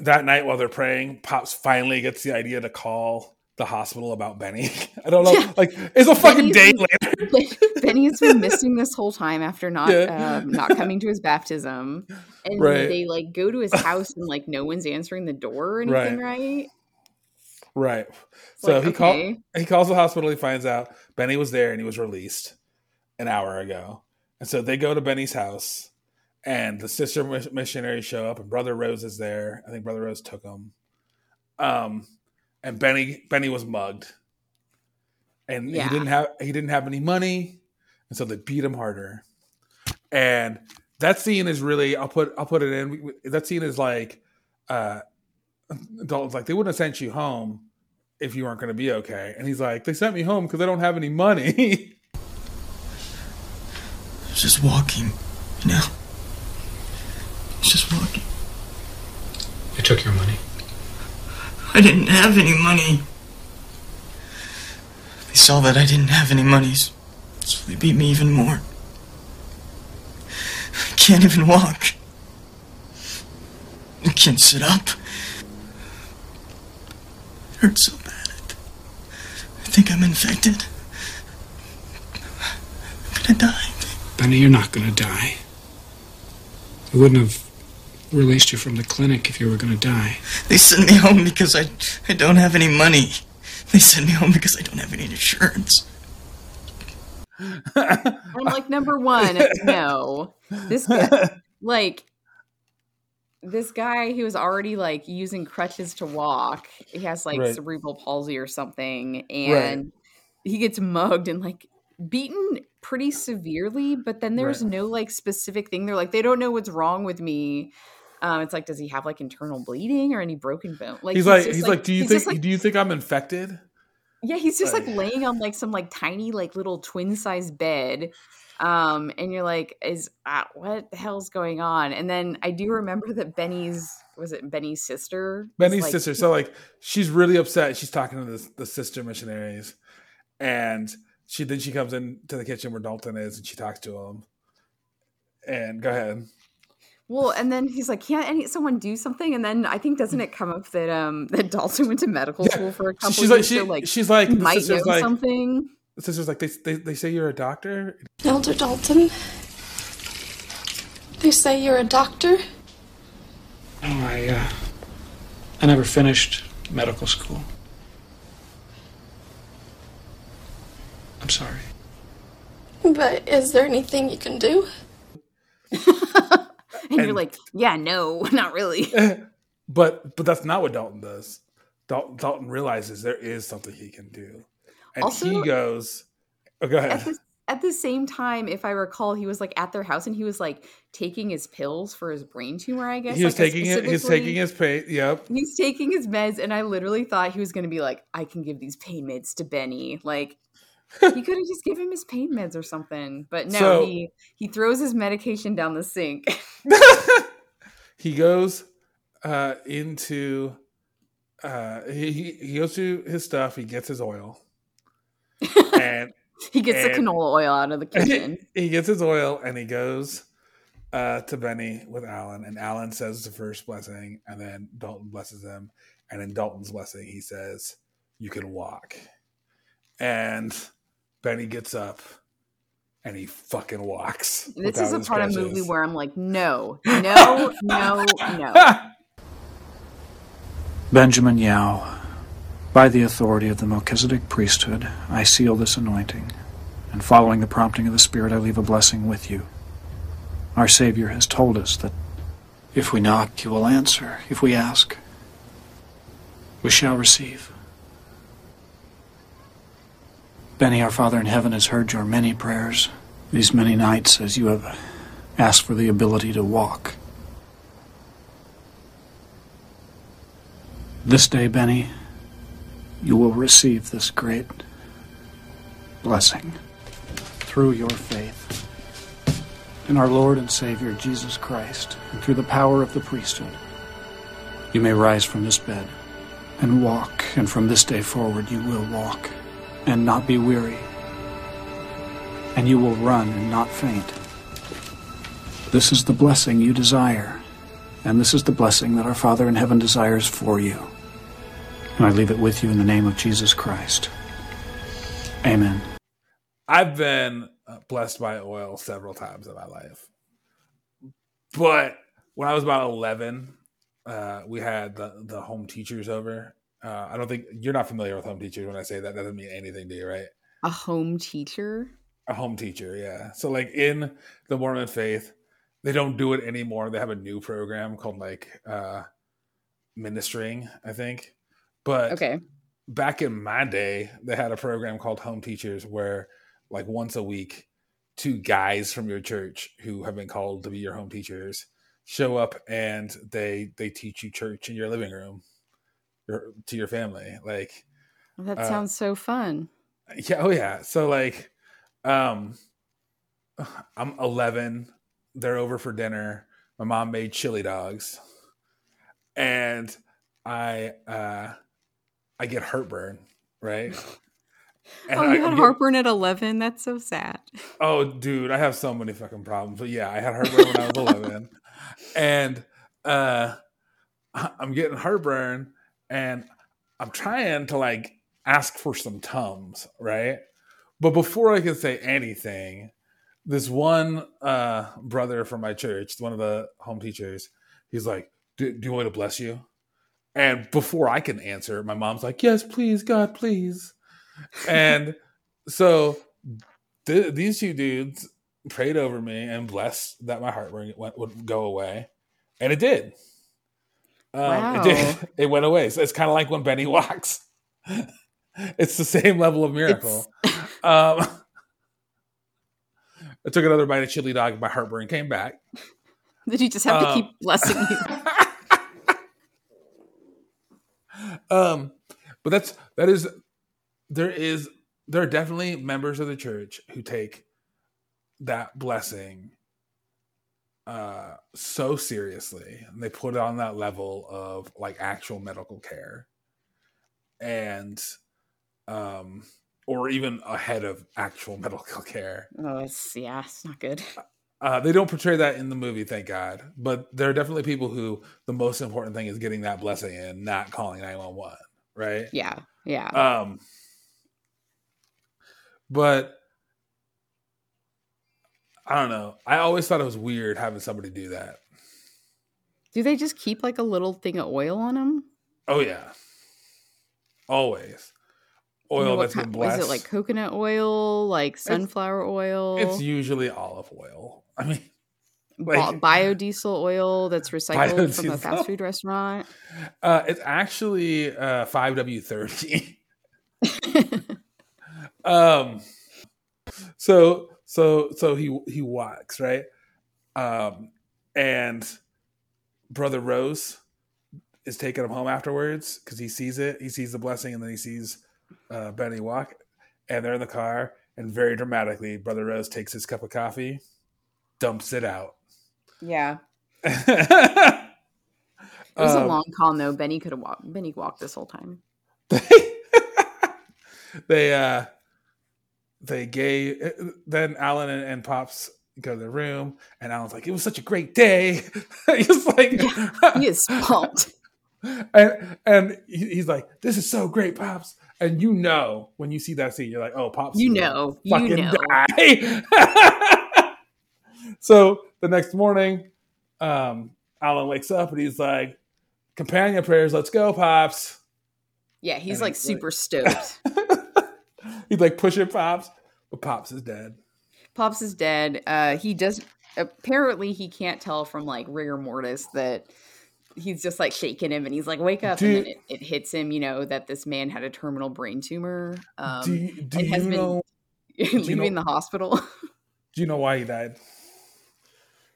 That night while they're praying, Pops finally gets the idea to call the hospital about Benny. I don't know. Yeah. Like it's a fucking Benny's, day later. Benny has been missing this whole time after not yeah. um, not coming to his baptism, and right. they like go to his house and like no one's answering the door or anything, right? Right. right. So like, he okay. call, he calls the hospital. He finds out Benny was there and he was released an hour ago, and so they go to Benny's house, and the sister missionaries show up, and Brother Rose is there. I think Brother Rose took him. Um. And Benny Benny was mugged, and yeah. he didn't have he didn't have any money, and so they beat him harder. And that scene is really I'll put I'll put it in. We, that scene is like, uh, Dalton's like, they wouldn't have sent you home if you weren't going to be okay. And he's like, they sent me home because I don't have any money. It's just walking, you know. It's just walking. They took your money. I didn't have any money. They saw that I didn't have any monies, so they beat me even more. I can't even walk. I can't sit up. It hurts so bad. I think I'm infected. I'm gonna die. Benny, you're not gonna die. They wouldn't have released you from the clinic if you were going to die. They sent me home because I I don't have any money. They sent me home because I don't have any insurance. I'm like, number one, no. This guy, like, this guy, he was already, like, using crutches to walk. He has, like, right. cerebral palsy or something. And right. he gets mugged and, like, beaten pretty severely. But then there's right. no, like, specific thing. They're like, they don't know what's wrong with me. Um, it's like, does he have like internal bleeding or any broken bone? Like he's, he's like, he's like, like, do you think, like, do you think I'm infected? Yeah, he's just like, like laying on like some like tiny like little twin size bed, um, and you're like, is uh, what the hell's going on? And then I do remember that Benny's was it Benny's sister? Benny's like, sister. So like, she's really upset. She's talking to the, the sister missionaries, and she then she comes into the kitchen where Dalton is, and she talks to him. And go ahead. Well, and then he's like, can't any, someone do something? And then I think, doesn't it come up that um that Dalton went to medical yeah. school for a couple she's years? Like, she, so like, she's like, might know like, something. The sister's like, they, they they say you're a doctor? Elder Dalton, they say you're a doctor? No, oh, I, uh, I never finished medical school. I'm sorry. But is there anything you can do? And, and you're like, yeah, no, not really. But but that's not what Dalton does. Dal- Dalton realizes there is something he can do. And also, he goes, oh, go ahead. At the, at the same time, if I recall, he was like at their house and he was like taking his pills for his brain tumor, I guess. He was like, taking it, he's taking his pain, yep. He's taking his meds, and I literally thought he was going to be like, I can give these pain meds to Benny. Like, he could have just given him his pain meds or something. But no, so, he, he throws his medication down the sink. He goes uh, into, uh, he, he goes through his stuff. He gets his oil. And he gets and, the canola oil out of the kitchen. He, he gets his oil and he goes uh, to Benny with Alan. And Alan says the first blessing. And then Dalton blesses him. And in Dalton's blessing, he says, you can walk. And Benny gets up and he fucking walks. This is a part of the movie where I'm like, no, no, no, no. Benjamin Yao, by the authority of the Melchizedek priesthood, I seal this anointing, and following the prompting of the Spirit, I leave a blessing with you. Our Savior has told us that if we knock, you will answer. If we ask, we shall receive. Benny, our Father in heaven, has heard your many prayers these many nights as you have asked for the ability to walk. This day, Benny, you will receive this great blessing through your faith in our Lord and Savior, Jesus Christ, and through the power of the priesthood. You may rise from this bed and walk, and from this day forward you will walk and not be weary, and you will run and not faint. This is the blessing you desire, and this is the blessing that our Father in heaven desires for you. And I leave it with you in the name of Jesus Christ. Amen. I've been blessed by oil several times in my life. But when I was about eleven, uh, we had the, the home teachers over. Uh, I don't think you're not familiar with home teachers when I say that. That doesn't mean anything to you, right? A home teacher? A home teacher, yeah. So like in the Mormon faith, they don't do it anymore. They have a new program called like uh, ministering, I think. But okay. Back in my day, they had a program called home teachers where like once a week, two guys from your church who have been called to be your home teachers show up and they they teach you church in your living room. Your, to your family, like that uh, sounds so fun. Yeah, oh yeah. So like, um, I'm eleven. They're over for dinner. My mom made chili dogs, and I uh, I get heartburn. Right? And oh, you I, had I get, heartburn at eleven? That's so sad. Oh, dude, I have so many fucking problems. But yeah, I had heartburn when I was eleven, and uh, I'm getting heartburn. And I'm trying to like ask for some Tums, right? But before I can say anything, this one uh, brother from my church, one of the home teachers, he's like, do, do you want me to bless you? And before I can answer, my mom's like, yes, please, God, please. And so th- these two dudes prayed over me and blessed that my heartburn went, would go away. And it did. Um, wow. it, did, it went away. So it's kind of like when Benny walks. It's the same level of miracle. um, I took another bite of chili dog. My heartburn came back. Did you just have um, to keep blessing you? um, but that's that is there is there are definitely members of the church who take that blessing uh so seriously, and they put it on that level of like actual medical care, and um or even ahead of actual medical care. Oh it's yeah it's not good. Uh, they don't portray that in the movie, thank God. But there are definitely people who the most important thing is getting that blessing and not calling nine one one, right? Yeah, yeah. Um, but I don't know. I always thought it was weird having somebody do that. Do they just keep like a little thing of oil on them? Oh, yeah. Always. Oil, you know, that's been blessed. Is it like coconut oil, like sunflower it's, oil? It's usually olive oil. I mean, like, biodiesel oil that's recycled biodiesel. from a fast food restaurant. Uh, it's actually uh, five W thirty. um, so so so he he walks, right, um, and Brother Rose is taking him home afterwards because he sees it. He sees the blessing, and then he sees uh, Benny walk, and they're in the car. And very dramatically, Brother Rose takes his cup of coffee, dumps it out. Yeah. It was um, a long con, though. Benny could have walked. Benny walked this whole time. They, they, uh, they gave. Then Alan and, and Pops go to their room, and Alan's like, "It was such a great day." He's like, yeah, he is pumped. And and he's like, "This is so great, Pops." And you know, when you see that scene, you're like, "Oh, Pops, you know, fucking you know. die." So the next morning, um, Alan wakes up and he's like, "Companion prayers, let's go, Pops." Yeah, he's and like he's super like, stoked. He's like pushing Pops, but Pops is dead. Pops is dead. Uh, he does apparently he can't tell from like rigor mortis that he's just like shaking him, and he's like, "Wake up!" Do and then it, it hits him, you know, that this man had a terminal brain tumor um, do you, do and has been know, leaving you know, the hospital. Do you know why he died?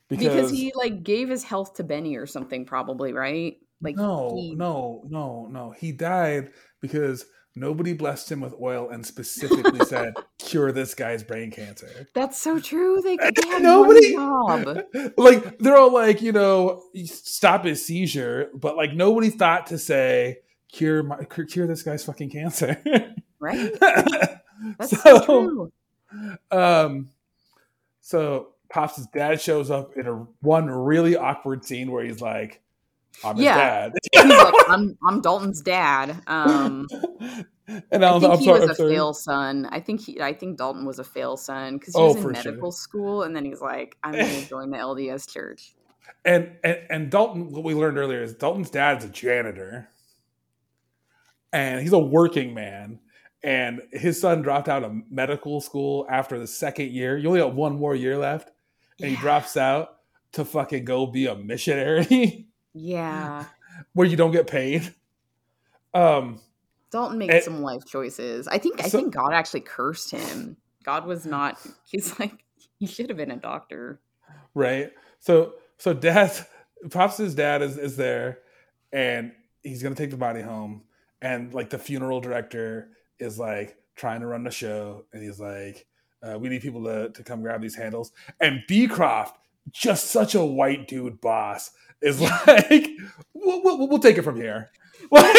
Because, because he like gave his health to Benny or something, probably, right? Like no, he, no, no, no. He died because nobody blessed him with oil and specifically said, "Cure this guy's brain cancer." That's so true. They, they had nobody. Job. Like they're all like, you know, stop his seizure, but like nobody thought to say, "Cure my, cure this guy's fucking cancer." Right. That's so, so true. Um. So Pops' dad shows up in a one really awkward scene where he's like, "I'm his yeah. dad." He's like, I'm, I'm Dalton's dad. Um, and I, I think I'm he sorry, was I'm a sorry. fail son. I think he, I think Dalton was a fail son because he oh, was in medical sure. school, and then he's like, "I'm going to join the L D S church." And, and and Dalton, what we learned earlier is Dalton's dad is a janitor, and he's a working man. And his son dropped out of medical school after the second year. You only have one more year left, and yeah. he drops out to fucking go be a missionary. Yeah. Where you don't get paid. Um, Dalton made and, some life choices. I think I so, think God actually cursed him. God was not, he's like, he should have been a doctor. Right. So so dad, Pops' dad is, is there, and he's gonna take the body home, and like the funeral director is like trying to run the show, and he's like, uh, "We need people to, to come grab these handles." And Beecroft, just such a white dude boss, is like, we'll, we'll, we'll take it from here. Like,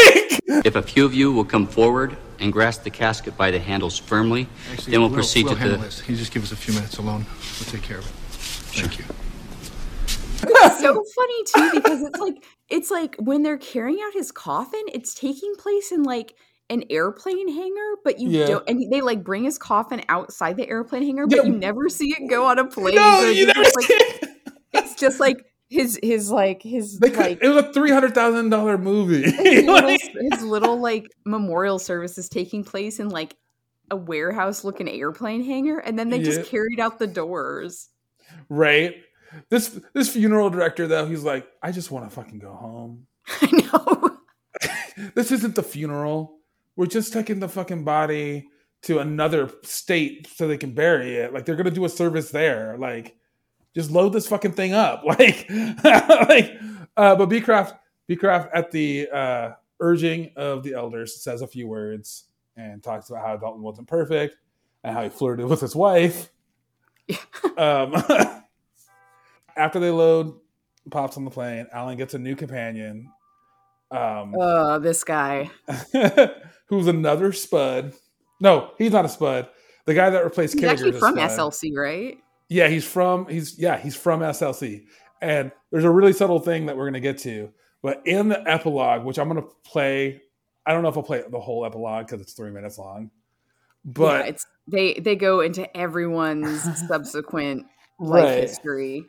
if a few of you will come forward and grasp the casket by the handles firmly, Actually, then we'll, we'll proceed we'll to handle the... this. Can you just give us a few minutes alone? We'll take care of it. Thank you. It's so funny, too, because it's like, it's like when they're carrying out his coffin, it's taking place in like an airplane hangar, but you yeah. don't, and they like bring his coffin outside the airplane hangar, but yeah. you never see it go on a plane. No, so you never just, see like, it. It's just like his, his like, his could, like, it was a three hundred thousand dollars movie. His little, his little like memorial service is taking place in like a warehouse looking airplane hangar, and then they yeah. just carried out the doors. Right. This, this funeral director, though, he's like, "I just want to fucking go home." I know. This isn't the funeral. We're just taking the fucking body to another state so they can bury it. Like, they're going to do a service there. Like, just load this fucking thing up. Like, like. Uh, but Beecroft, Beecroft, at the uh, urging of the elders, says a few words and talks about how Dalton wasn't perfect and how he flirted with his wife. Yeah. Um, after they load Pops on the plane, Alan gets a new companion. Um, oh, this guy. Who's another spud. No, he's not a spud. The guy that replaced Carrier. He's actually from S L C, right? Yeah, he's from he's yeah he's from S L C, and there's a really subtle thing that we're going to get to. But in the epilogue, which I'm going to play, I don't know if I'll play the whole epilogue because it's three minutes long. But yeah, it's, they they go into everyone's subsequent life right. history.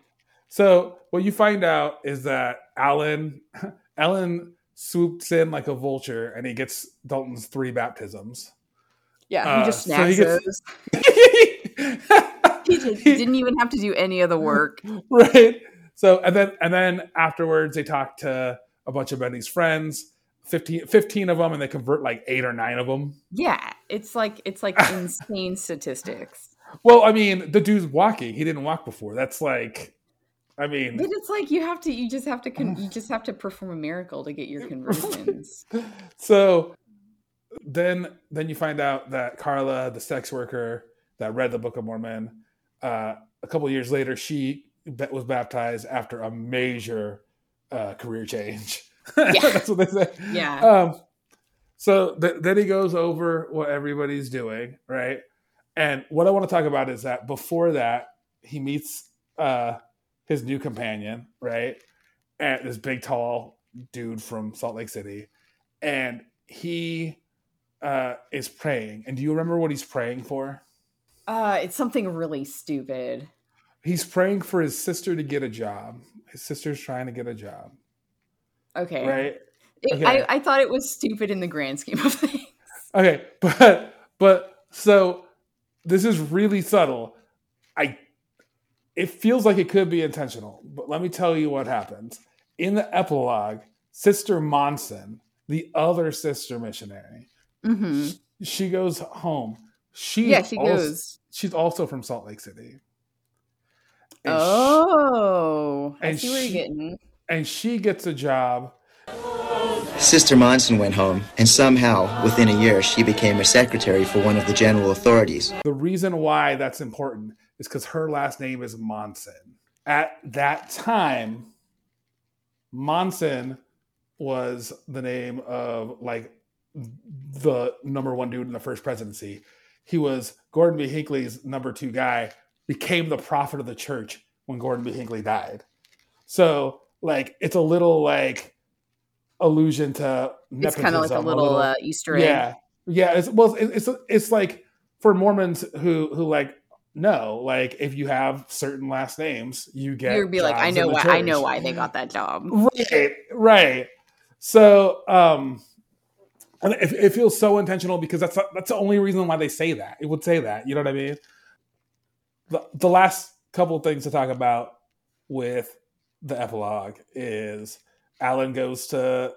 So what you find out is that Alan Alan swoops in like a vulture, and he gets Dalton's three baptisms. Yeah, he just snags uh, so he gets- those. He just didn't even have to do any of the work. Right. So, and then, and then afterwards they talk to a bunch of Benny's friends, fifteen, fifteen of them, and they convert like eight or nine of them. Yeah. It's like, it's like insane statistics. Well, I mean, the dude's walking. He didn't walk before. That's like, I mean, but it's like, you have to, you just have to, con- you just have to perform a miracle to get your conversions. So then, then you find out that Carla, the sex worker that read the Book of Mormon, Uh, a couple of years later, she was baptized after a major uh, career change. Yeah. That's what they say. Yeah. Um, so th- then he goes over what everybody's doing, right? And what I want to talk about is that before that, he meets uh, his new companion, right? And this big, tall dude from Salt Lake City. And he uh, is praying. And do you remember what he's praying for? Uh, it's something really stupid. He's praying for his sister to get a job. His sister's trying to get a job. Okay. Right? It, okay. I, I thought it was stupid in the grand scheme of things. Okay. But, but so this is really subtle. I, it feels like it could be intentional, but let me tell you what happens. In the epilogue, Sister Monson, the other sister missionary, mm-hmm. she, she goes home. She's yeah, she also, goes. She's also from Salt Lake City. And oh, she, I see where you're getting. And she gets a job. Sister Monson went home, and somehow, within a year, she became a secretary for one of the general authorities. The reason why that's important is because her last name is Monson. At that time, Monson was the name of, like, the number one dude in the first presidency. He was Gordon B. Hinckley's number two guy, became the prophet of the church when Gordon B. Hinckley died. So, like, it's a little, like, allusion to nepotism. It's kind of like a little, a little uh, Easter egg. Yeah. Yeah. It's, well, it's, it's it's like for Mormons who, who like, no, like, if you have certain last names, you get. You'd be like, I know why, I know why they got that job. Right. Right. So, um, and it, it feels so intentional because that's not, that's the only reason why they say that. It would say that. You know what I mean? The, the last couple of things to talk about with the epilogue is Alan goes to,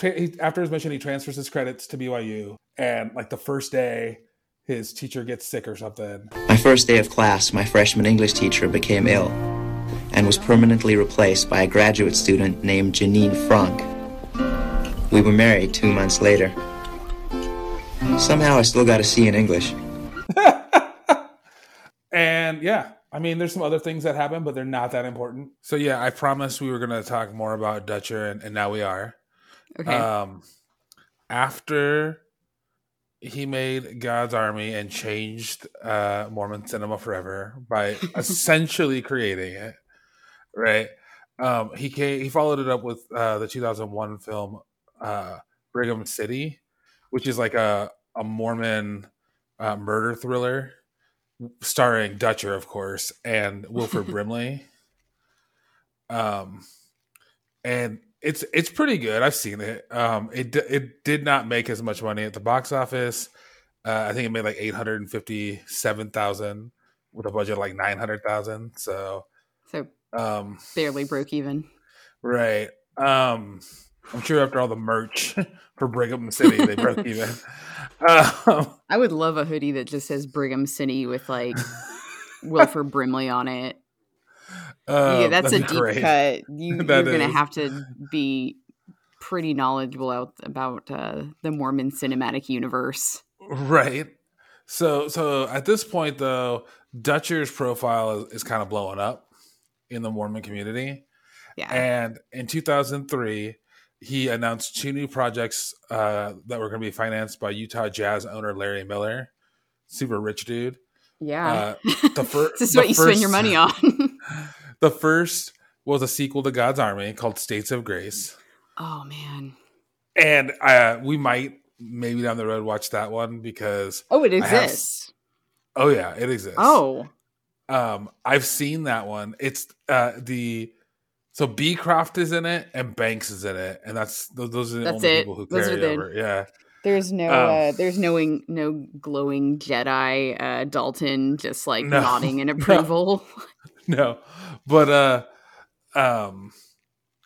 he, after his mission, he transfers his credits to B Y U. And like the first day, his teacher gets sick or something. My first day of class, my freshman English teacher became ill and was permanently replaced by a graduate student named Janine Franck. We were married two months later. Somehow I still got a C in English. And yeah, I mean, there's some other things that happen, but they're not that important. So yeah, I promised we were going to talk more about Dutcher, and, and now we are. Okay. Um, after he made God's Army and changed uh, Mormon cinema forever by essentially creating it, right? Um, he came, he followed it up with uh, the two thousand one film Uh, Brigham City, which is like a, a Mormon uh, murder thriller starring Dutcher, of course, and Wilford Brimley. Um, and it's it's pretty good. I've seen it. Um, it it did not make as much money at the box office. Uh, I think it made like eight hundred fifty-seven thousand dollars with a budget of like nine hundred thousand dollars. So, so um, barely broke even. Right. Um I'm sure after all the merch for Brigham City, they broke even. Um, I would love a hoodie that just says Brigham City with like Wilford Brimley on it. Uh, yeah, that's a deep great. cut. You, you're going to have to be pretty knowledgeable out, about uh, the Mormon cinematic universe. Right. So, so at this point, though, Dutcher's profile is, is kind of blowing up in the Mormon community. Yeah. And in two thousand three... he announced two new projects uh, that were going to be financed by Utah Jazz owner Larry Miller, super rich dude. Yeah. Uh, the fir- this is the what you first, spend your money on. The first was a sequel to God's Army called States of Grace. Oh, man. And uh, we might maybe down the road watch that one because... Oh, it exists. Have... Oh, yeah, it exists. Oh. Um, I've seen that one. It's uh, the... So Beecroft is in it and Banks is in it. And that's those, those are the that's only it. people who those carry the... over. Yeah. There's no, um, uh, there's no, no glowing Jedi uh, Dalton just like no, nodding in approval. No, no. But uh, um,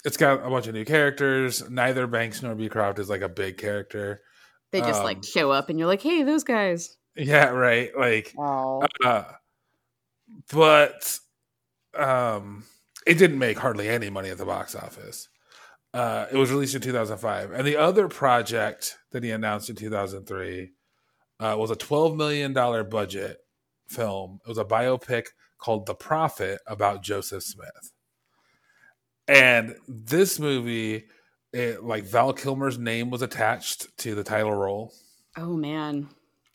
it's got a bunch of new characters. Neither Banks nor Beecroft is like a big character. They just um, like show up, and you're like, "Hey, those guys." Yeah, right. Like, uh, but um, it didn't make hardly any money at the box office. Uh, it was released in two thousand five. And the other project that he announced in two thousand three uh, was a twelve million dollars budget film. It was a biopic called The Prophet about Joseph Smith. And this movie, it, like Val Kilmer's name was attached to the title role. Oh, man.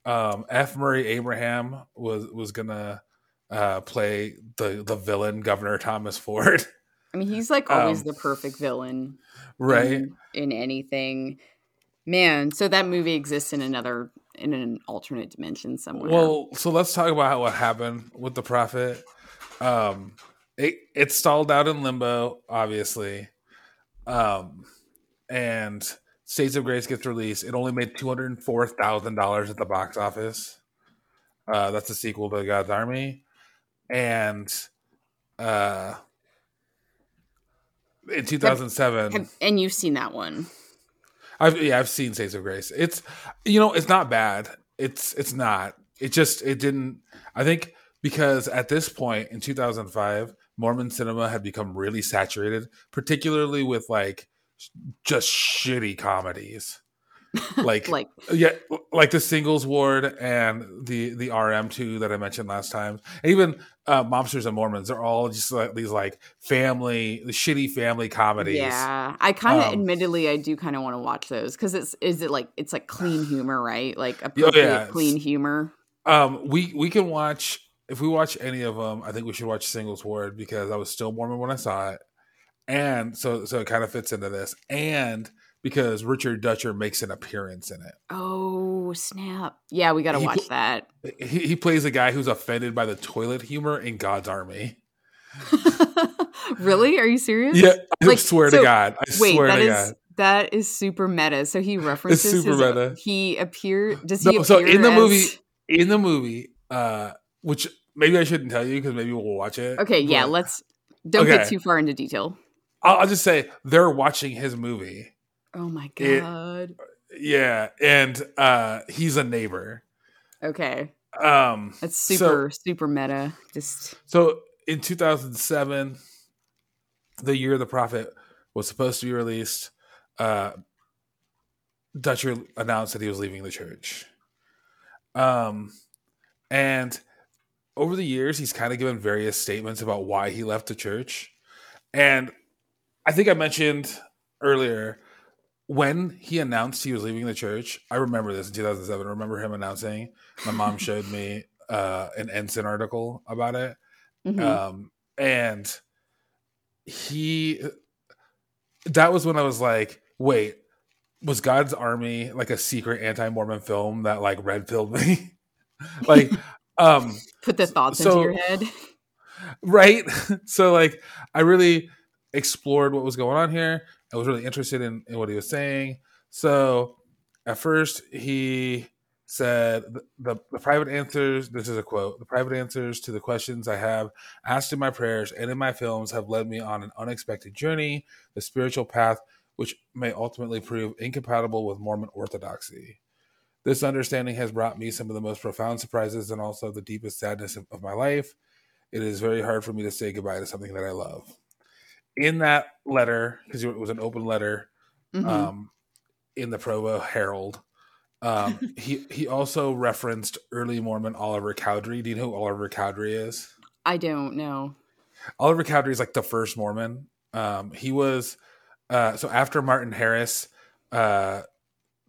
Um, F. Murray Abraham was, was going to uh, play the, the villain, Governor Thomas Ford. I mean, he's like always um, the perfect villain, right? In, in anything, man. So that movie exists in another, in an alternate dimension somewhere. Well, so let's talk about what happened with The Prophet. Um, it it stalled out in limbo, obviously, um, and States of Grace gets released. It only made two hundred four thousand dollars at the box office. Uh, that's a sequel to God's Army, and. Uh, In two thousand seven. Have, have, and you've seen that one. I've, yeah, I've seen States of Grace. It's, you know, it's not bad. It's, it's not. It just, it didn't, I think because at this point in two thousand five, Mormon cinema had become really saturated, particularly with like just shitty comedies. Like, like, yeah, like The Singles Ward and the, the R M two that I mentioned last time. And even uh, Mobsters and Mormons are all just like these like family, shitty family comedies. Yeah, I kind of, um, admittedly, I do kind of want to watch those because it's is it like it's like clean humor, right? Like appropriate yeah, clean humor. Um, we we can watch if we watch any of them. I think we should watch Singles Ward because I was still Mormon when I saw it, and so so it kind of fits into this and. Because Richard Dutcher makes an appearance in it. Oh, snap. Yeah, we got to watch pl- that. He, he plays a guy who's offended by the toilet humor in God's Army. Really? Are you serious? Yeah, I like, swear so, to God. I wait, swear that to is, God. That is super meta. So he references it's super his, meta. He appear, does no, he appear So in the as... movie, in the movie, uh, which maybe I shouldn't tell you because maybe we'll watch it. Okay, but, yeah, let's, don't okay. get too far into detail. I'll, I'll just say they're watching his movie. Oh my God. It, yeah. And uh, he's a neighbor. Okay. Um, That's super, so, super meta. Just So in two thousand seven, the year The Prophet was supposed to be released, uh, Dutcher announced that he was leaving the church. Um, and over the years, he's kind of given various statements about why he left the church. And I think I mentioned earlier... When he announced he was leaving the church, I remember this in two thousand seven. I remember him announcing. My mom showed me uh, an Ensign article about it. Mm-hmm. Um, and he, that was when I was like, wait, was God's Army like a secret anti-Mormon film that like red-pilled me? Like, um, put the thoughts so, into your head. Right. So like, I really explored what was going on here. I was really interested in, in what he was saying. So at first he said, the, the, the private answers, this is a quote, the private answers to the questions I have asked in my prayers and in my films have led me on an unexpected journey, the spiritual path, which may ultimately prove incompatible with Mormon orthodoxy. This understanding has brought me some of the most profound surprises and also the deepest sadness of, of my life. It is very hard for me to say goodbye to something that I love. In that letter, because it was an open letter, mm-hmm. um, in the Provo Herald, um, he he also referenced early Mormon Oliver Cowdery. Do you know who Oliver Cowdery is? I don't know. Oliver Cowdery is like the first Mormon. Um, he was uh, so after Martin Harris uh,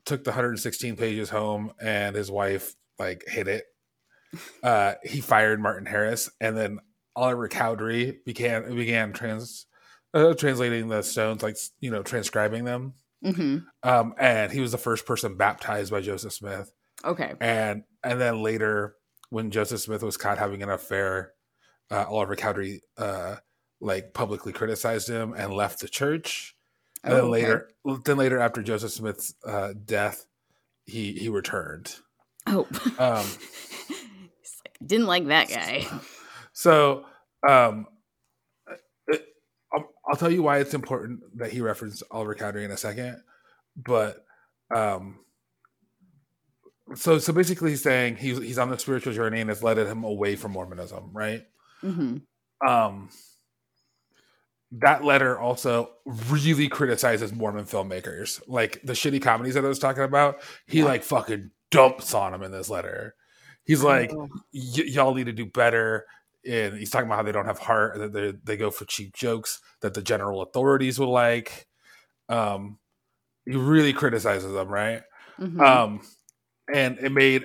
took the one hundred sixteen pages home, and his wife like hid it. uh, he fired Martin Harris, and then Oliver Cowdery began began trans uh, translating the stones, like, you know, transcribing them. Mm-hmm. Um, and he was the first person baptized by Joseph Smith. Okay. And and then later, when Joseph Smith was caught having an affair, uh, Oliver Cowdery uh, like publicly criticized him and left the church. And oh, then later, okay. then later after Joseph Smith's uh, death, he he returned. Oh, um, He's like, didn't like that guy. So, um, it, I'll, I'll tell you why it's important that he referenced Oliver Cowdery in a second. But, um, so so basically, he's saying he's he's on the spiritual journey and it's led him away from Mormonism, right? Mm-hmm. Um, that letter also really criticizes Mormon filmmakers, like the shitty comedies that I was talking about. He yeah. like fucking dumps on them in this letter. He's like, y- y'all need to do better. And he's talking about how they don't have heart, that they they go for cheap jokes that the general authorities will like. Um, he really criticizes them, right? Mm-hmm. Um, and it made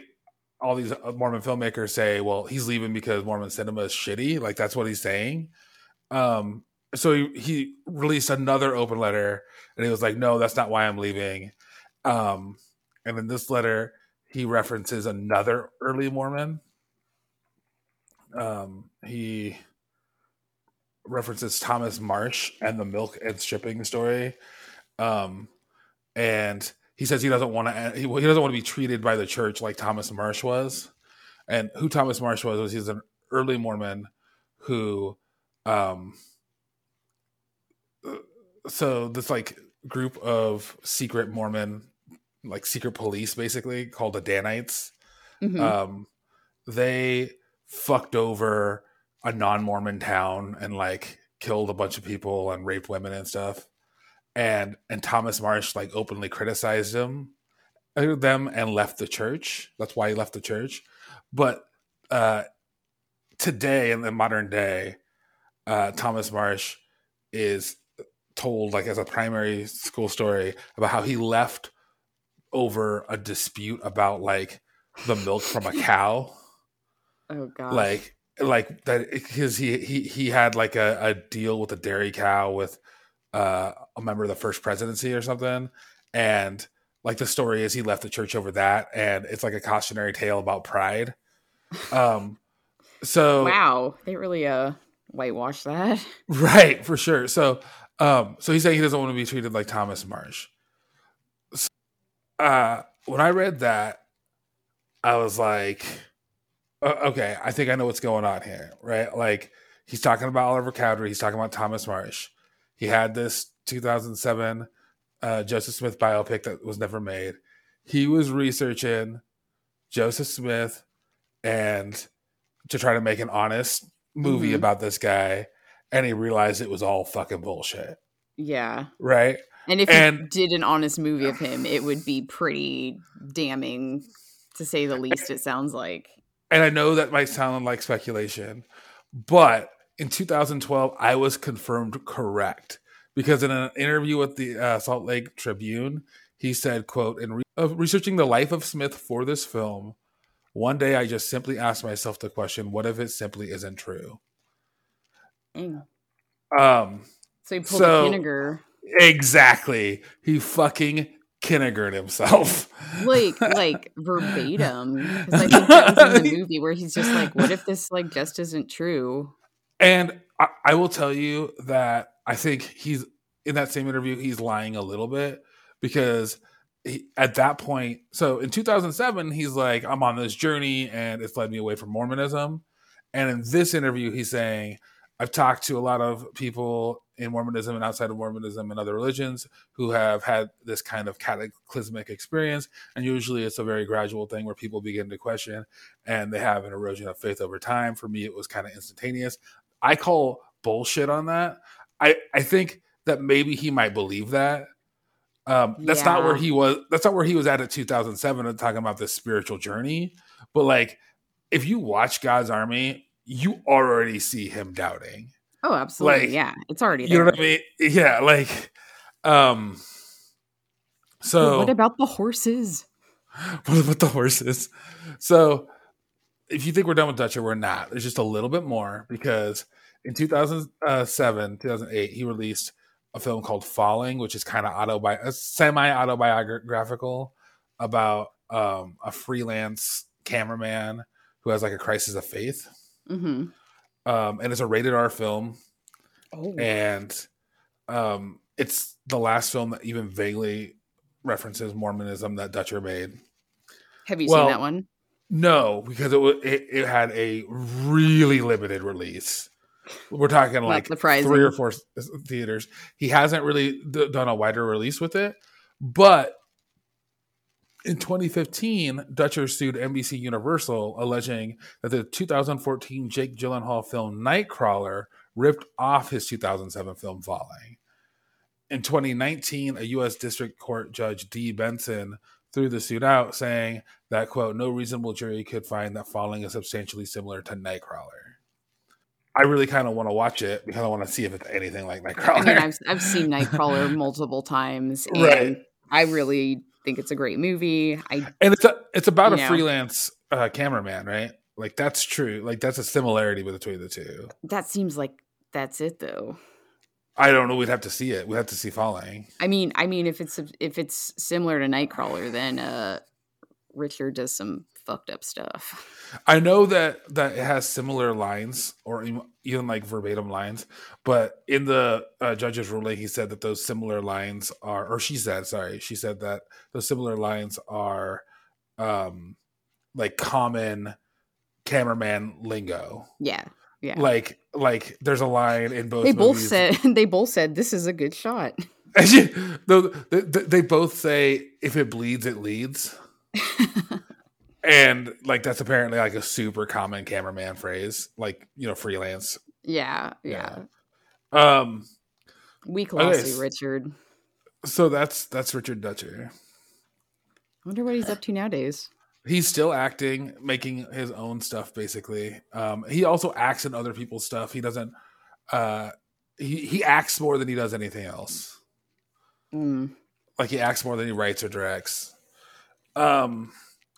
all these Mormon filmmakers say, "Well, he's leaving because Mormon cinema is shitty." Like, that's what he's saying. Um, so he, he released another open letter, and he was like, "No, that's not why I'm leaving." Um, and in this letter, he references another early Mormon. Um, he references Thomas Marsh and the milk and shipping story, um, and he says he doesn't want to. He, he doesn't want to be treated by the church like Thomas Marsh was. And who Thomas Marsh was was he's an early Mormon who, um, so this like group of secret Mormon, like secret police, basically called the Danites. Mm-hmm. Um, they fucked over a non-Mormon town and like killed a bunch of people and raped women and stuff. And and Thomas Marsh like openly criticized them, them and left the church. That's why he left the church. But uh, today in the modern day, uh, Thomas Marsh is told like as a primary school story about how he left over a dispute about like the milk from a cow. Oh god! Like, like that because he he he had like a, a deal with a dairy cow with uh, a member of the first presidency or something, and like the story is he left the church over that, and it's like a cautionary tale about pride. Um, so wow, they really uh whitewashed that, right? For sure. So, um, so he's saying he doesn't want to be treated like Thomas Marsh. So, uh, when I read that, I was like, okay, I think I know what's going on here, right? Like, he's talking about Oliver Cowdery. He's talking about Thomas Marsh. He had this two thousand seven uh, Joseph Smith biopic that was never made. He was researching Joseph Smith and to try to make an honest movie mm-hmm. about this guy, and he realized it was all fucking bullshit. Yeah. Right? And if and, you did an honest movie of him, it would be pretty damning, to say the least, it sounds like. And I know that might sound like speculation, but in two thousand twelve, I was confirmed correct because in an interview with the uh, Salt Lake Tribune, he said, quote, in re- uh, researching the life of Smith for this film, one day I just simply asked myself the question, what if it simply isn't true? Mm. Um, so he pulled so, a Kinniger. Exactly. He fucking Kinnigered himself, like like verbatim, because I think that was in the movie where he's just like, what if this like just isn't true? And I, I will tell you that I think he's in that same interview he's lying a little bit, because he, at that point, so in two thousand seven he's like, I'm on this journey and it's led me away from Mormonism, and in this interview he's saying, I've talked to a lot of people in Mormonism and outside of Mormonism and other religions who have had this kind of cataclysmic experience. And usually it's a very gradual thing where people begin to question and they have an erosion of faith over time. For me, it was kind of instantaneous. I call bullshit on that. I, I think that maybe he might believe that. Um, that's yeah. not where he was. That's not where he was at in two thousand seven and talking about this spiritual journey. But like, if you watch God's Army, you already see him doubting. Oh, absolutely. Like, yeah. It's already there. You know what I mean? Yeah. Like, um, so. What about the horses? What about the horses? So, if you think we're done with Dutcher, we're not. There's just a little bit more, because in two thousand seven, two thousand eight, he released a film called Falling, which is kind of autobi- semi-autobiographical about um, a freelance cameraman who has like a crisis of faith. Mm-hmm. Um, and it's a rated R film. Oh. And um, it's the last film that even vaguely references Mormonism that Dutcher made. Have you well, seen that one? No, because it, w- it it had a really limited release. We're talking like three or four theaters. He hasn't really d- done a wider release with it. But in twenty fifteen, Dutcher sued N B C Universal, alleging that the two thousand fourteen Jake Gyllenhaal film Nightcrawler ripped off his two thousand seven film Falling. In twenty nineteen, a U S District Court Judge D. Benson threw the suit out, saying that, quote, no reasonable jury could find that Falling is substantially similar to Nightcrawler. I really kind of want to watch it because I want to see if it's anything like Nightcrawler. I mean, I've, I've seen Nightcrawler multiple times, and right. I really think it's a great movie. I, and it's a, it's about a know. freelance uh, cameraman, right? Like, that's true. Like, that's a similarity between the two. That seems like that's it, though. I don't know. We'd have to see it. We'd have to see Falling. I mean, I mean, if it's if it's similar to Nightcrawler, then uh, Richard does some fucked up stuff. I know that, that it has similar lines, or even like verbatim lines, but in the uh, judge's ruling, he said that those similar lines are, or she said, sorry, she said that those similar lines are um, like common cameraman lingo. Yeah. Yeah. Like, like there's a line in both. They both movies. said they both said this is a good shot. She, no, they, they both say if it bleeds, it leads, and like that's apparently like a super common cameraman phrase, like you know, freelance. Yeah, yeah. yeah. Um, we glossy okay. Richard. So that's that's Richard Dutcher. I wonder what he's up to nowadays. He's still acting, making his own stuff, basically. Um, he also acts in other people's stuff. He doesn't... Uh, he, he acts more than he does anything else. Mm. Like, he acts more than he writes or directs. Um,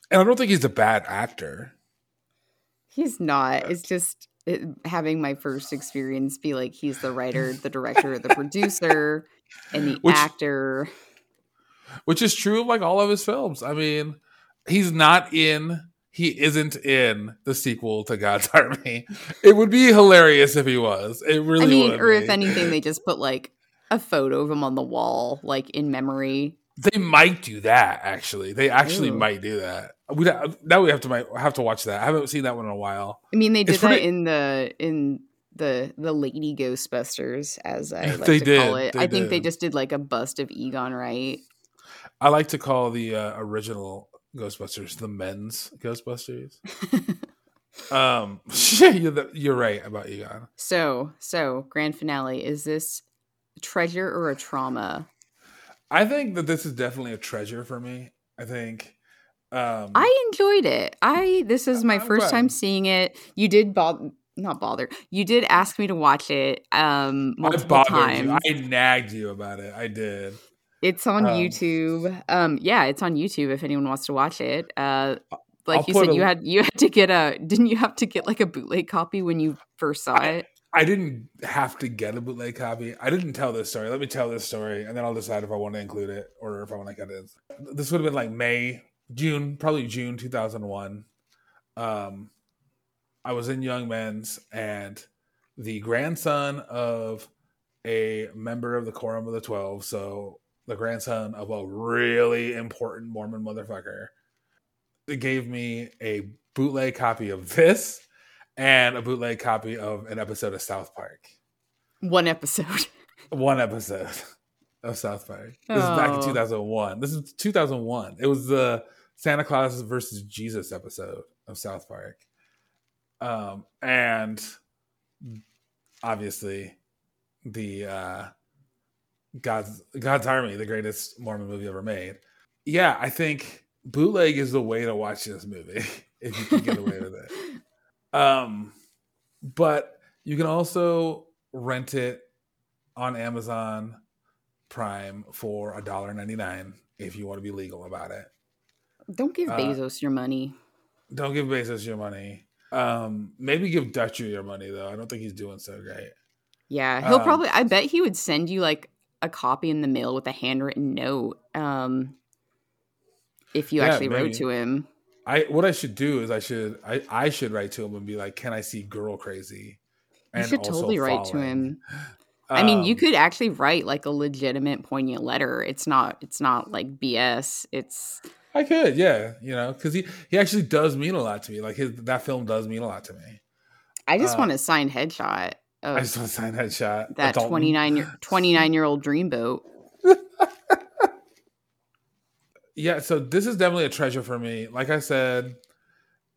and I don't think he's a bad actor. He's not. It's just it, having my first experience be like, he's the writer, the director, the producer, and the which, actor. Which is true of, like, all of his films. I mean... He's not in, he isn't in the sequel to God's Army. It would be hilarious if he was. It really I mean, would. Or be. If anything, they just put like a photo of him on the wall, like in memory. They might do that, actually. They actually Ooh. might do that. We Now we have to have to watch that. I haven't seen that one in a while. I mean, they did it's that pretty- in the in the the Lady Ghostbusters, as I like they to did. call it. They I did. think they just did like a bust of Egon Wright. I like to call the uh, original Ghostbusters the men's Ghostbusters. um you're, the, you're right about Egon. So so grand finale, is this a treasure or a trauma? I think that this is definitely a treasure for me. I think um I enjoyed it. I this is my I'm first glad. time seeing it. You did bo- not bother. You did ask me to watch it um multiple I times. You. I nagged you about it. I did. It's on um, YouTube. Um, yeah, it's on YouTube if anyone wants to watch it. Uh, like I'll you said, a, you had you had to get a didn't you have to get like a bootleg copy when you first saw I, it? I didn't have to get a bootleg copy. I didn't tell this story. Let me tell this story, and then I'll decide if I want to include it or if I want to cut it. This would have been like May, June, probably June two thousand one. Um, I was in Young Men's, and the grandson of a member of the Quorum of the Twelve, so. The grandson of a really important Mormon motherfucker, they gave me a bootleg copy of this and a bootleg copy of an episode of South Park. One episode. One episode of South Park. This is oh. back in two thousand one. This is two thousand one. It was the Santa Claus versus Jesus episode of South Park. Um, and obviously the... Uh, God's God's Army, the greatest Mormon movie ever made. Yeah, I think bootleg is the way to watch this movie if you can get away with it. Um, but you can also rent it on Amazon Prime for one dollar and ninety-nine cents if you want to be legal about it. Don't give uh, Bezos your money. Don't give Bezos your money. Um, maybe give Dutcher your money, though. I don't think he's doing so great. Yeah, he'll um, probably, I bet he would send you like a copy in the mail with a handwritten note. Um, if you yeah, actually maybe. wrote to him. I what I should do is I should I, I should write to him and be like, can I see Girl Crazy? And you should totally write Falling. to him. Um, I mean, you could actually write like a legitimate poignant letter. It's not it's not like B S. It's I could, yeah, you know, because he, he actually does mean a lot to me. Like his that film does mean a lot to me. I just uh, want a signed headshot. Of I just want a signed headshot. That twenty-nine year old dreamboat. Yeah, so this is definitely a treasure for me. Like I said,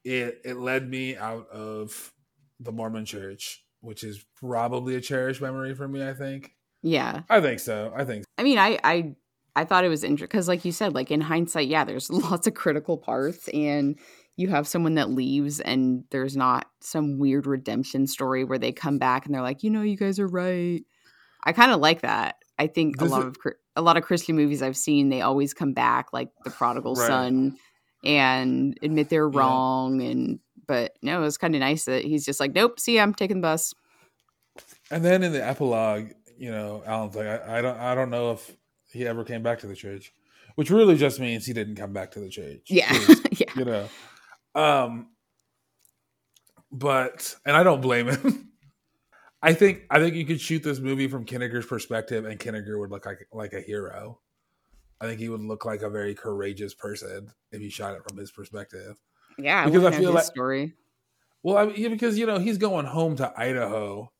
it it led me out of the Mormon church, which is probably a cherished memory for me, I think. Yeah. I think so. I think so. I mean, I I, I thought it was interesting because like you said, like in hindsight, yeah, there's lots of critical parts and you have someone that leaves and there's not some weird redemption story where they come back and they're like, you know, you guys are right. I kind of like that. I think this a lot is- of cri- a lot of Christian movies I've seen, they always come back like the prodigal right. son and admit they're yeah. wrong. And but no, it was kind of nice that he's just like, nope, see, I'm taking the bus. And then in the epilogue, you know, Alan's like, I, I don't, I don't know if he ever came back to the church, which really just means he didn't come back to the church. Yeah, yeah. You know, um, but and I don't blame him. I think I think you could shoot this movie from Kinniger's perspective, and Kinniger would look like like a hero. I think he would look like a very courageous person if you shot it from his perspective. Yeah, because I, I feel his like story. Well, I mean, because you know he's going home to Idaho,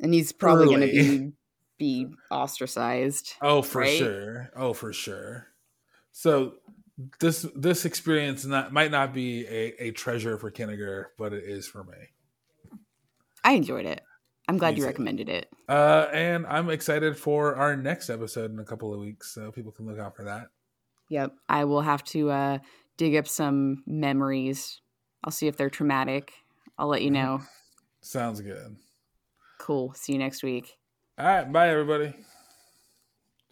and he's probably going to be be ostracized. Oh, for right? sure. Oh, for sure. So this this experience not might not be a, a treasure for Kinniger, but it is for me. I enjoyed it. I'm glad you recommended it. Uh, and I'm excited for our next episode in a couple of weeks, so people can look out for that. Yep. I will have to uh, dig up some memories. I'll see if they're traumatic. I'll let you know. Sounds good. Cool. See you next week. All right. Bye, everybody.